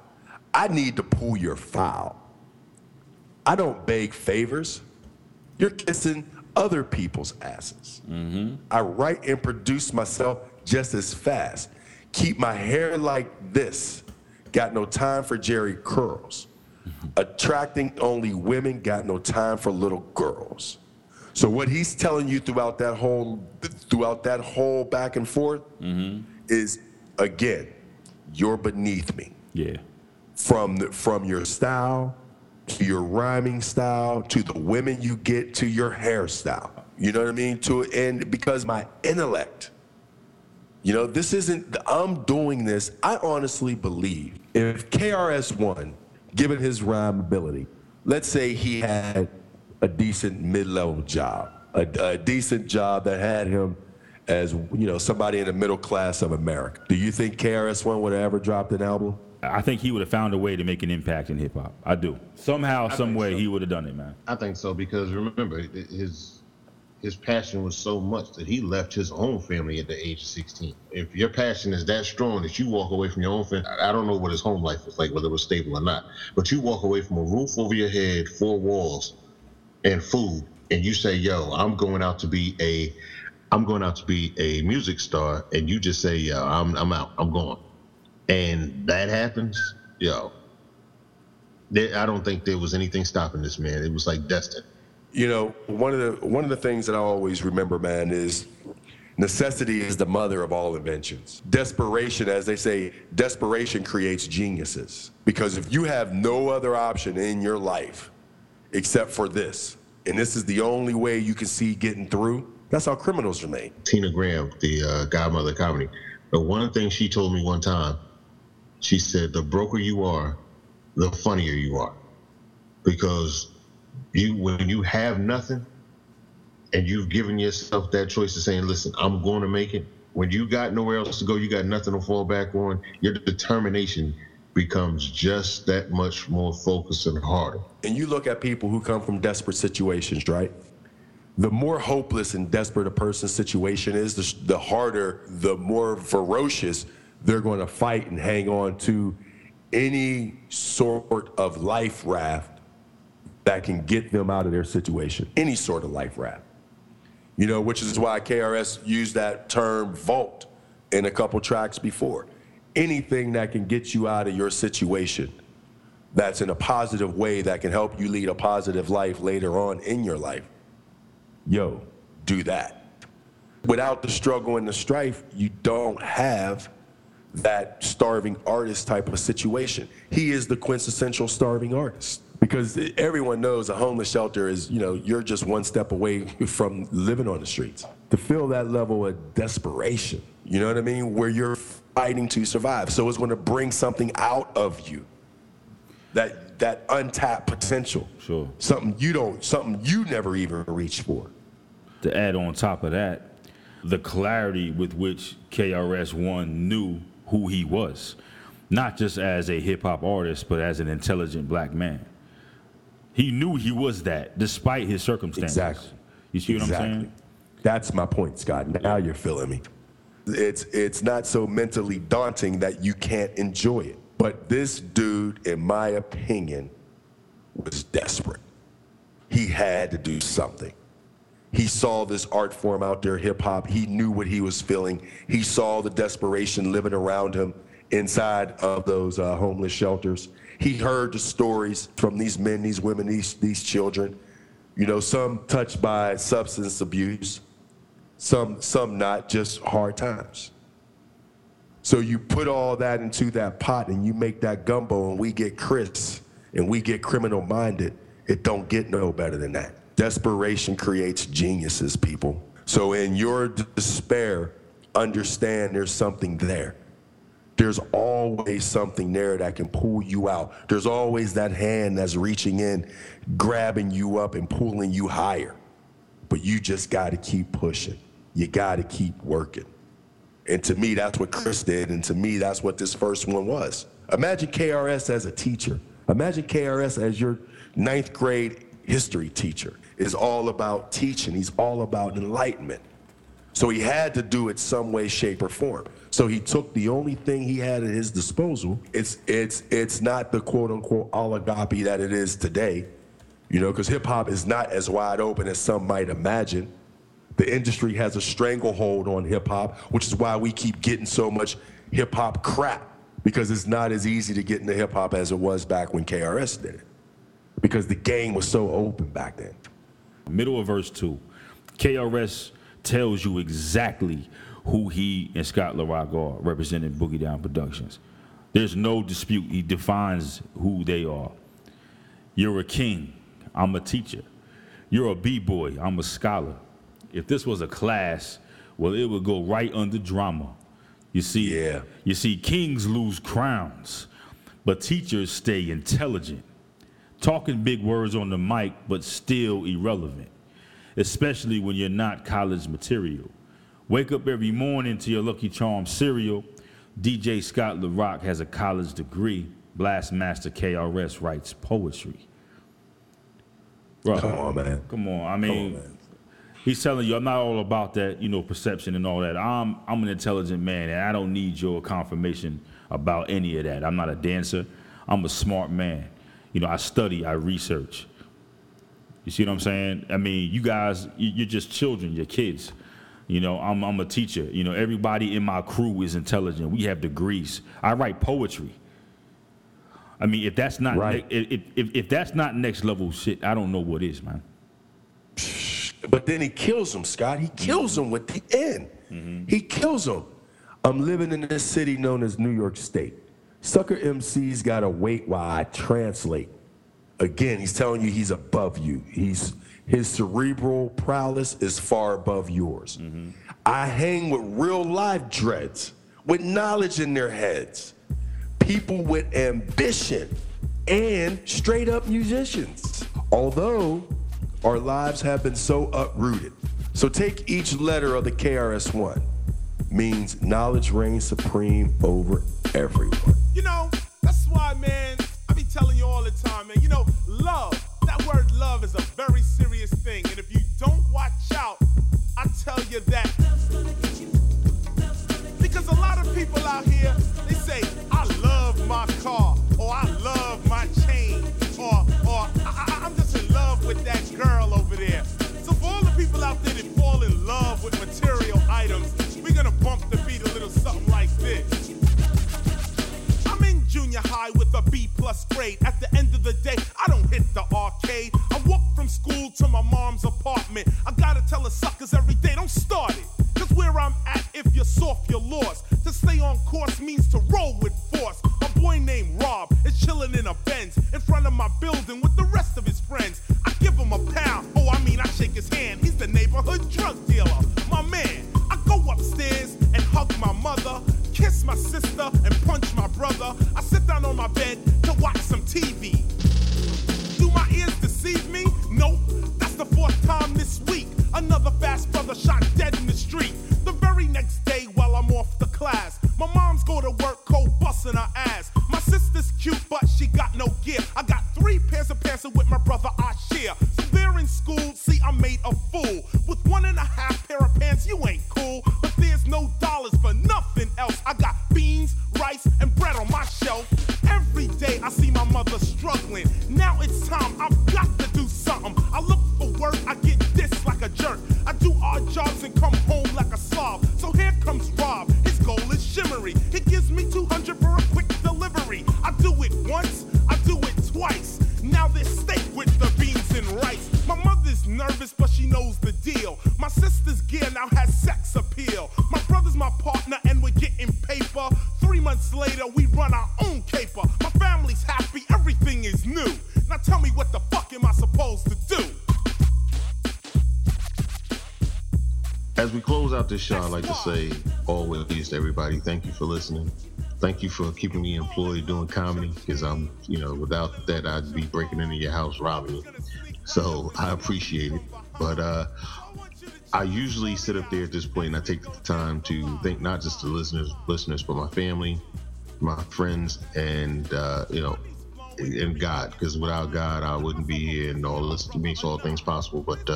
I need to pull your file. I don't beg favors. You're kissing other people's asses. Mm-hmm. I write and produce myself just as fast. Keep my hair like this. Got no time for Jerry curls. Attracting only women. Got no time for little girls. So what he's telling you throughout that whole back and forth is, again, you're beneath me. Yeah. From your style to your rhyming style to the women you get to your hairstyle. You know what I mean? And because my intellect, you know, this isn't, I'm doing this. I honestly believe if KRS-One, given his rhyme ability, let's say he had a decent mid-level job, a decent job that had him as, you know, somebody in the middle class of America. Do you think KRS-One would have ever dropped an album? I think he would have found a way to make an impact in hip-hop. I do. Somehow, some way, he would have done it, man. I think so, because remember, his passion was so much that he left his own family at the age of 16. If your passion is that strong that you walk away from your own family, I don't know what his home life was like, whether it was stable or not, but you walk away from a roof over your head, four walls, and food, and you say, yo, I'm going out to be a music star, and you just say, yo, I'm out, I'm gone. And that happens, yo. I don't think there was anything stopping this man. It was like destined. You know, one of the things that I always remember, man, is necessity is the mother of all inventions. Desperation, as they say, desperation creates geniuses. Because if you have no other option in your life except for this, and this is the only way you can see getting through, that's how criminals are made. Tina Graham, the godmother of comedy, the one thing she told me one time, she said, the broker you are, the funnier you are. Because when you have nothing and you've given yourself that choice of saying, listen, I'm going to make it. When you got nowhere else to go, you got nothing to fall back on, your determination becomes just that much more focused and harder. And you look at people who come from desperate situations, right? The more hopeless and desperate a person's situation is, the harder, the more ferocious they're going to fight and hang on to any sort of life raft that can get them out of their situation, any sort of life raft. You know, which is why KRS used that term vault in a couple tracks before. Anything that can get you out of your situation that's in a positive way that can help you lead a positive life later on in your life. Yo, do that. Without the struggle and the strife, you don't have that starving artist type of situation. He is the quintessential starving artist, because everyone knows a homeless shelter is, you know, you're just one step away from living on the streets. To feel that level of desperation, you know what I mean, where you're fighting to survive. So it's going to bring something out of you, that untapped potential, sure. Something you never even reach for. To add on top of that, the clarity with which KRS-One knew who he was, not just as a hip-hop artist, but as an intelligent black man. He knew he was that, despite his circumstances. Exactly. You see what I'm saying? That's my point, Scott. Now you're feeling me. It's not so mentally daunting that you can't enjoy it. But this dude, in my opinion, was desperate. He had to do something. He saw this art form out there, hip hop. He knew what he was feeling. He saw the desperation living around him inside of those homeless shelters. He heard the stories from these men, these women, these children. You know, some touched by substance abuse, some not, just hard times. So you put all that into that pot and you make that gumbo, and we get Chris and we get criminal minded. It don't get no better than that. Desperation creates geniuses, people. So in your despair, understand there's something there. There's always something there that can pull you out. There's always that hand that's reaching in, grabbing you up and pulling you higher. But you just got to keep pushing. You got to keep working. And to me, that's what Chris did. And to me, that's what this first one was. Imagine KRS as a teacher. Imagine KRS as your 9th grade history teacher. Is all about teaching. He's all about enlightenment. So he had to do it some way, shape, or form. So he took the only thing he had at his disposal. It's not the quote-unquote oligopoly that it is today, you know, because hip-hop is not as wide open as some might imagine. The industry has a stranglehold on hip-hop, which is why we keep getting so much hip-hop crap, because it's not as easy to get into hip-hop as it was back when KRS did it, because the game was so open back then. Middle of verse 2, KRS tells you exactly who he and Scott LaRock are, representing Boogie Down Productions. There's no dispute. He defines who they are. You're a king. I'm a teacher. You're a b-boy. I'm a scholar. If this was a class, well, it would go right under drama. You see, kings lose crowns, but teachers stay intelligent, talking big words on the mic, but still irrelevant, especially when you're not college material. Wake up every morning to your Lucky Charms cereal. DJ Scott LaRock has a college degree. Blastmaster KRS writes poetry. Bro, come on, man. I mean, he's telling you, I'm not all about that, you know, perception and all that. I'm an intelligent man, and I don't need your confirmation about any of that. I'm not a dancer. I'm a smart man. You know, I study, I research. You see what I'm saying? I mean, you guys, you're just children, you're kids. You know, I'm a teacher. You know, everybody in my crew is intelligent. We have degrees. I write poetry. I mean, if that's not right, if that's not next level shit, I don't know what is, man. But then he kills him, Scott. He kills him with the end. Mm-hmm. He kills him. I'm living in this city known as New York State. Sucker MC's gotta wait while I translate. Again, he's telling you he's above you. His cerebral prowess is far above yours. Mm-hmm. I hang with real life dreads, with knowledge in their heads, people with ambition, and straight up musicians. Although our lives have been so uprooted. So take each letter of the KRS-One. Means knowledge reigns supreme over everyone. You know, that's why, man, I be telling you all the time, man, you know, love, that word love is a very serious thing. And if you don't watch out, I tell you that. Love's gonna get you. Love's gonna get you. Because a lot of people out here, they say, I love my car, or I love my chain, or I'm just in love with that girl over there. So for all the people out there that fall in love with material items, we're gonna bump the beat a little something like this. I'm in junior high with a B+ grade. At the end of the day, I don't hit the arcade. I walk from school to my mom's apartment. I gotta tell the suckers every day, don't start it. Cause where I'm at, if you're soft, you're lost. To stay on course means to roll with force. A boy named Rob is chilling in a Benz in front of my building with the rest of his friends. I give him a pound, I shake his hand. He's the neighborhood drug dealer, my man. I go upstairs and hug my mother, kiss my sister and punch my brother. I sit down on my bed to watch some TV. Do my ears deceive me? Nope, that's the 4th time this week. Another fast brother shot dead in the street. The very next day while I'm off the class, my mom's go to work cold busting her ass. My sister's cute but she got no gear. I got 3 pairs of pants with my brother I share. So they're in school, see I made a fool. With 1.5 pair of pants you ain't cool. But there's no dollars for nothing else. I got beans, rice, and bread on my shelf. it's time. I've got to do something. I look for work, I get dissed like a jerk. I do odd jobs and come home like a slob. So here comes Rob, his goal is shimmery. He gives me $200 for a quick delivery. I do it once, I do it twice. Now there's steak with the beans and rice. My mother's nervous, but she knows the deal. My sister's gear now has sex appeal. My brother's my partner and we're getting paper. 3 months later, we run our own caper. My family's happy, everything is new. Now tell me what the fuck am I supposed to do? As we close out this show, I'd like to say always to everybody, thank you for listening. Thank you for keeping me employed doing comedy, because I'm, without that, I'd be breaking into your house robbing you. So I appreciate it. But I usually sit up there at this point and I take the time to thank not just the listeners, but my family, my friends, and God, because without God, I wouldn't be here and all this makes all things possible. But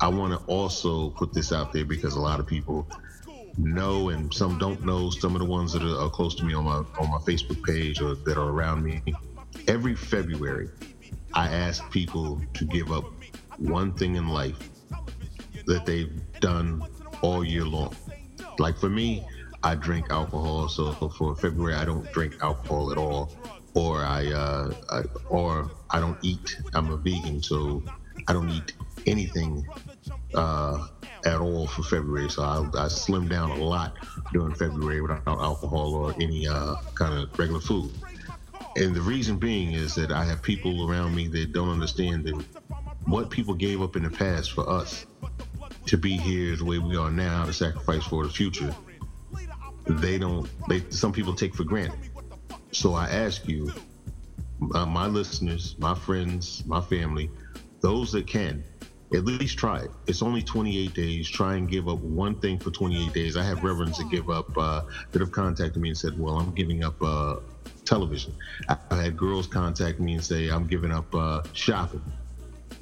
I want to also put this out there because a lot of people know and some don't know. Some of the ones that are close to me on my Facebook page or that are around me, every February I ask people to give up one thing in life that they've done all year long. Like for me, I drink alcohol, so for February I don't drink alcohol at all, or I don't eat. I'm a vegan, so I don't eat anything at all for February. So I slimmed down a lot during February without alcohol or any kind of regular food. And the reason being is that I have people around me that don't understand that what people gave up in the past for us to be here the way we are now, to sacrifice for the future, some people take for granted. So I ask you, my listeners, my friends, my family, those that can, at least try it. It's only 28 days. Try and give up one thing for 28 days. I have reverends that give up, that have contacted me and said, well, I'm giving up television. I've had girls contact me and say, I'm giving up shopping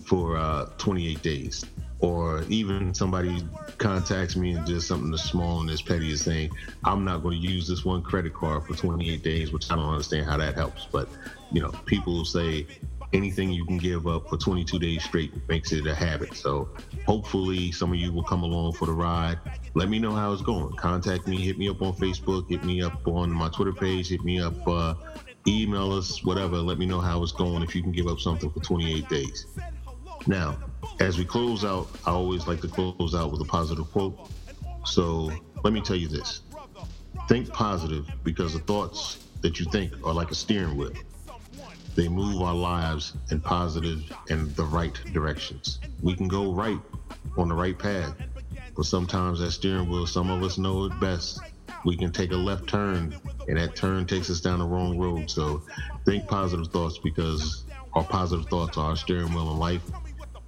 for 28 days. Or even somebody contacts me and does something as small and as petty as saying, I'm not going to use this one credit card for 28 days, which I don't understand how that helps. But, people say, anything you can give up for 22 days straight makes it a habit. So hopefully some of you will come along for the ride. Let me know how it's going. Contact me, hit me up on Facebook, hit me up on my Twitter page, hit me up, email us, whatever. Let me know how it's going if you can give up something for 28 days. Now, as we close out, I always like to close out with a positive quote. So let me tell you this. Think positive, because the thoughts that you think are like a steering wheel. They move our lives in positive and the right directions. We can go right on the right path, but sometimes that steering wheel, some of us know it best. We can take a left turn, and that turn takes us down the wrong road. So think positive thoughts, because our positive thoughts are our steering wheel in life,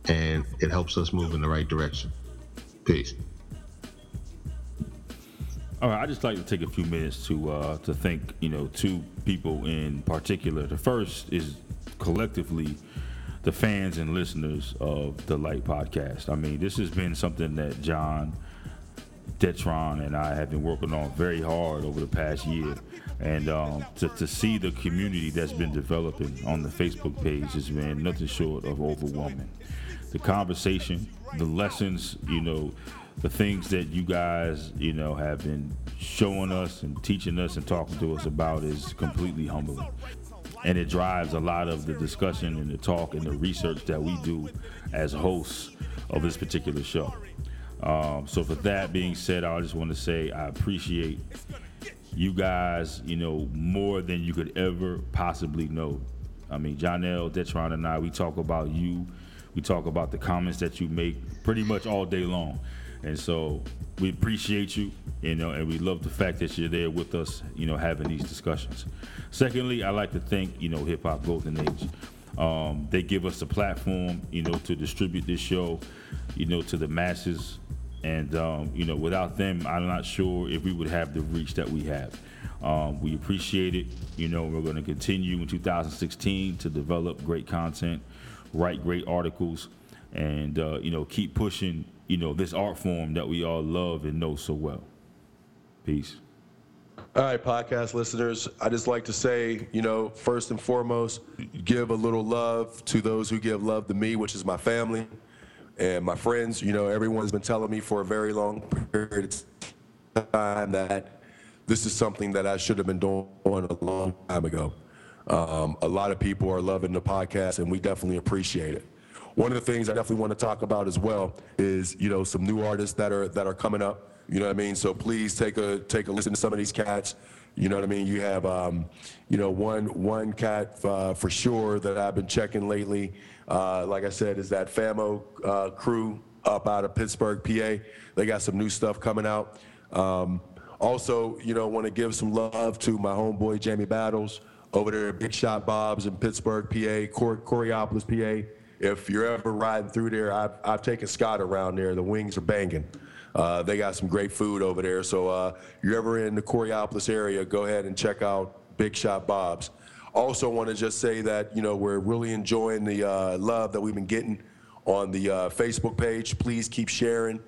and it helps us move in the right direction. Peace. All right, I just like to take a few minutes to thank two people in particular. The first is collectively the fans and listeners of the Light Podcast. I mean, this has been something that John, Detron, and I have been working on very hard over the past year, and to see the community that's been developing on the Facebook page has been nothing short of overwhelming. The conversation, the lessons, the things that you guys, have been showing us and teaching us and talking to us about is completely humbling. And it drives a lot of the discussion and the talk and the research that we do as hosts of this particular show. So for that being said, I just want to say I appreciate you guys, more than you could ever possibly know. I mean, John L, Detron, and I, we talk about you. We talk about the comments that you make pretty much all day long. And so we appreciate you, and we love the fact that you're there with us, having these discussions. Secondly, I like to thank, Hip Hop Golden Age. They give us the platform, to distribute this show, to the masses. And, without them, I'm not sure if we would have the reach that we have. We appreciate it. We're going to continue in 2016 to develop great content, write great articles, and, keep pushing, this art form that we all love and know so well. Peace. All right, podcast listeners, I just like to say, you know, first and foremost, give a little love to those who give love to me, which is my family and my friends. You know, everyone's been telling me for a very long period of time that this is something that I should have been doing a long time ago. A lot of people are loving the podcast, and we definitely appreciate it. One of the things I definitely want to talk about as well is, you know, some new artists that are coming up. You know what I mean? So please take a listen to some of these cats. You know what I mean? You have, you know, one cat for sure that I've been checking lately. Like I said, is that FAMO crew up out of Pittsburgh, PA. They got some new stuff coming out. Also, you know, want to give some love to my homeboy Jamie Battles over there at Big Shot Bob's in Pittsburgh, PA, Coriopolis, PA. If you're ever riding through there, I've taken Scott around there. The wings are banging. They got some great food over there. So if you're ever in the Coriopolis area, go ahead and check out Big Shot Bob's. Also want to just say that, you know, we're really enjoying the love that we've been getting on the Facebook page. Please keep sharing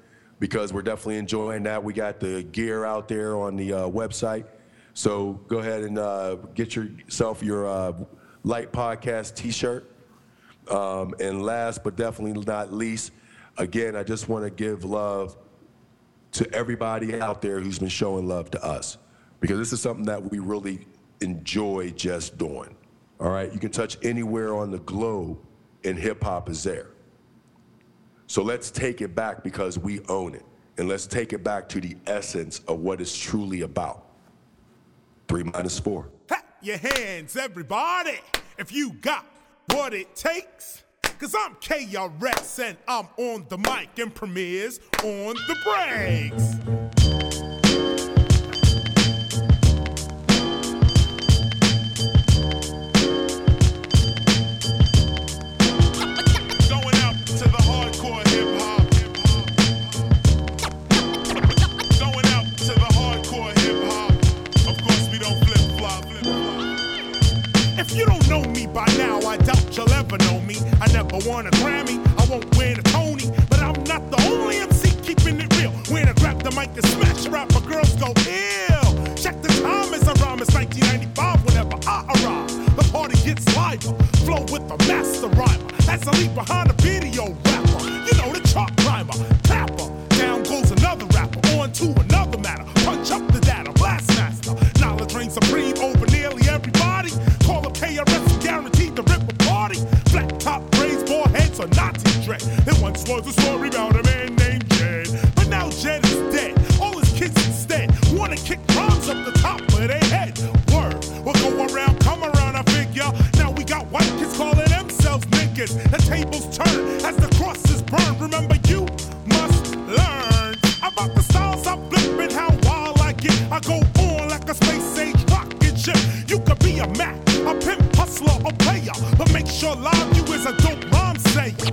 because we're definitely enjoying that. We got the gear out there on the website. So go ahead and get yourself your Light Podcast T-shirt. And last but definitely not least, again, I just want to give love to everybody out there who's been showing love to us, because this is something that we really enjoy just doing. All right, you can touch anywhere on the globe and hip hop is there. So let's take it back because we own it, and let's take it back to the essence of what it's truly about. 3 minus 4. Pat your hands, everybody, if you got what it takes. Cause I'm KRS and I'm on the mic and premieres on the breaks. Going out to the hardcore hip hop. Going out to the hardcore hip hop. Of course we don't flip flop. If you don't know me by now, I doubt you'll ever know me. I never won a Grammy, I won't win a Tony, but I'm not the only MC keeping it real. When I grab the mic and smash rap, my girls go ill. Check the time as I rhyme, it's 1995 whenever I arrive. The party gets lighter, flow with the master rhymer. As I leave behind a video rapper, you know the chalk climber, tapper. Down goes another rapper, on to another matter. Punch up the data, blast master. Knowledge reigns supreme over nearly everybody. Call up KRS and guaranteed to rip a party. Flat top braids, ball heads are not to dread. There once was a story about a man named Jed, but now Jed is dead. All his kids instead wanna kick drums up the top of their head. Word, we'll go around, come around, I figure. Now we got white kids calling themselves niggas. The tables turn as the crosses burn. Remember, you must learn about the styles I flip and how wild I get. I go on like a space age rocket ship. You could be a Mac, a pimp, hustler, or player, but make sure live you is a dope rhyme sayer.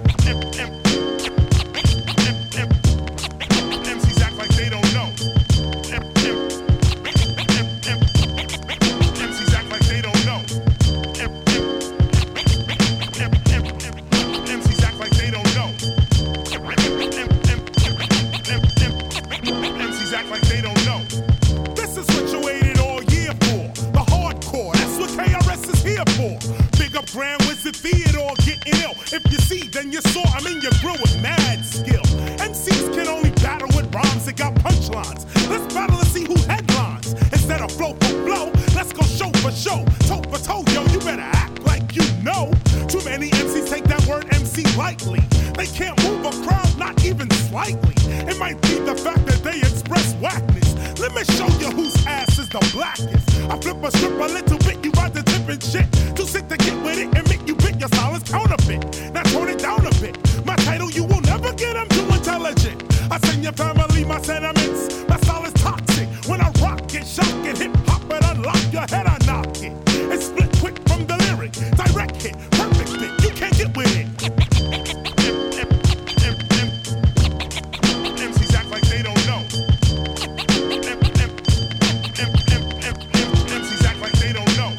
MCs act like they don't know. MCs act like they don't know. MCs act like they don't know. MCs act like they don't know. This is what you waited all year for. The hardcore, that's what KRS is here for. Big up Grand Wizard Theodore getting ill. If you see, then you saw. I mean, you grew with mad skill. MCs can only battle with rhymes that got punchlines. Let's battle and see who headlines. Instead of flow for blow, let's go show for show, toe for toe. Yo, you better act like you know. Too many MCs take that word MC lightly. They can't move a crowd, not even slightly. It might be the fact that they express whackness. Let me show you whose ass is the blackest. I flip a strip a little bit, you ride the different shit. Too sick to get with it and make you bit your style is counterfeit. Now tone it down a bit. My title you will never get, I'm too intelligent. I send your family my sentiments. My style is toxic. When I rock it, shock it, hip hop it, unlock your head, I knock it. It's split quick from the lyric. Direct hit, perfect fit, you can't get with it. MCs act like they don't know. MCs act like they don't know.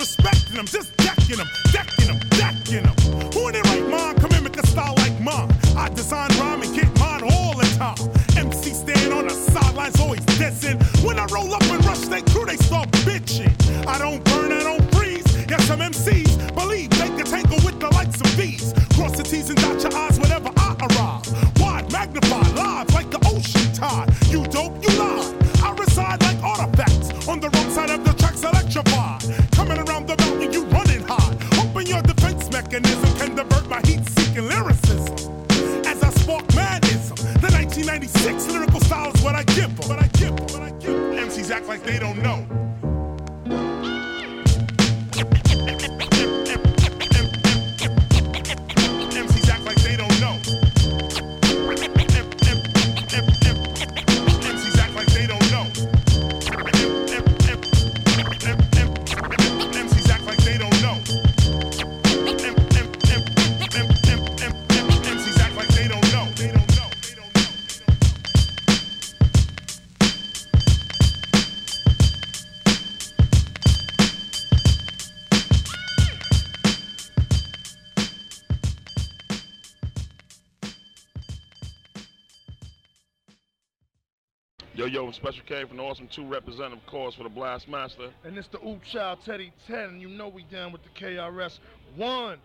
disrespecting them, just decking them, decking them, decking them. Who in their right mind can mimic a style like mine? I design rhyme and get mine all the time. MC stand on the sidelines always dissing. When I roll up and rush they crew, they start bitching. I don't burn, I don't freeze. Yes, some MCs believe they can tangle with the likes of these. Cross the T's and dot your I's whenever I arrive. Wide, magnified, live like the ocean tide. You dope, you lie. I reside like artifacts on the wrong side of the tracks, electrified. Coming around the mountain, you running hot. Hoping your defense mechanism can divert my heat-seeking lyricism. As I spark madism, the 1996 lyrical style is what I give them. MCs act like they don't know. Yo, Special K from the Awesome 2, representative, of course, for the Blastmaster. And it's the Oop-Child Teddy 10, you know we down with the KRS-One.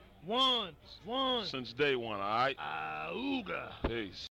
Since day one, all right? Auga. Peace.